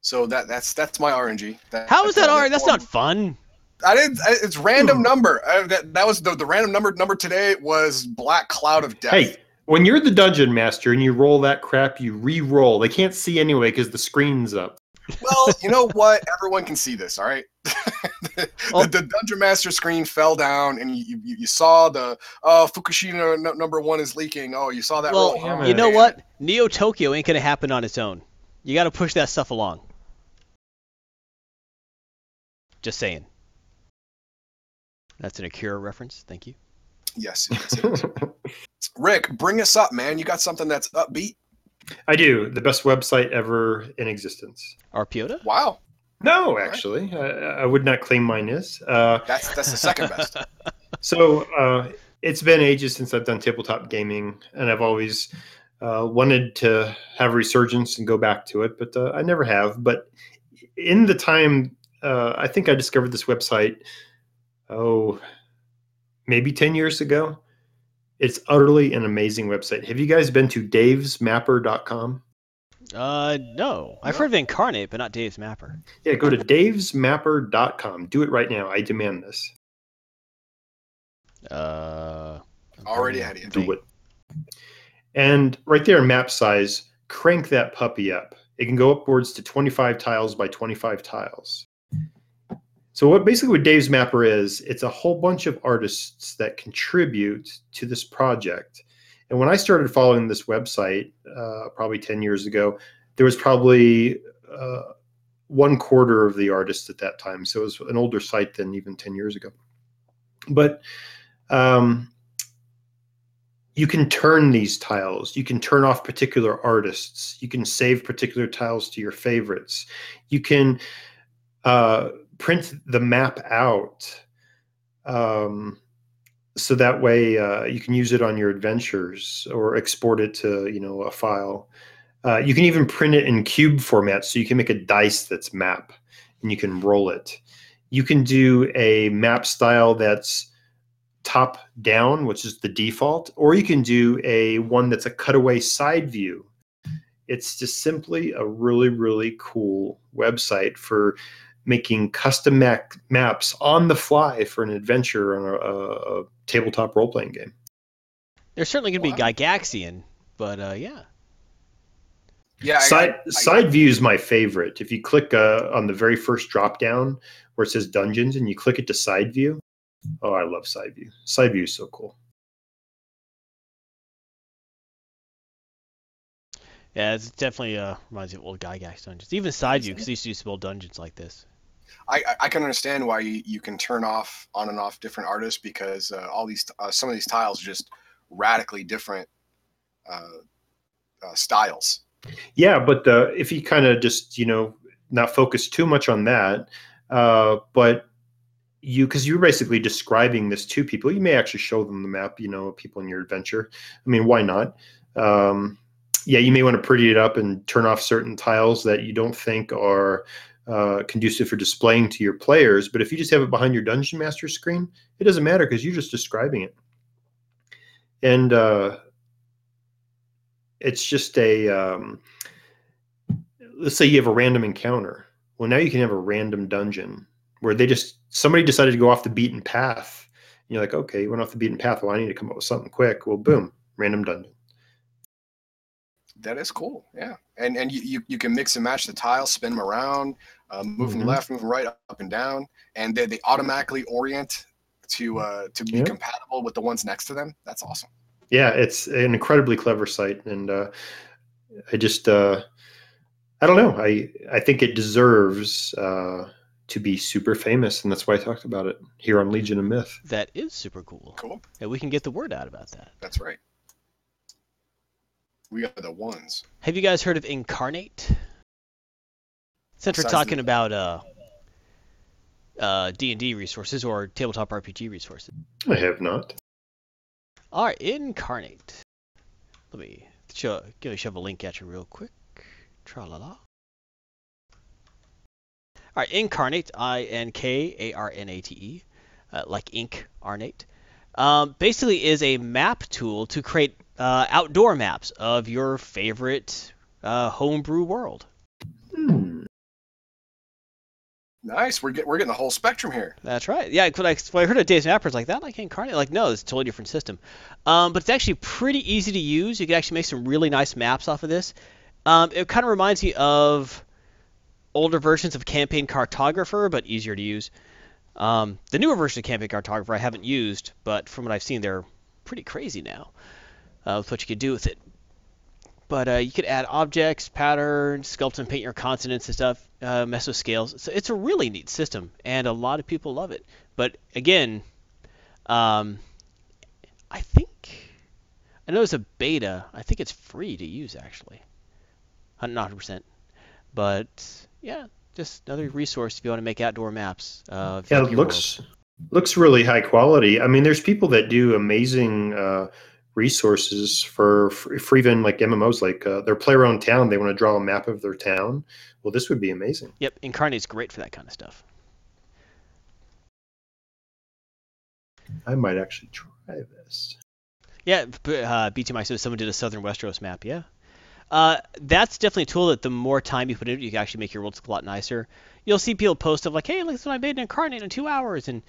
So that's my RNG. How is that RNG? That's not fun. It's random number. That was the random number today was Black Cloud of Death. Hey, when you're the dungeon master and you roll that crap, you re-roll. They can't see anyway because the screen's up. Well, you know what? Everyone can see this, all right? The Dungeon Master screen fell down, and you saw the, Fukushima number one is leaking. Oh, you saw that roll. You know what? Neo Tokyo ain't going to happen on its own. You got to push that stuff along. Just saying. That's an Akira reference. Thank you. Yes. Rick, bring us up, man. You got something that's upbeat. I do. The best website ever in existence. Arpioda? Wow. No, actually. Right. I would not claim mine is. That's the second best. So it's been ages since I've done tabletop gaming, and I've always wanted to have a resurgence and go back to it, but I never have. But in the time, I think I discovered this website, maybe 10 years ago. It's utterly an amazing website. Have you guys been to davesmapper.com? No. I've heard of Incarnate, but not Dave's Mapper. Yeah, go to davesmapper.com. Do it right now. I demand this. Already had it. Do it. And right there, map size, crank that puppy up. It can go upwards to 25 tiles by 25 tiles. So what basically what Dave's Mapper is, it's a whole bunch of artists that contribute to this project. And when I started following this website probably 10 years ago, there was probably one quarter of the artists at that time. So it was an older site than even 10 years ago. But you can turn these tiles. You can turn off particular artists. You can save particular tiles to your favorites. You can print the map out. So that way you can use it on your adventures or export it to, you know, a file. You can even print it in cube format. So you can make a dice that's map and you can roll it. You can do a map style that's top down, which is the default, or you can do a one that's a cutaway side view. It's just simply a really, really cool website for making custom maps on the fly for an adventure and a tabletop role-playing game. There's certainly going to be Gygaxian, but yeah. Yeah, side view is my favorite. If you click on the very first drop-down where it says Dungeons and you click it to side view, oh, I love side view. Side view is so cool. Yeah, it definitely reminds me of old Gygax Dungeons. Even side view, because they used to build dungeons like this. I can understand why you can turn off on and off different artists, because all these some of these tiles are just radically different styles. Yeah, but if you kind of just, you know, not focus too much on that, but because you're basically describing this to people, you may actually show them the map, you know, people in your adventure. I mean, why not? Yeah, you may want to pretty it up and turn off certain tiles that you don't think are conducive for displaying to your players. But if you just have it behind your Dungeon Master screen, it doesn't matter because you're just describing it. And it's just a let's say you have a random encounter. Well, now you can have a random dungeon where they just somebody decided to go off the beaten path. And you're like, okay, you went off the beaten path. Well, I need to come up with something quick. Well, boom, random dungeon. That is cool, yeah. And you can mix and match the tiles, spin them around, move them left, move them right, up and down, and they automatically orient to be compatible with the ones next to them. That's awesome. Yeah, it's an incredibly clever site, and I just I don't know. I think it deserves to be super famous, and that's why I talked about it here on Legion of Myth. That is super cool. Cool. And we can get the word out about that. That's right. We are the ones. Have you guys heard of Incarnate? Since we're talking about D&D resources or tabletop RPG resources. I have not. All right, Incarnate. Let me shove a link at you real quick. Tra-la-la. All right, Incarnate, I-N-K-A-R-N-A-T-E, like ink, arnate. Basically is a map tool to create outdoor maps of your favorite homebrew world. Nice. We're getting the whole spectrum here. That's right. Yeah, when I heard of Dave's Mapper, it's like that, like Incarnate. Like, no, it's a totally different system. But it's actually pretty easy to use. You can actually make some really nice maps off of this. It kind of reminds me of older versions of Campaign Cartographer, but easier to use. The newer version of Campaign Cartographer I haven't used, but from what I've seen, they're pretty crazy now. With what you could do with it. But you could add objects, patterns, sculpt and paint your continents and stuff, mess with scales. So it's a really neat system, and a lot of people love it. But again, I know it's a beta. I think it's free to use, actually. Not 100%. But yeah, just another resource if you want to make outdoor maps. Yeah, it looks really high quality. I mean, there's people that do amazing resources for even like MMOs, like their PlayerOwn town. They want to draw a map of their town. Well, this would be amazing. Yep, Incarnate's great for that kind of stuff. I might actually try this. Yeah, BTMI says someone did a Southern Westeros map. Yeah, that's definitely a tool that the more time you put in it, you can actually make your worlds a lot nicer. You'll see people post of like, hey, look, this is what I made in Incarnate in 2 hours, and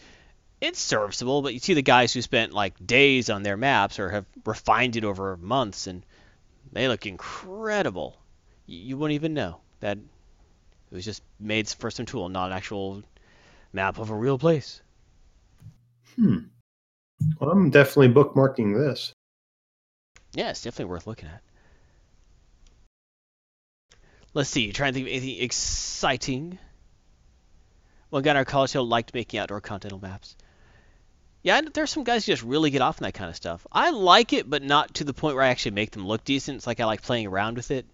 it's serviceable, but you see the guys who spent like days on their maps or have refined it over months, and they look incredible. You wouldn't even know that it was just made for some tool, not an actual map of a real place. Well, I'm definitely bookmarking this. Yeah, it's definitely worth looking at. Let's see, trying to think of anything exciting. Well, again, our college show liked making outdoor continental maps. Yeah, there's some guys who just really get off on that kind of stuff. I like it, but not to the point where I actually make them look decent. It's like I like playing around with it.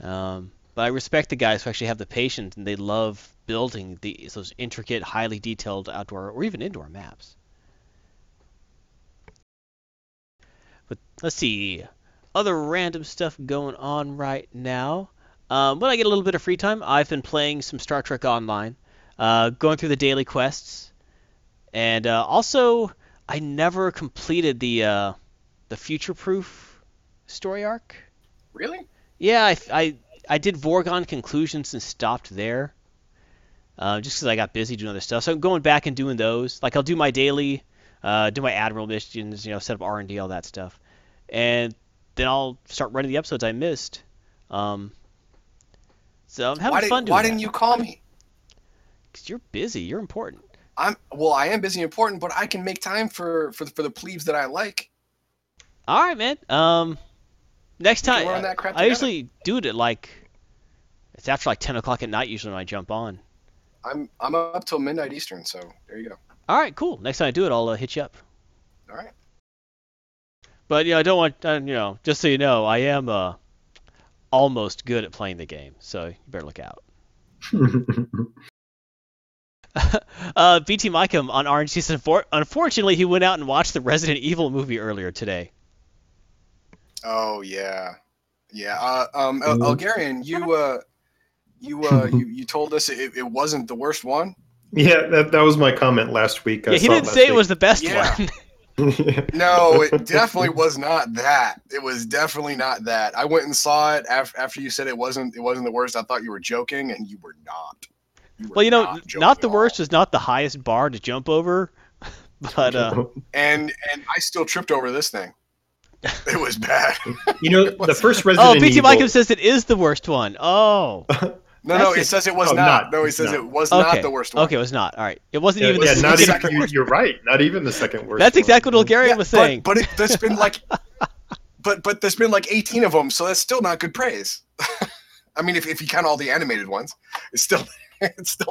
But I respect the guys who actually have the patience, and they love building those intricate, highly detailed outdoor or even indoor maps. But let's see, other random stuff going on right now. When I get a little bit of free time, I've been playing some Star Trek Online. Going through the daily quests, and also I never completed the Future Proof story arc. Really? Yeah, I did Vorgon Conclusions and stopped there, just because I got busy doing other stuff. So I'm going back and doing those. Like I'll do my daily, do my Admiral missions, set up R&D, all that stuff, and then I'll start running the episodes I missed. So I'm having fun doing that. Why didn't you call me? You're busy. You're important. I am busy and important, but I can make time for the plebes that I like. All right, man. Next time, I usually do it at it's after 10 o'clock at night usually when I jump on. I'm up till midnight Eastern, so there you go. All right, cool. Next time I do it, I'll hit you up. All right. But I don't want just so you know, I am almost good at playing the game, so you better look out. BT Micum on RNG season 4. Unfortunately, he went out and watched the Resident Evil movie earlier today. Oh yeah. Elgarian, you told us it wasn't the worst one. Yeah, that was my comment last week. Yeah, he didn't say it was the best one. No, it definitely was not that. It was definitely not that. I went and saw it after you said it wasn't the worst. I thought you were joking, and you were not. Well, not the worst is not the highest bar to jump over, but and I still tripped over this thing. It was bad. The first Resident Evil. Oh, BT Micah says it is the worst one. Oh. No, it says it was not. No, he says it was not the worst one. Okay, it was not. All right. It wasn't even the second worst. You're right. Not even the second worst. That's exactly what Elgarian was saying. But there's been but there's been 18 of them, so that's still not good praise. I mean, if you count all the animated ones, it's still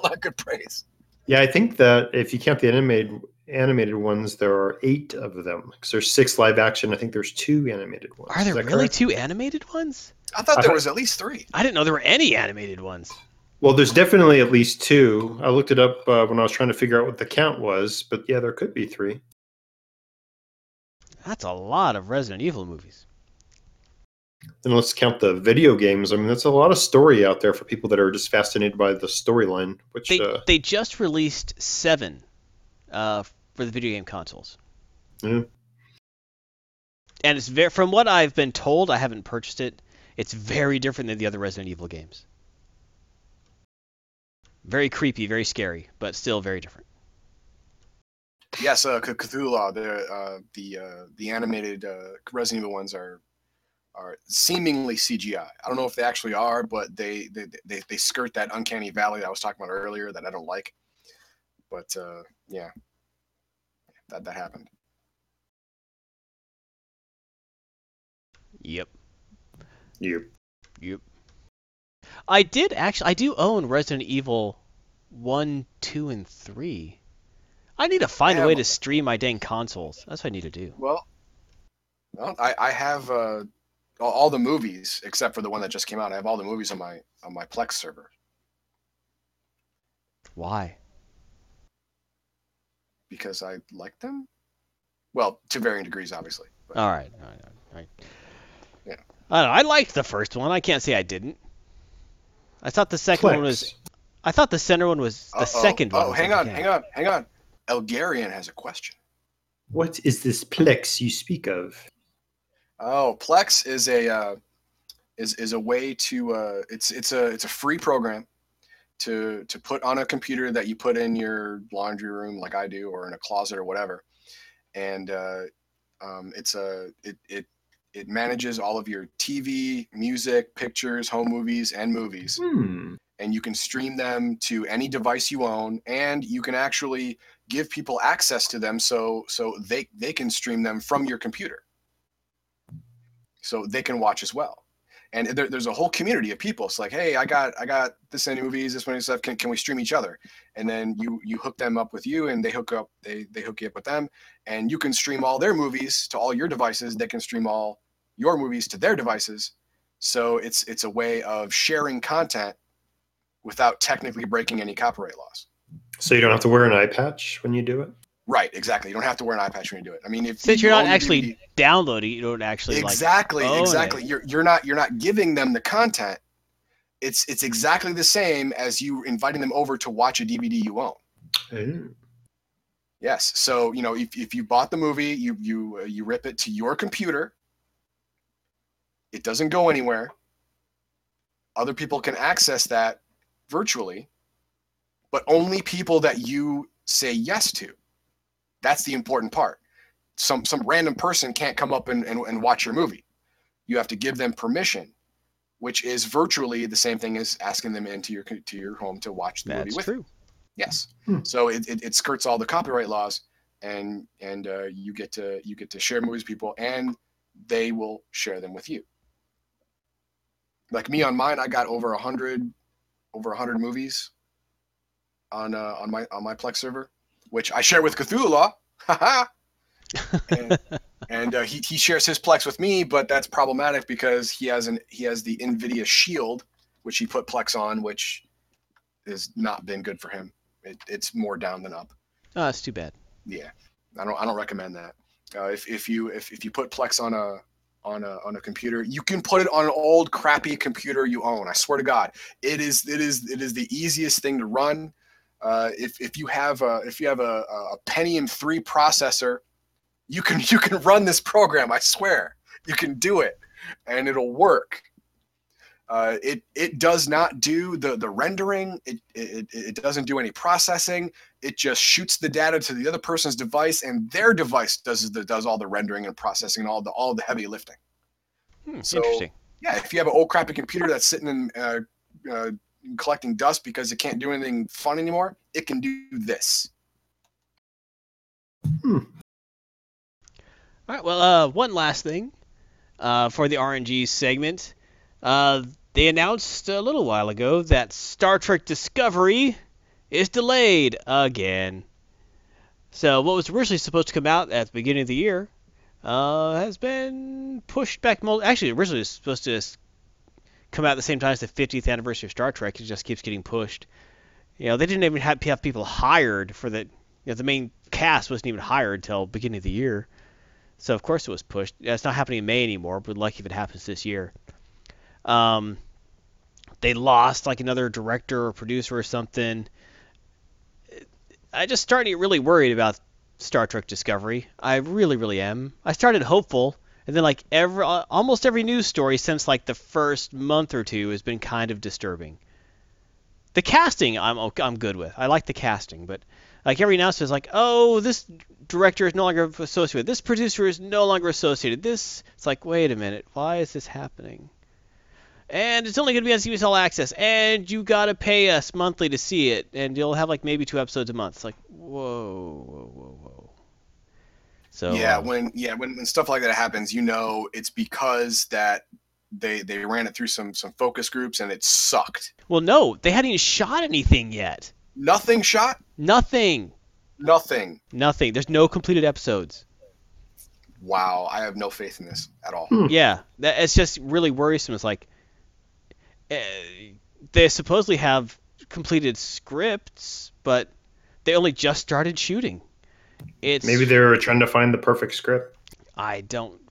not good praise. Yeah, I think that if you count the animated ones, there are 8 of them. Because there's 6 live action. I think there's 2 animated ones. Are there really correct? 2 animated ones? I thought there was at least 3. I didn't know there were any animated ones. Well, there's definitely at least 2. I looked it up when I was trying to figure out what the count was. But yeah, there could be 3. That's a lot of Resident Evil movies. And let's count the video games. I mean, that's a lot of story out there for people that are just fascinated by the storyline. Which they just released 7 for the video game consoles. Yeah. And it's from what I've been told, I haven't purchased it, it's very different than the other Resident Evil games. Very creepy, very scary, but still very different. Yes, Cthulhu, the animated Resident Evil ones are seemingly CGI. I don't know if they actually are, but they skirt that uncanny valley that I was talking about earlier that I don't like. But yeah, that happened. Yep. I do own Resident Evil 1, 2, and 3. I need to find a way to stream my dang consoles. That's what I need to do. Well, I have... all the movies except for the one that just came out. I have all the movies on my Plex server. Why? Because I like them. Well, to varying degrees, obviously. But... All right. Yeah. I don't know. I liked the first one. I can't say I didn't. I thought the second one was. I thought the center one was the second one. Oh, hang on. Elgarian has a question. What is this Plex you speak of? Oh, Plex is a way to it's a free program to put on a computer that you put in your laundry room like I do, or in a closet or whatever. And it manages all of your TV, music, pictures, home movies, and movies. Hmm. And you can stream them to any device you own, and you can actually give people access to them so they can stream them from your computer. So they can watch as well. And there's a whole community of people. It's like, hey, I got this many movies, this many stuff. Can we stream each other? And then you hook them up with you, and they hook you up with them, and you can stream all their movies to all your devices. They can stream all your movies to their devices. So it's a way of sharing content without technically breaking any copyright laws. So you don't have to wear an eye patch when you do it? Right, exactly. You don't have to wear an eye patch when you do it. I mean, since you're not actually downloading, you don't actually exactly. You're not giving them the content. It's exactly the same as you inviting them over to watch a DVD you own. Ooh. Yes. So you know, if you bought the movie, you rip it to your computer. It doesn't go anywhere. Other people can access that virtually, but only people that you say yes to. That's the important part. Some random person can't come up and watch your movie. You have to give them permission, which is virtually the same thing as asking them into your home to watch the movie with. That's true. Yes. Hmm. So it skirts all the copyright laws, and you get to share movies with people, and they will share them with you. Like me on mine, I got over 100 movies on my Plex server, which I share with Cthulhu. And he shares his Plex with me, but that's problematic because he has the NVIDIA Shield, which he put Plex on, which has not been good for him. It's more down than up. Oh, that's too bad. Yeah, I don't recommend that. If you put Plex on a computer, you can put it on an old crappy computer you own. I swear to God, it is the easiest thing to run. If you have a Pentium 3 processor, you can run this program. I swear you can do it, and it'll work. It does not do the rendering. It doesn't do any processing. It just shoots the data to the other person's device, and their device does all the rendering and processing and all the heavy lifting. So, interesting. Yeah, if you have an old crappy computer that's sitting in collecting dust because it can't do anything fun anymore, it can do this. All right, well, one last thing for the RNG segment. They announced a little while ago that Star Trek Discovery is delayed again. So what was originally supposed to come out at the beginning of the year has been pushed back. Actually, originally it was supposed to come out at the same time as the 50th anniversary of Star Trek. It just keeps getting pushed. You know, they didn't even have people hired for the... You know, the main cast wasn't even hired till beginning of the year. So, of course, it was pushed. It's not happening in May anymore, but lucky if it happens this year. They lost, like, another director or producer or something. I just started to get really worried about Star Trek Discovery. I really, really am. I started hopeful. And then, like, almost every news story since, like, the first month or two has been kind of disturbing. The casting, I'm good with. I like the casting, but, like, every announcement is like, oh, this director is no longer associated. This producer is no longer associated. This, it's like, wait a minute, why is this happening? And it's only going to be on CBS All Access, and you got to pay us monthly to see it, and you'll have, like, maybe 2 episodes a month. It's like, whoa. So, yeah, when stuff like that happens, you know it's because that they ran it through some focus groups and it sucked. Well, no, they hadn't even shot anything yet. Nothing shot? Nothing. There's no completed episodes. Wow, I have no faith in this at all. Yeah, it's just really worrisome. It's like they supposedly have completed scripts, but they only just started shooting. Maybe they were trying to find the perfect script.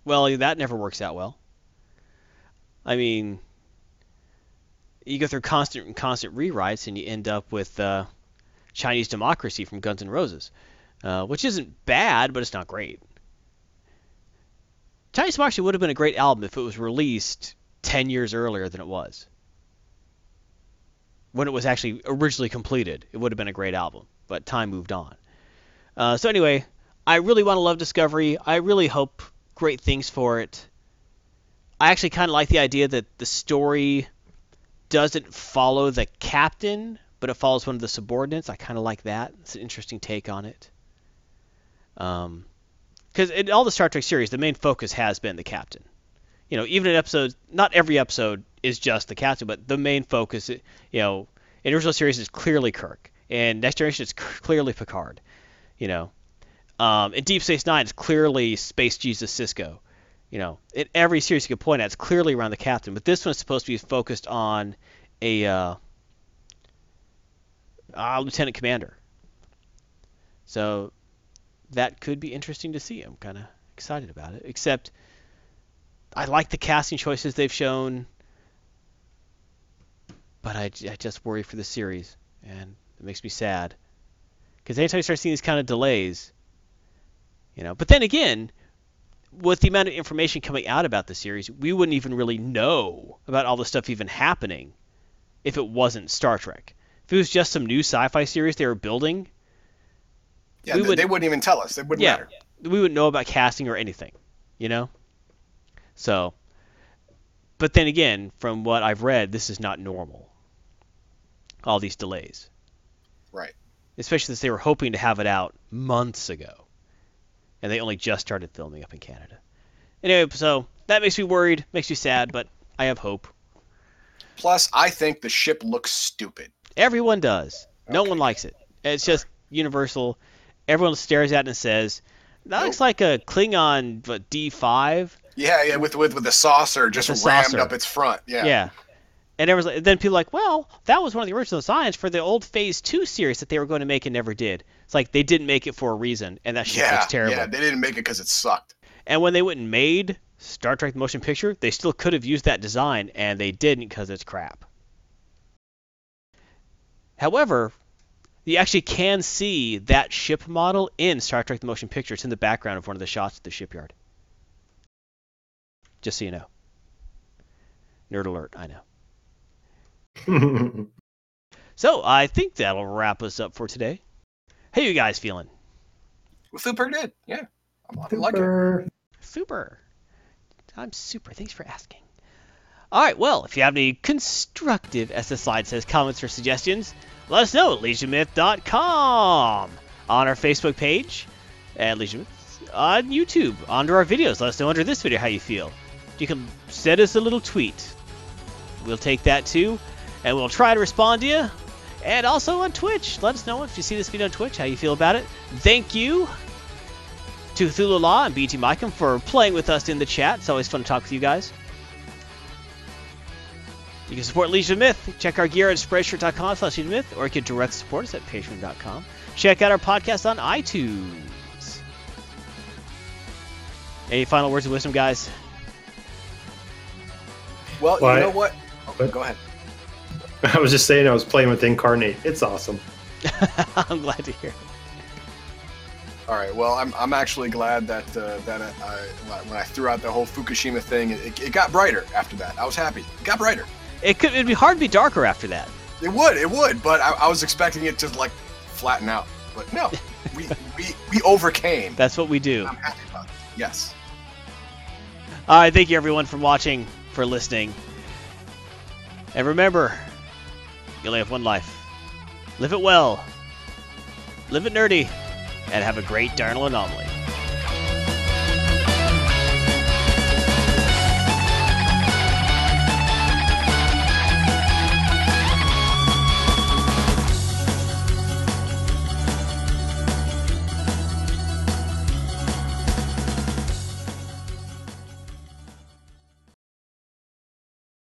Well, that never works out well. I mean, you go through constant rewrites, and you end up with Chinese Democracy from Guns N' Roses, which isn't bad, but it's not great. Chinese Democracy would have been a great album if it was released 10 years earlier than it was. when it was actually originally completed, it would have been a great album, but time moved on. So anyway, I really want to love Discovery. I really hope great things for it. I actually kind of like the idea that the story doesn't follow the captain, but it follows one of the subordinates. I kind of like that. It's an interesting take on it. Because in all the Star Trek series, the main focus has been the captain. You know, even in episodes, not every episode is just the captain, but the main focus, you know, in original series is clearly Kirk, and Next Generation is clearly Picard. You know, in Deep Space Nine, it's clearly Space Jesus Sisko. You know, in every series you can point at, it's clearly around the captain. But this one's supposed to be focused on a lieutenant commander. So that could be interesting to see. I'm kind of excited about it. Except I like the casting choices they've shown, but I just worry for the series, and it makes me sad. Because anytime you start seeing these kind of delays, you know. But then again, with the amount of information coming out about the series, we wouldn't even really know about all the stuff even happening if it wasn't Star Trek. If it was just some new sci-fi series they were building, yeah, they wouldn't even tell us. It wouldn't matter. We wouldn't know about casting or anything, you know? So, but then again, from what I've read, this is not normal. All these delays. Right. Especially since they were hoping to have it out months ago. And they only just started filming up in Canada. Anyway, so that makes me worried, makes me sad, but I have hope. Plus, I think the ship looks stupid. Everyone does. Okay. No one likes it. It's just universal. Everyone stares at it and says, that looks like a Klingon D5. Yeah, with the saucer just rammed saucer up its front. Yeah. And then people are like, well, that was one of the original designs for the old Phase 2 series that they were going to make and never did. It's like they didn't make it for a reason, and that shit looks terrible. Yeah, they didn't make it because it sucked. And when they went and made Star Trek the Motion Picture, they still could have used that design, and they didn't because it's crap. However, you actually can see that ship model in Star Trek the Motion Picture. It's in the background of one of the shots at the shipyard. Just so you know. Nerd alert, I know. So I think that'll wrap us up for today. How you guys feeling? Well, super good. Yeah, I'm liking it. Super. I'm super. Thanks for asking. All right. Well, if you have any constructive, as the slide says, comments or suggestions, let us know at legionmyth.com, on our Facebook page at Legion Myth, on YouTube under our videos. Let us know under this video how you feel. You can send us a little tweet. We'll take that too. And we'll try to respond to you. And also on Twitch. Let us know if you see this video on Twitch, how you feel about it. Thank you to Cthulhu Law and BT Micam for playing with us in the chat. It's always fun to talk with you guys. You can support Legion of Myth. Check our gear at spreadshirt.com/legionmyth, or you can direct support us at patreon.com. Check out our podcast on iTunes. Any final words of wisdom, guys? Well, you know what? Oh, go ahead. I was just saying I was playing with Incarnate. It's awesome. I'm glad to hear it. All right. Well, I'm actually glad that when I threw out the whole Fukushima thing, it got brighter after that. I was happy. It got brighter. It'd be hard to be darker after that. It would. But I was expecting it to like flatten out. But no, we overcame. That's what we do. I'm happy about it. Yes. All right. Thank you, everyone, for watching, for listening, and remember. You only have one life. Live it well. Live it nerdy. And have a great darnal anomaly.